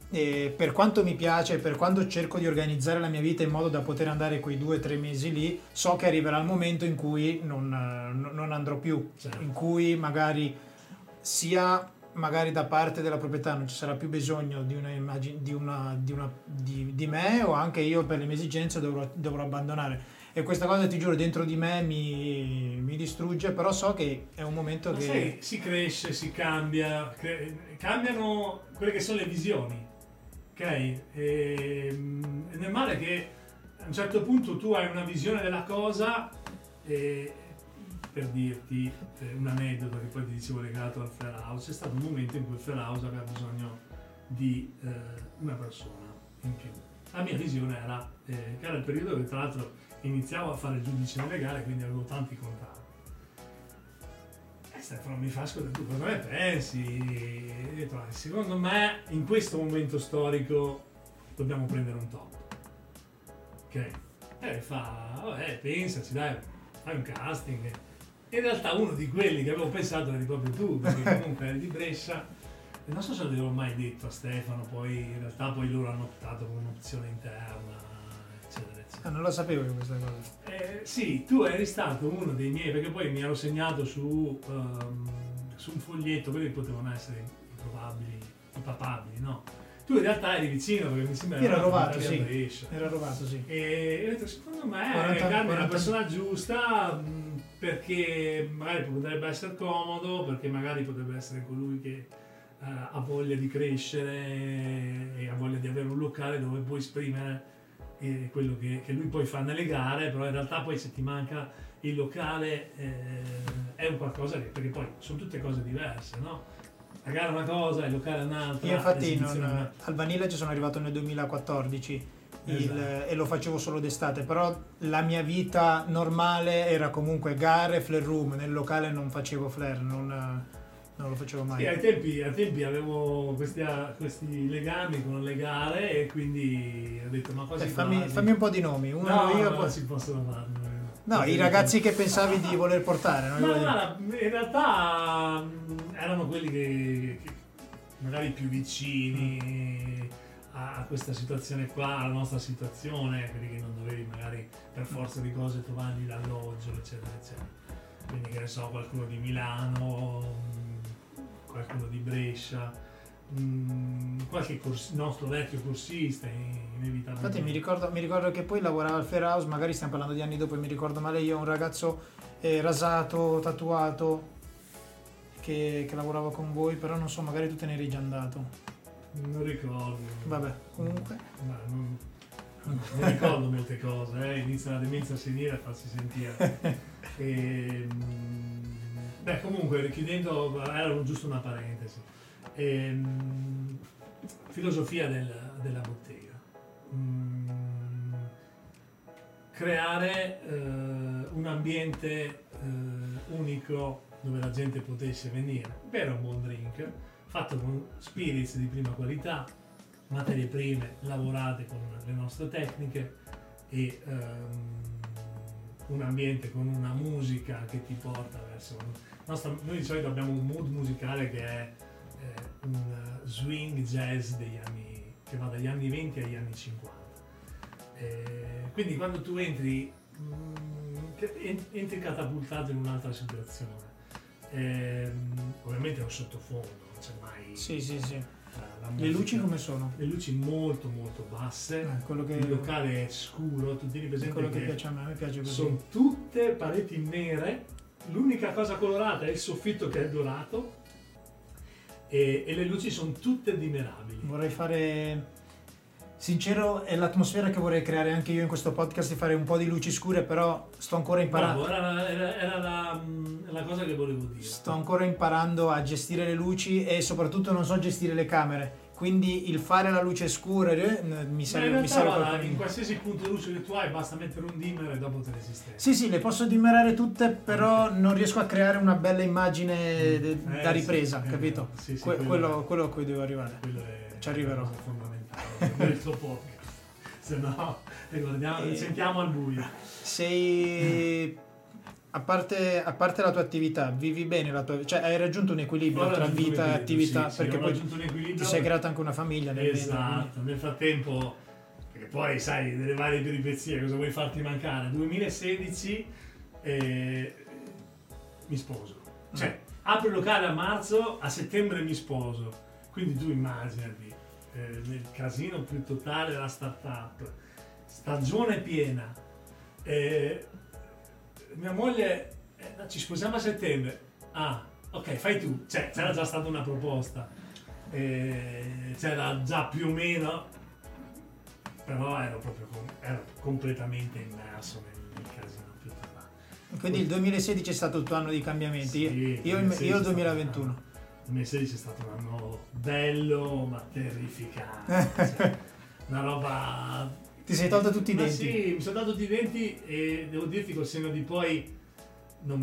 E per quanto mi piace, per quando cerco di organizzare la mia vita in modo da poter andare quei 2 o 3 mesi lì, so che arriverà il momento in cui non andrò più, certo, in cui magari sia magari da parte della proprietà non ci sarà più bisogno di una immagine di me, o anche io per le mie esigenze dovrò abbandonare. E questa cosa, ti giuro, dentro di me mi distrugge, però so che è un momento che... Sai, si cresce, si cambia, cambiano quelle che sono le visioni, ok? Nel male che a un certo punto tu hai una visione della cosa, per dirti un aneddoto che poi ti dicevo legato al Flair House, c'è stato un momento in cui il Flair House aveva bisogno di una persona in più. La mia visione era, che era il periodo che tra l'altro iniziavo a fare il giudice nelle gare, quindi avevo tanti contatti. E Stefano mi fa: ascolta, tu cosa ne pensi? Secondo me in questo momento storico dobbiamo prendere un top. Ok? E fa: vabbè, pensaci, dai, fai un casting. E in realtà uno di quelli che avevo pensato eri proprio tu, perché comunque eri di Brescia. E non so se l'avevo mai detto a Stefano, poi in realtà poi loro hanno optato per un'opzione interna. Non lo sapevo che questa cosa. Sì, tu eri stato uno dei miei, perché poi mi ero segnato su un foglietto quelli che potevano essere improbabili, impapabili, no? Tu in realtà eri vicino, perché mi sembra era rovato, sì. Era rovato, sì. E ho detto, secondo me Carmine è la persona giusta, perché magari potrebbe essere comodo, perché magari potrebbe essere colui che ha voglia di crescere e ha voglia di avere un locale dove puoi esprimere quello che lui poi fa nelle gare, però in realtà poi se ti manca il locale è un qualcosa che, perché poi sono tutte cose diverse, no? La gara è una cosa, il locale è un'altra. Io infatti al Vanilla ci sono arrivato nel 2014, esatto, e lo facevo solo d'estate, però la mia vita normale era comunque gare, Flair Room, nel locale non facevo Flair, non lo facevo mai. Sì, ai tempi avevo questi legami con le gare e quindi ho detto, ma quasi fammi un po' di nomi. Si possono fare. No, i ragazzi che pensavi di voler portare. No, in realtà erano quelli che magari più vicini a questa situazione qua, alla nostra situazione, quelli che non dovevi magari per forza di cose trovargli l'alloggio, eccetera, eccetera. Quindi, che ne so, qualcuno di Milano, qualcuno di Brescia, qualche nostro vecchio corsista inevitabilmente. Infatti mi ricordo che poi lavorava al Fair House, magari stiamo parlando di anni dopo, mi ricordo male io, un ragazzo rasato, tatuato, che lavorava con voi, però non so, magari tu te ne eri già andato. Non ricordo. Vabbè, comunque. Non ricordo molte cose, inizia la demenza senile a farsi sentire. Beh, comunque, richiudendo, era giusto una parentesi. Filosofia della bottega. Creare un ambiente unico dove la gente potesse venire, bere un buon drink, fatto con spirits di prima qualità, materie prime lavorate con le nostre tecniche e... un ambiente con una musica che ti porta verso... Noi di solito abbiamo un mood musicale che è un swing jazz che va dagli anni 20 agli anni 50. Quindi quando tu entri catapultato in un'altra situazione. Ovviamente è un sottofondo, non c'è mai... Sì. Le luci come sono? Le luci molto molto basse, il locale è scuro, tu tieni presente quello che piace a me, piace così. Sono tutte pareti nere, l'unica cosa colorata è il soffitto che è dorato e le luci sono tutte dimerabili. Vorrei fare... Sincero, è l'atmosfera che vorrei creare anche io in questo podcast, di fare un po' di luci scure, però sto ancora imparando. Bravo, era la cosa che volevo dire. Sto ancora imparando a gestire le luci e soprattutto non so gestire le camere, quindi il fare la luce scura mi serve in qualsiasi punto luce che tu hai, basta mettere un dimmer e dopo te le sistemi. Sì, le posso dimmerare tutte, però non riesco a creare una bella immagine da ripresa, sì, capito? Sì, quello a cui devo arrivare. Ci arriverò. Il tuo podcast, se no sentiamo al buio. Sei A parte la tua attività, vivi bene la tua, cioè hai raggiunto un equilibrio tra vita e attività, sì, perché poi ti sei creata anche una famiglia nel esatto, nel frattempo, perché poi sai delle varie peripezie, cosa vuoi farti mancare? 2016 mi sposo, cioè apro il locale a marzo, a settembre mi sposo, quindi tu immaginati nel casino più totale della startup, stagione piena, mia moglie, ci sposiamo a settembre. Ah, ok, fai tu. Cioè, c'era già stata una proposta, c'era già più o meno, però ero completamente immerso nel casino. Quindi il 2016 è stato il tuo anno di cambiamenti. Sì, io il 2021. Il 2016 è stato un anno bello ma terrificante, cioè, una roba. Ti sei tolto tutti i denti? Sì, mi sono dato tutti i denti e devo dirti col senno di poi non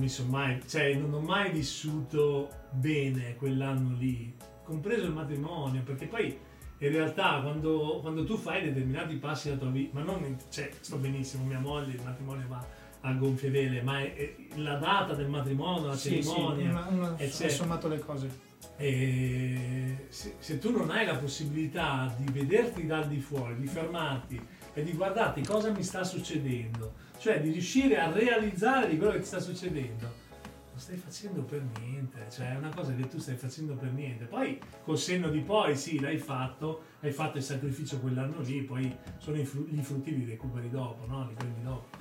ho mai vissuto bene quell'anno lì, compreso il matrimonio, perché poi in realtà quando tu fai determinati passi della tua vita, ma non, cioè, sto benissimo, mia moglie, il matrimonio va a gonfie vele, ma è la data del matrimonio, la cerimonia, hai sommato le cose. E se tu non hai la possibilità di vederti dal di fuori, di fermarti e di guardarti cosa mi sta succedendo, cioè di riuscire a realizzare di quello che ti sta succedendo, non stai facendo per niente, cioè è una cosa che tu stai facendo per niente. Poi col senno di poi sì, hai fatto il sacrificio quell'anno lì, poi sono i frutti li recuperi dopo, no? Li prendi dopo.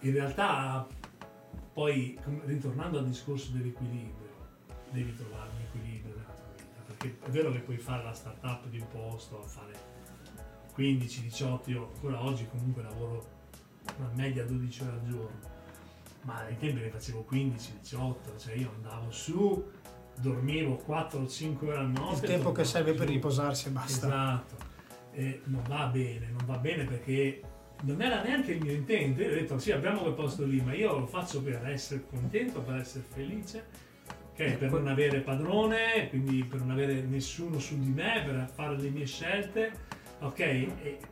In realtà poi, ritornando al discorso dell'equilibrio, devi trovare un equilibrio nella tua vita, perché è vero che puoi fare la startup di un posto, fare 15, 18, io ancora oggi comunque lavoro una media 12 ore al giorno, ma ai tempi ne facevo 15, 18, cioè io andavo su, dormivo 4 o 5 ore al notte. Il tempo che serve per riposarsi e basta. Esatto, e non va bene perché non era neanche il mio intento, io ho detto sì, abbiamo quel posto lì, ma io lo faccio per essere contento, per essere felice. Okay, per non avere padrone, quindi per non avere nessuno su di me, per fare le mie scelte, ok?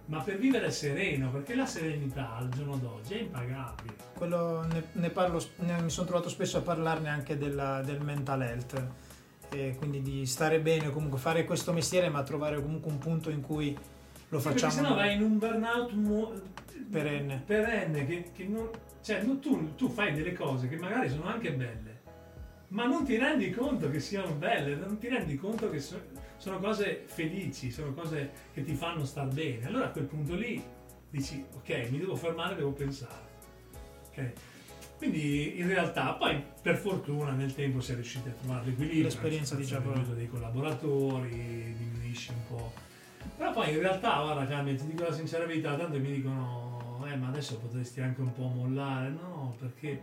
Ma per vivere sereno, perché la serenità al giorno d'oggi è impagabile. Quello ne parlo, mi sono trovato spesso a parlarne anche del mental health, e quindi di stare bene, comunque fare questo mestiere, ma trovare comunque un punto in cui lo facciamo. Perché sennò vai in un burnout perenne che non, cioè, tu fai delle cose che magari sono anche belle, ma non ti rendi conto che siano belle, non ti rendi conto che sono cose felici, sono cose che ti fanno star bene. Allora a quel punto lì dici ok, mi devo fermare, devo pensare, ok? Quindi in realtà poi per fortuna nel tempo si è riusciti a trovare l'equilibrio, l'esperienza di lavoro dei collaboratori diminuisce un po', però poi in realtà guarda Carmine, ti dico la sincera verità, tanto mi dicono ma adesso potresti anche un po' mollare, no, perché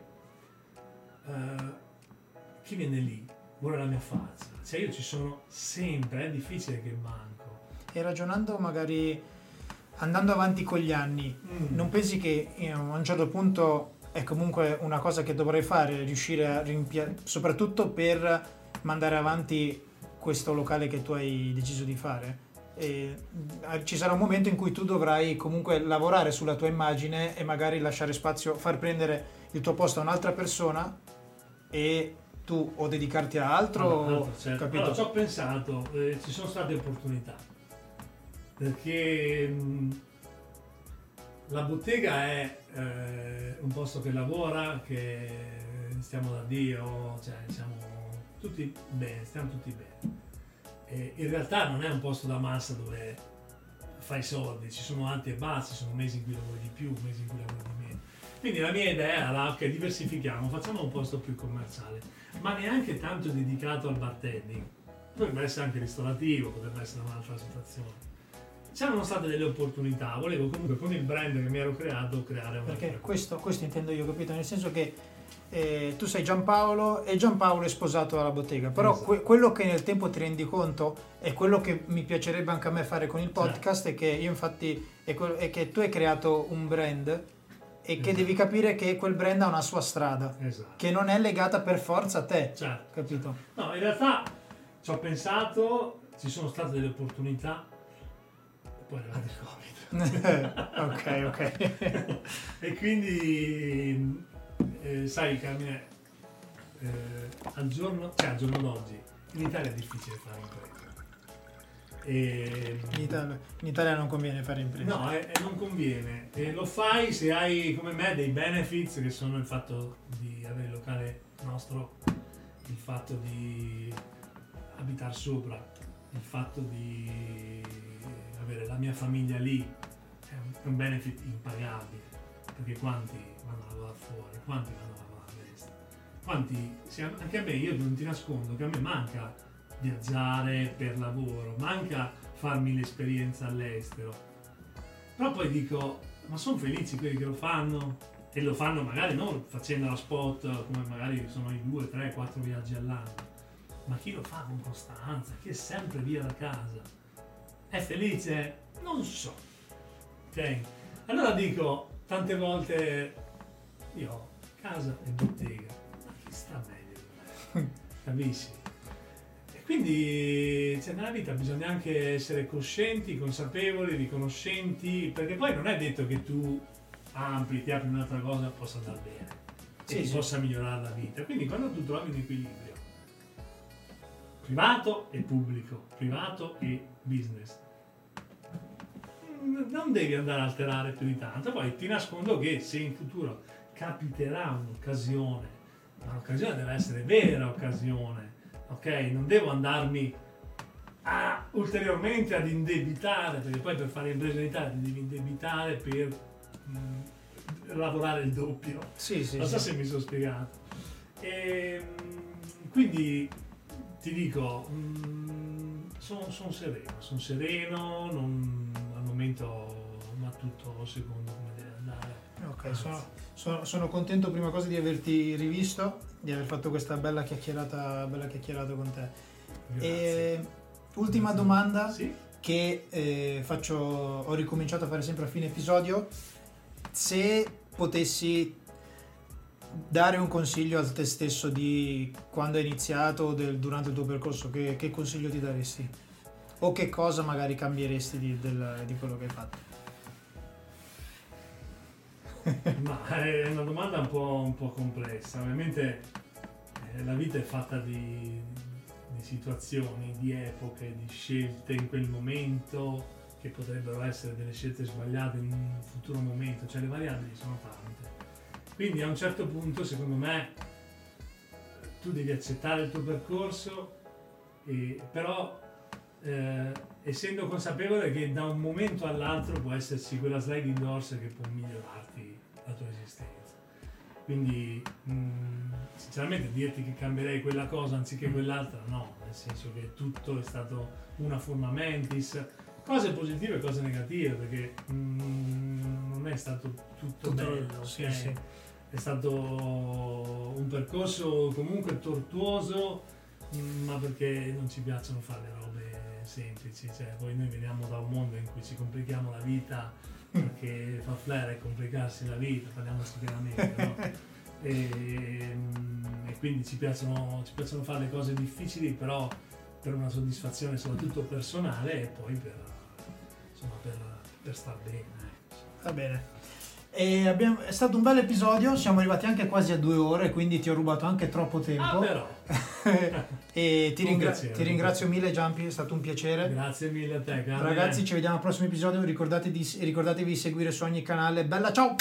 chi viene lì vuole la mia faccia, cioè io ci sono sempre, è difficile che manco. E ragionando magari andando avanti con gli anni, non pensi che a un certo punto è comunque una cosa che dovrei fare, riuscire a rimpiazzare, soprattutto per mandare avanti questo locale che tu hai deciso di fare? E ci sarà un momento in cui tu dovrai comunque lavorare sulla tua immagine e magari lasciare spazio, far prendere il tuo posto a un'altra persona e tu o dedicarti a altro, certo. Capito? Allora, ci ho pensato, ci sono state opportunità, perché la bottega è un posto che lavora, che stiamo da Dio, cioè stiamo tutti bene, e in realtà non è un posto da massa dove fai soldi, ci sono alti e bassi, sono mesi in cui lavori di più, mesi in cui lavori di meno. Quindi la mia idea era che diversifichiamo, facciamo un posto più commerciale, ma neanche tanto dedicato al bartending. Potrebbe essere anche ristorativo, potrebbe essere un'altra situazione. C'erano state delle opportunità, volevo comunque con il brand che mi ero creato creare una. Perché questo intendo io, capito? Nel senso che tu sei Gianpaolo e Gianpaolo è sposato alla bottega, però esatto. Quello che nel tempo ti rendi conto è quello che mi piacerebbe anche a me fare con il podcast, certo. È che io infatti è che tu hai creato un brand e che devi capire che quel brand ha una sua strada, esatto. Che non è legata per forza a te, certo, capito? Certo. No, in realtà ci ho pensato, ci sono state delle opportunità, poi è arrivato il Covid. Ok, ok. E quindi sai Carmine, al giorno d'oggi in Italia è difficile fare impresa. In Italia non conviene fare impresa. No, non conviene. Lo fai se hai come me dei benefits che sono il fatto di avere il locale nostro, il fatto di abitare sopra, il fatto di avere la mia famiglia lì. È un benefit impagabile, perché quanti vanno a lavorare fuori, quanti vanno a lavorare a destra, quanti, anche a me, io non ti nascondo che a me manca viaggiare per lavoro, manca farmi l'esperienza all'estero, però poi dico, ma sono felici quelli che lo fanno, e lo fanno magari non facendo la spot come magari sono i 2, 3, 4 viaggi all'anno, ma chi lo fa con costanza, chi è sempre via da casa, è felice? Non so, ok? Allora dico, tante volte io casa e bottega, ma chi sta meglio di me? Capisci? Quindi nella vita bisogna anche essere coscienti, consapevoli, riconoscenti, perché poi non è detto che tu ampli, ti apri un'altra cosa possa andare bene, sì, e sì, possa migliorare la vita. Quindi quando tu trovi un equilibrio privato e pubblico, privato e business, non devi andare a alterare più di tanto. Poi ti nascondo che se in futuro capiterà un'occasione, ma l'occasione deve essere vera occasione, ok, non devo andarmi a ulteriormente ad indebitare, perché poi per fare impresa in Italia ti devi indebitare per lavorare il doppio. Sì, non so se mi sono spiegato. E quindi ti dico, sono sereno, non, al momento va tutto secondo me deve andare. Ok, sono contento prima cosa di averti rivisto, di aver fatto questa bella chiacchierata con te. Grazie. E ultima domanda, sì? Che ho ricominciato a fare sempre a fine episodio. Se potessi dare un consiglio a te stesso di quando hai iniziato, durante il tuo percorso, che consiglio ti daresti? O che cosa magari cambieresti di quello che hai fatto? Ma è una domanda un po' complessa. Ovviamente la vita è fatta di situazioni, di epoche, di scelte in quel momento che potrebbero essere delle scelte sbagliate in un futuro momento, cioè le variabili sono tante. Quindi a un certo punto, secondo me, tu devi accettare il tuo percorso, però essendo consapevole che da un momento all'altro può esserci quella sliding doors che può migliorarti la tua esistenza. Quindi sinceramente dirti che cambierei quella cosa anziché quell'altra, no, nel senso che tutto è stato una forma mentis, cose positive e cose negative, perché non è stato tutto bello, sì, okay? Sì. È stato un percorso comunque tortuoso, ma perché non ci piacciono fare le robe semplici, cioè poi noi veniamo da un mondo in cui ci complichiamo la vita, perché fa Flair è complicarsi la vita, parliamoci chiaramente, no? E quindi ci piacciono fare le cose difficili, però per una soddisfazione soprattutto personale, e poi per star bene. Va bene, e è stato un bel episodio, siamo arrivati anche quasi a 2 ore, quindi ti ho rubato anche troppo tempo. Però. E ti ringrazio mille Gianpi, è stato un piacere. Grazie mille a te, Carmine. Ragazzi, ci vediamo al prossimo episodio, ricordatevi di seguire su ogni canale. Bella, ciao!